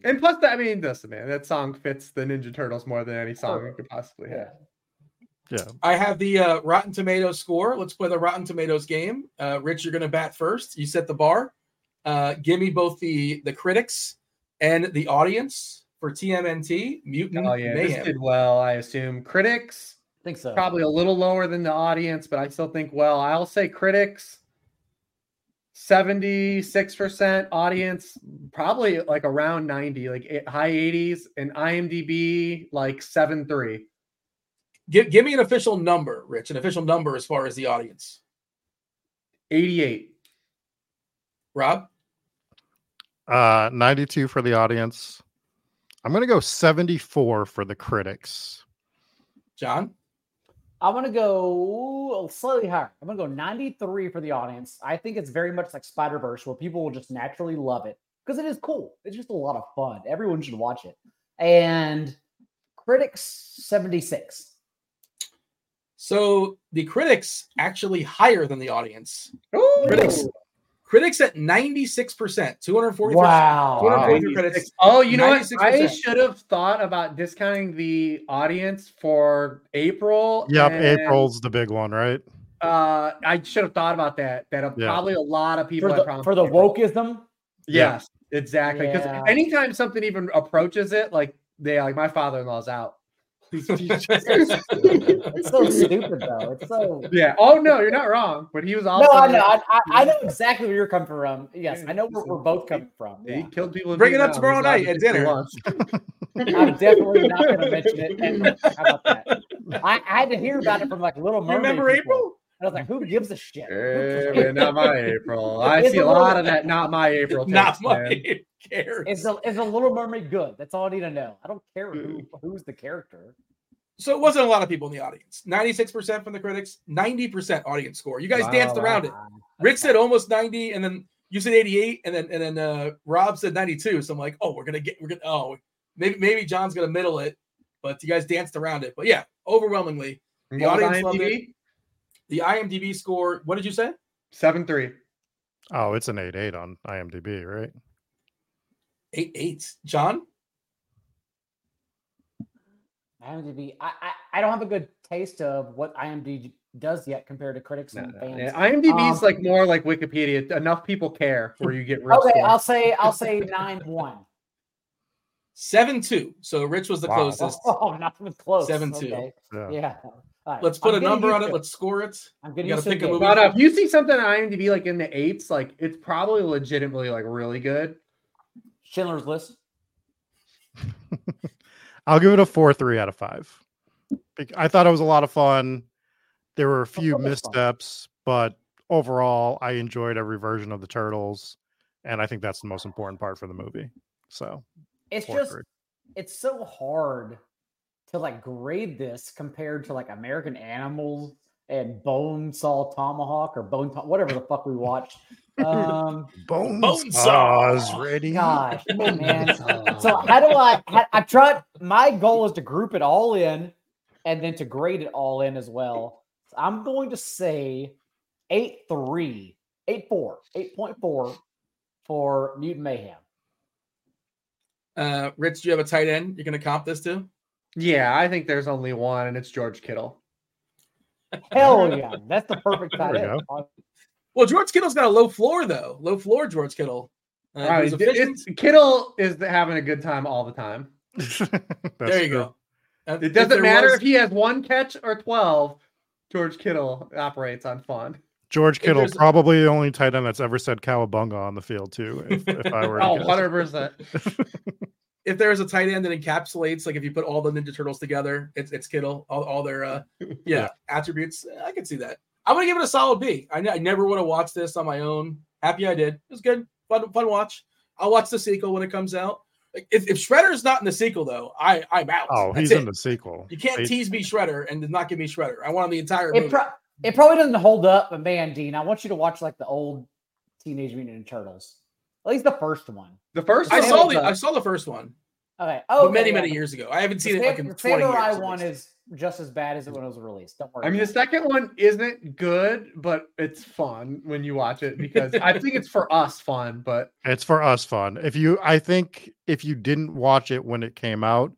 And plus, listen, man, that song fits the Ninja Turtles more than any song you could possibly have. Yeah, I have the Rotten Tomatoes score. Let's play the Rotten Tomatoes game. Rich, you're going to bat first. You set the bar. Give me both the critics and the audience for TMNT Mutant Mayhem. This did well, I assume. Critics. I think so. Probably a little lower than the audience, but I still think, I'll say critics 76%, audience probably like around 90, like high 80s, and IMDb like 7.3. Give me an official number, Rich, an official number as far as the audience. 88. Rob? 92 for the audience. I'm going to go 74 for the critics. John? I'm going to go slightly higher. I'm going to go 93 for the audience. I think it's very much like Spider-Verse, where people will just naturally love it because it is cool. It's just a lot of fun. Everyone should watch it. And critics, 76. So the critics actually higher than the audience. Ooh. Critics at 96%, 243. Wow. 243 critics. Oh, you know what? I should have thought about discounting the audience for April. Yep, April's the big one, right? I should have thought about that. Probably a lot of people for the wokeism. Yes, exactly. Because anytime something even approaches it, my father-in-law's out. It's so stupid though. It's so Oh no, you're not wrong. But he was also I know exactly where you're coming from. Yes, I know where we're both coming from. Yeah. He killed people. Bring it up tomorrow night at dinner. I'm definitely not going to mention it. How about that? I had to hear about it from like Little Mermaid. Remember people. April? I was like, who gives a shit? Hey, not my April. I see a lot of that. Not my April. Not my April. Is a Little Mermaid good? That's all I need to know. I don't care who's the character. So it wasn't a lot of people in the audience. 96% from the critics, 90% audience score. You guys danced around it. Rick said almost 90, and then you said 88, and then Rob said 92. So I'm like, oh, maybe John's gonna middle it, but you guys danced around it. But yeah, overwhelmingly, the audience loved it. The IMDb score, what did you say? 7.3. Oh, it's an 8.8 on IMDb, right? 8.8. John? IMDb. I don't have a good taste of what IMDb does yet compared to critics and fans. Yeah. IMDb is like more like Wikipedia. Enough people care where you get real. Okay, score. I'll say 9.1. 7.2. So Rich was the closest. Oh, not even close. 7.2. Okay. Yeah. Right. Let's put a number on it. Let's score it. I'm going to pick a movie. If you see something on IMDb like in the eights, like it's probably legitimately like really good. Schindler's List. I'll give it a 4.3 out of 5. I thought it was a lot of fun. There were a few missteps, but overall, I enjoyed every version of the Turtles, and I think that's the most important part for the movie. So it's just it's so hard to like grade this compared to like American Animals and Bonesaw Tomahawk or whatever the fuck we watched. Bonesaws, ready? Gosh, man. So I tried. My goal is to group it all in, and then to grade it all in as well. So I'm going to say 8.4 for Mutant Mayhem. Rich, do you have a tight end you're going to comp this to? Yeah, I think there's only one, and it's George Kittle. Hell yeah, that's the perfect tight end. Well, George Kittle's got a low floor, though. Low floor, George Kittle. Kittle is having a good time all the time. There you go. It doesn't matter if he has one catch or 12. George Kittle operates on fun. George Kittle, probably the only tight end that's ever said cowabunga on the field, too, if I were 100%. If there is a tight end that encapsulates, like if you put all the Ninja Turtles together, it's Kittle, all their attributes. I can see that. I'm going to give it a solid B. I never would have watched this on my own. Happy I did. It was good. Fun watch. I'll watch the sequel when it comes out. Like, if Shredder's not in the sequel, though, I'm out. Oh, he's in the sequel. You can't tease me Shredder and not give me Shredder. I want him the entire movie. It probably doesn't hold up, but man, Dean, I want you to watch like the old Teenage Mutant Ninja Turtles. At least the first one. The first one? I saw the first one. Okay. Oh, okay, many years ago. I haven't seen it like in 20 years. The Samurai one is just as bad as when it was released. Don't worry. I mean, the second one isn't good, but it's fun when you watch it because I think it's for us fun. But it's for us fun. If you didn't watch it when it came out,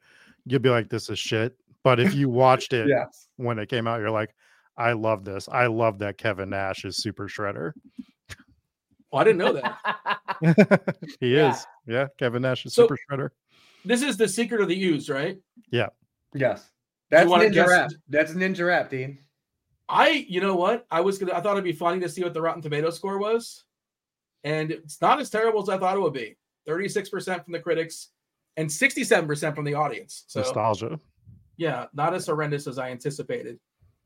you'd be like, "This is shit." But if you watched it when it came out, you're like, "I love this. I love that Kevin Nash is Super Shredder." Well, I didn't know that. He is. Yeah. Kevin Nash is Super Shredder. This is the Secret of the Ooze, right? Yeah. Yes. That's Ninja Rap. That's Ninja Rap, Dean. You know what? I thought it'd be funny to see what the Rotten Tomatoes score was. And it's not as terrible as I thought it would be. 36% from the critics and 67% from the audience. So, nostalgia. Yeah. Not as horrendous as I anticipated.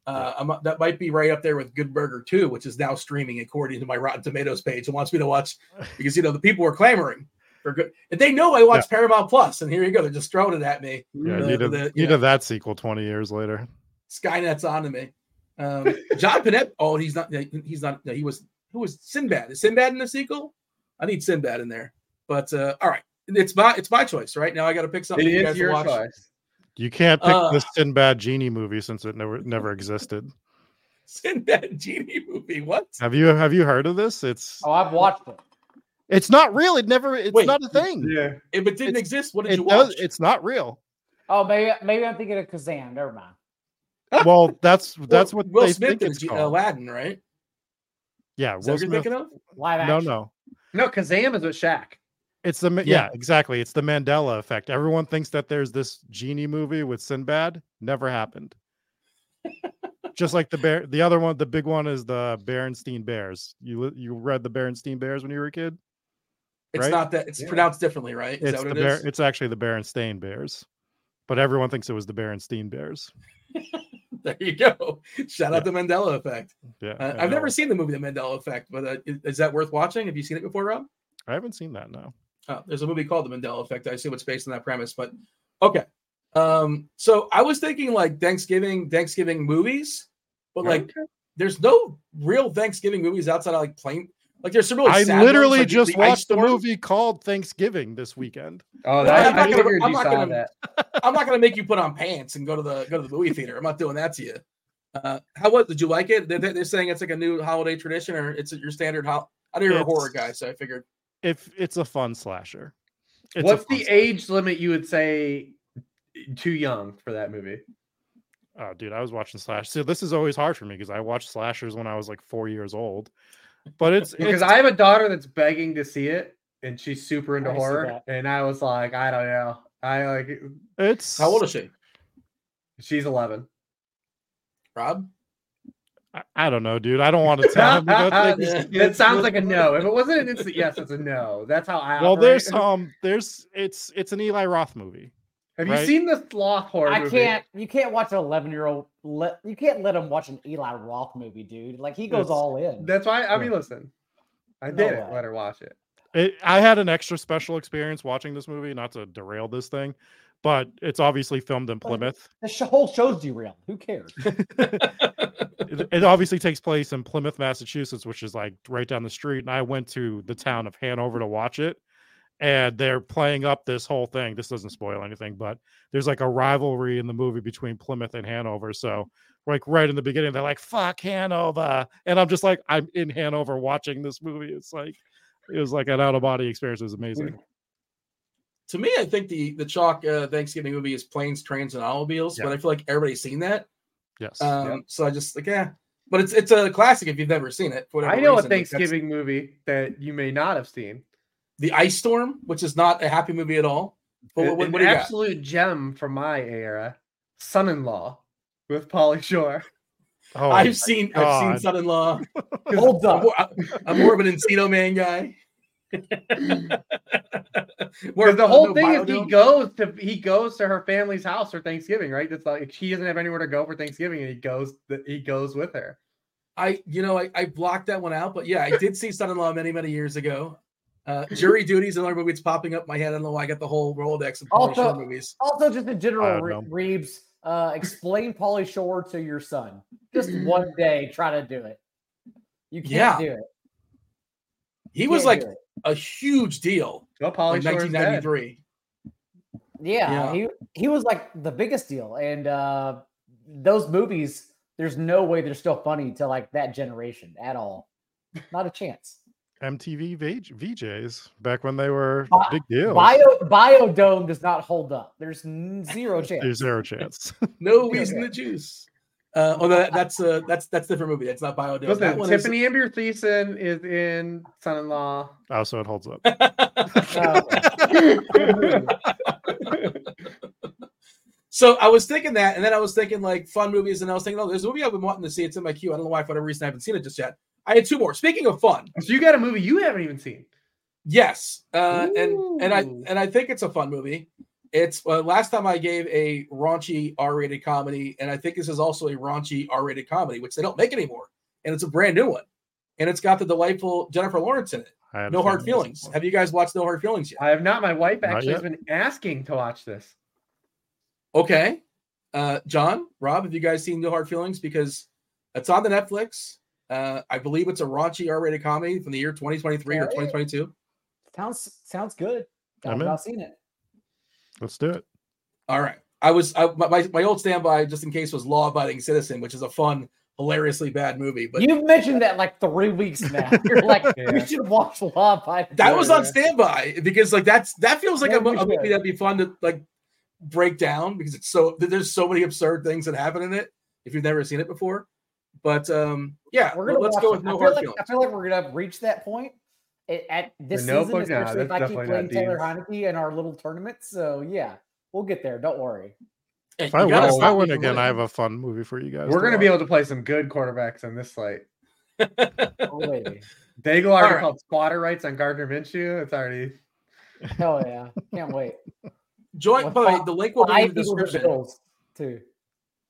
That might be right up there with Good Burger 2, which is now streaming according to my Rotten Tomatoes page and wants me to watch because, the people are clamoring for good. And they know I watch Paramount Plus, and here you go. They're just throwing it at me. Yeah, you did that sequel 20 years later. Skynet's on to me. John Pinette. Oh, he's not. No, who was Sinbad? Is Sinbad in the sequel? I need Sinbad in there. But all right. It's my choice, right? Now I got to pick something. It is your choice. You can't pick the Sinbad Genie movie since it never existed. Sinbad Genie movie? What? Have you heard of this? I've watched it. It's not real. It's not a thing. Yeah. If it didn't exist, what did you watch? It's not real. Oh, maybe I'm thinking of Kazam. Never mind. Well, that's what Will they Smith think it's called. Aladdin, right? Yeah. Is Will Smith. You're thinking of? Live action. No. Kazam is with Shaq. It's the exactly. It's the Mandela Effect. Everyone thinks that there's this genie movie with Sinbad. Never happened. Just like the bear. The other one, the big one, is the Berenstain Bears. You read the Berenstain Bears when you were a kid. It's right? Not that. It's pronounced differently, right? It's actually the Berenstain Bears, but everyone thinks it was the Berenstain Bears. there you go. Shout out to Mandela Effect. Yeah, I've never seen the movie The Mandela Effect, but is that worth watching? Have you seen it before, Rob? I haven't seen that, no. There's a movie called The Mandela Effect. I assume it's based on that premise, but okay. So I was thinking like Thanksgiving movies, but like there's no real Thanksgiving movies outside of like plain. Like there's some really sad literally ones, like just watched the movie called Thanksgiving this weekend. Oh, I'm not gonna make you put on pants and go to the movie theater. I'm not doing that to you. Did you like it? They're saying it's like a new holiday tradition, or it's your standard I know you're a horror guy, so I figured if it's a fun slasher. What's the age limit you would say too young for that movie? Oh, dude, I was watching slash. So this is always hard for me because I watched slashers when I was like 4 years old. But it's because I have a daughter that's begging to see it, and she's super into horror. And I was like, I don't know. How old is she? She's 11. Rob? I don't know, dude. I don't want to tell him. It sounds like a no. If it wasn't an instant yes, it's a no. That's how I. Well, operate. It's an Eli Roth movie. Have you seen the sloth horror movie? You can't watch an 11-year-old. You can't let him watch an Eli Roth movie, dude. Like, he goes all in. That's why, listen. I didn't let her watch it. I had an extra special experience watching this movie, not to derail this thing, but it's obviously filmed in Plymouth. The whole show's derailed. Who cares? It obviously takes place in Plymouth, Massachusetts, which is like right down the street. And I went to the town of Hanover to watch it. And they're playing up this whole thing. This doesn't spoil anything, but there's like a rivalry in the movie between Plymouth and Hanover. So like right in the beginning, they're like, fuck Hanover. And I'm just like, I'm in Hanover watching this movie. It was like an out-of-body experience. It was amazing. To me, I think the chalk Thanksgiving movie is Planes, Trains, and Automobiles, but I feel like everybody's seen that. Yes. So I just like, but it's a classic if you've never seen it. For whatever reason, a Thanksgiving movie that you may not have seen. The Ice Storm, which is not a happy movie at all. But what an absolute gem from my era, Son-in-Law with Pauly Shore. Oh, I've seen Son-in-Law. Hold up, I'm more of an Encino Man guy. Where the whole thing is he goes to her family's house for Thanksgiving, right? It's like she doesn't have anywhere to go for Thanksgiving, and he goes with her. I blocked that one out, but yeah, I did see Son-in-Law many years ago. Jury Duty is another movie that's popping up in my head. I don't know why I got the whole Rolodex of Pauly Shore movies. Also, just in general, Reeves, explain Pauly Shore to your son. Just one day, try to do it. You can't do it. He was like a huge deal in 1993. Yeah, he was like the biggest deal. And those movies, there's no way they're still funny to like that generation at all. Not a chance. MTV VJs back when they were a big deal. Biodome does not hold up. There's zero chance. There's zero chance. No reason to choose. Although that's a different movie. That's not Biodome. Listen, that one Tiffany Amber Thiessen is in Son-in-Law. Oh, so it holds up. So I was thinking that, and then I was thinking like fun movies, and I was thinking, oh, there's a movie I've been wanting to see. It's in my queue. I don't know why, for whatever reason, I haven't seen it just yet. I had two more. Speaking of fun. So you got a movie you haven't even seen. Yes. And I think it's a fun movie. It's last time I gave a raunchy R-rated comedy, and I think this is also a raunchy R-rated comedy, which they don't make anymore. And it's a brand new one. And it's got the delightful Jennifer Lawrence in it. No Hard Feelings. Have you guys watched No Hard Feelings yet? I have not. My wife actually has been asking to watch this. Okay. John, Rob, have you guys seen No Hard Feelings? Because it's on the Netflix. I believe it's a raunchy R-rated comedy from the year 2023 or 2022. Sounds good. I've not seen it. Let's do it. All right. My old standby, just in case, was Law Abiding Citizen, which is a fun, hilariously bad movie. But you've mentioned that like 3 weeks now. You're like, we should watch Law Abiding. That was on standby because like that feels like a movie that'd be fun to like break down because it's so there's so many absurd things that happen in it if you've never seen it before. But let's go with No Hard Feelings. I feel like we're gonna reach that point at this season, especially if I keep playing Taylor Heineke in our little tournament. So yeah, we'll get there. Don't worry. If I win again, I have a fun movie for you guys. We're gonna be able to play some good quarterbacks on this slate. Daigle already called squatter rights on Gardner Minshew. It's already. Hell yeah! Can't wait. Join by the link will be in the description too.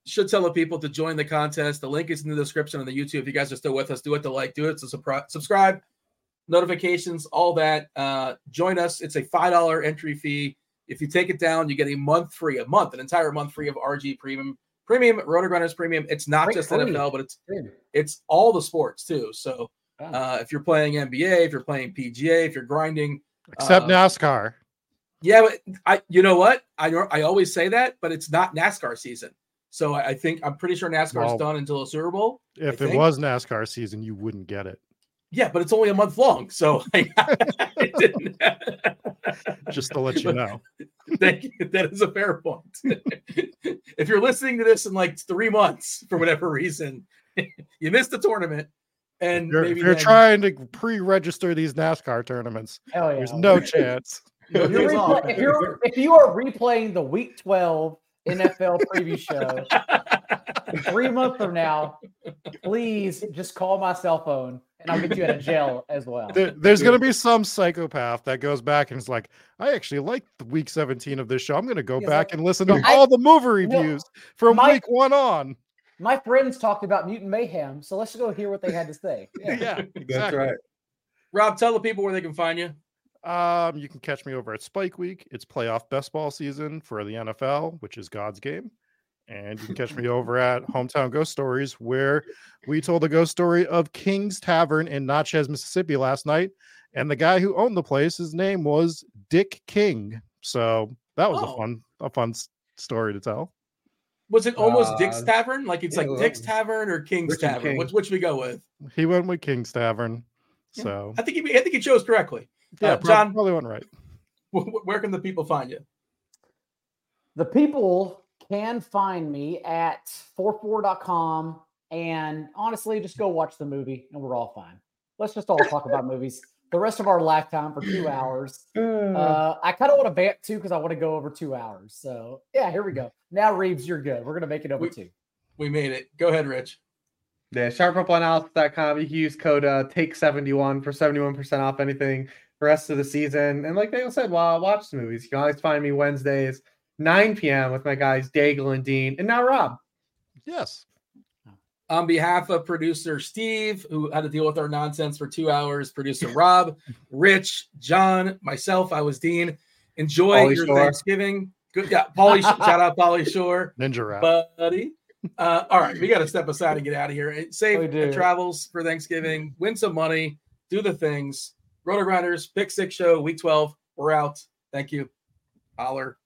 should tell the people to join the contest. The link is in the description on the YouTube. If you guys are still with us, do it to like, do it to subscribe, notifications, all that. Join us. It's a $5 entry fee. If you take it down, you get an entire month free of RG Premium, RotoGrinders Premium. It's not just NFL, but it's all the sports too. So if you're playing NBA, if you're playing PGA, if you're grinding, except NASCAR. Yeah, but you know what? I always say that, but it's not NASCAR season. So I'm pretty sure NASCAR is done until the Super Bowl. If it was NASCAR season, you wouldn't get it. Yeah, but it's only a month long, so it didn't. Just to let you know. Thank you. That is a fair point. If you're listening to this in like 3 months for whatever reason, you missed the tournament. And if you're trying to pre-register these NASCAR tournaments, there's no chance. If you are replaying the Week 12 NFL preview show 3 months from now, please just call my cell phone. And I'll get you out of jail as well. There's going to be some psychopath that goes back and is like, I actually like week 17 of this show. I'm going to go back and listen to all the movie reviews from week one on. My friends talked about Mutant Mayhem, so let's go hear what they had to say. Yeah, exactly. That's right. Rob, tell the people where they can find you. You can catch me over at Spike Week. It's playoff best ball season for the NFL, which is God's game. And you can catch me over at Hometown Ghost Stories, where we told the ghost story of King's Tavern in Natchez, Mississippi last night. And the guy who owned the place, his name was Dick King. So that was a fun story to tell. Was it almost Dick's Tavern? Like it's Dick's Tavern or King's Richard Tavern? King. Which we go with? He went with King's Tavern. Yeah. So I think he chose correctly. Yeah, John probably went right. Where can the people find you? The people can find me at 44.com, and honestly, just go watch the movie and we're all fine. Let's just all talk about movies the rest of our lifetime for 2 hours. I kind of want to vamp too, because I want to go over 2 hours. So yeah, here we go. Now, Reeves, you're good. We're going to make it over two. We made it. Go ahead, Rich. Yeah, sharpfootballanalysis.com. You can use code TAKE71 for 71% off anything the rest of the season. And like Daigle said, while I watch the movies, you can always find me Wednesdays, 9 p.m. with my guys Daigle and Dean, and now Rob. Yes. On behalf of producer Steve, who had to deal with our nonsense for 2 hours, producer Rob, Rich, John, myself, I was Dean. Enjoy Pauly your Shore. Thanksgiving. Good, yeah, Pauly. Shout out Pauly Shore, Ninja Rap, buddy. All right, we got to step aside and get out of here. Save travels for Thanksgiving. Win some money. Do the things. RotoGrinders, Pick 6 Show, Week 12. We're out. Thank you. Holler.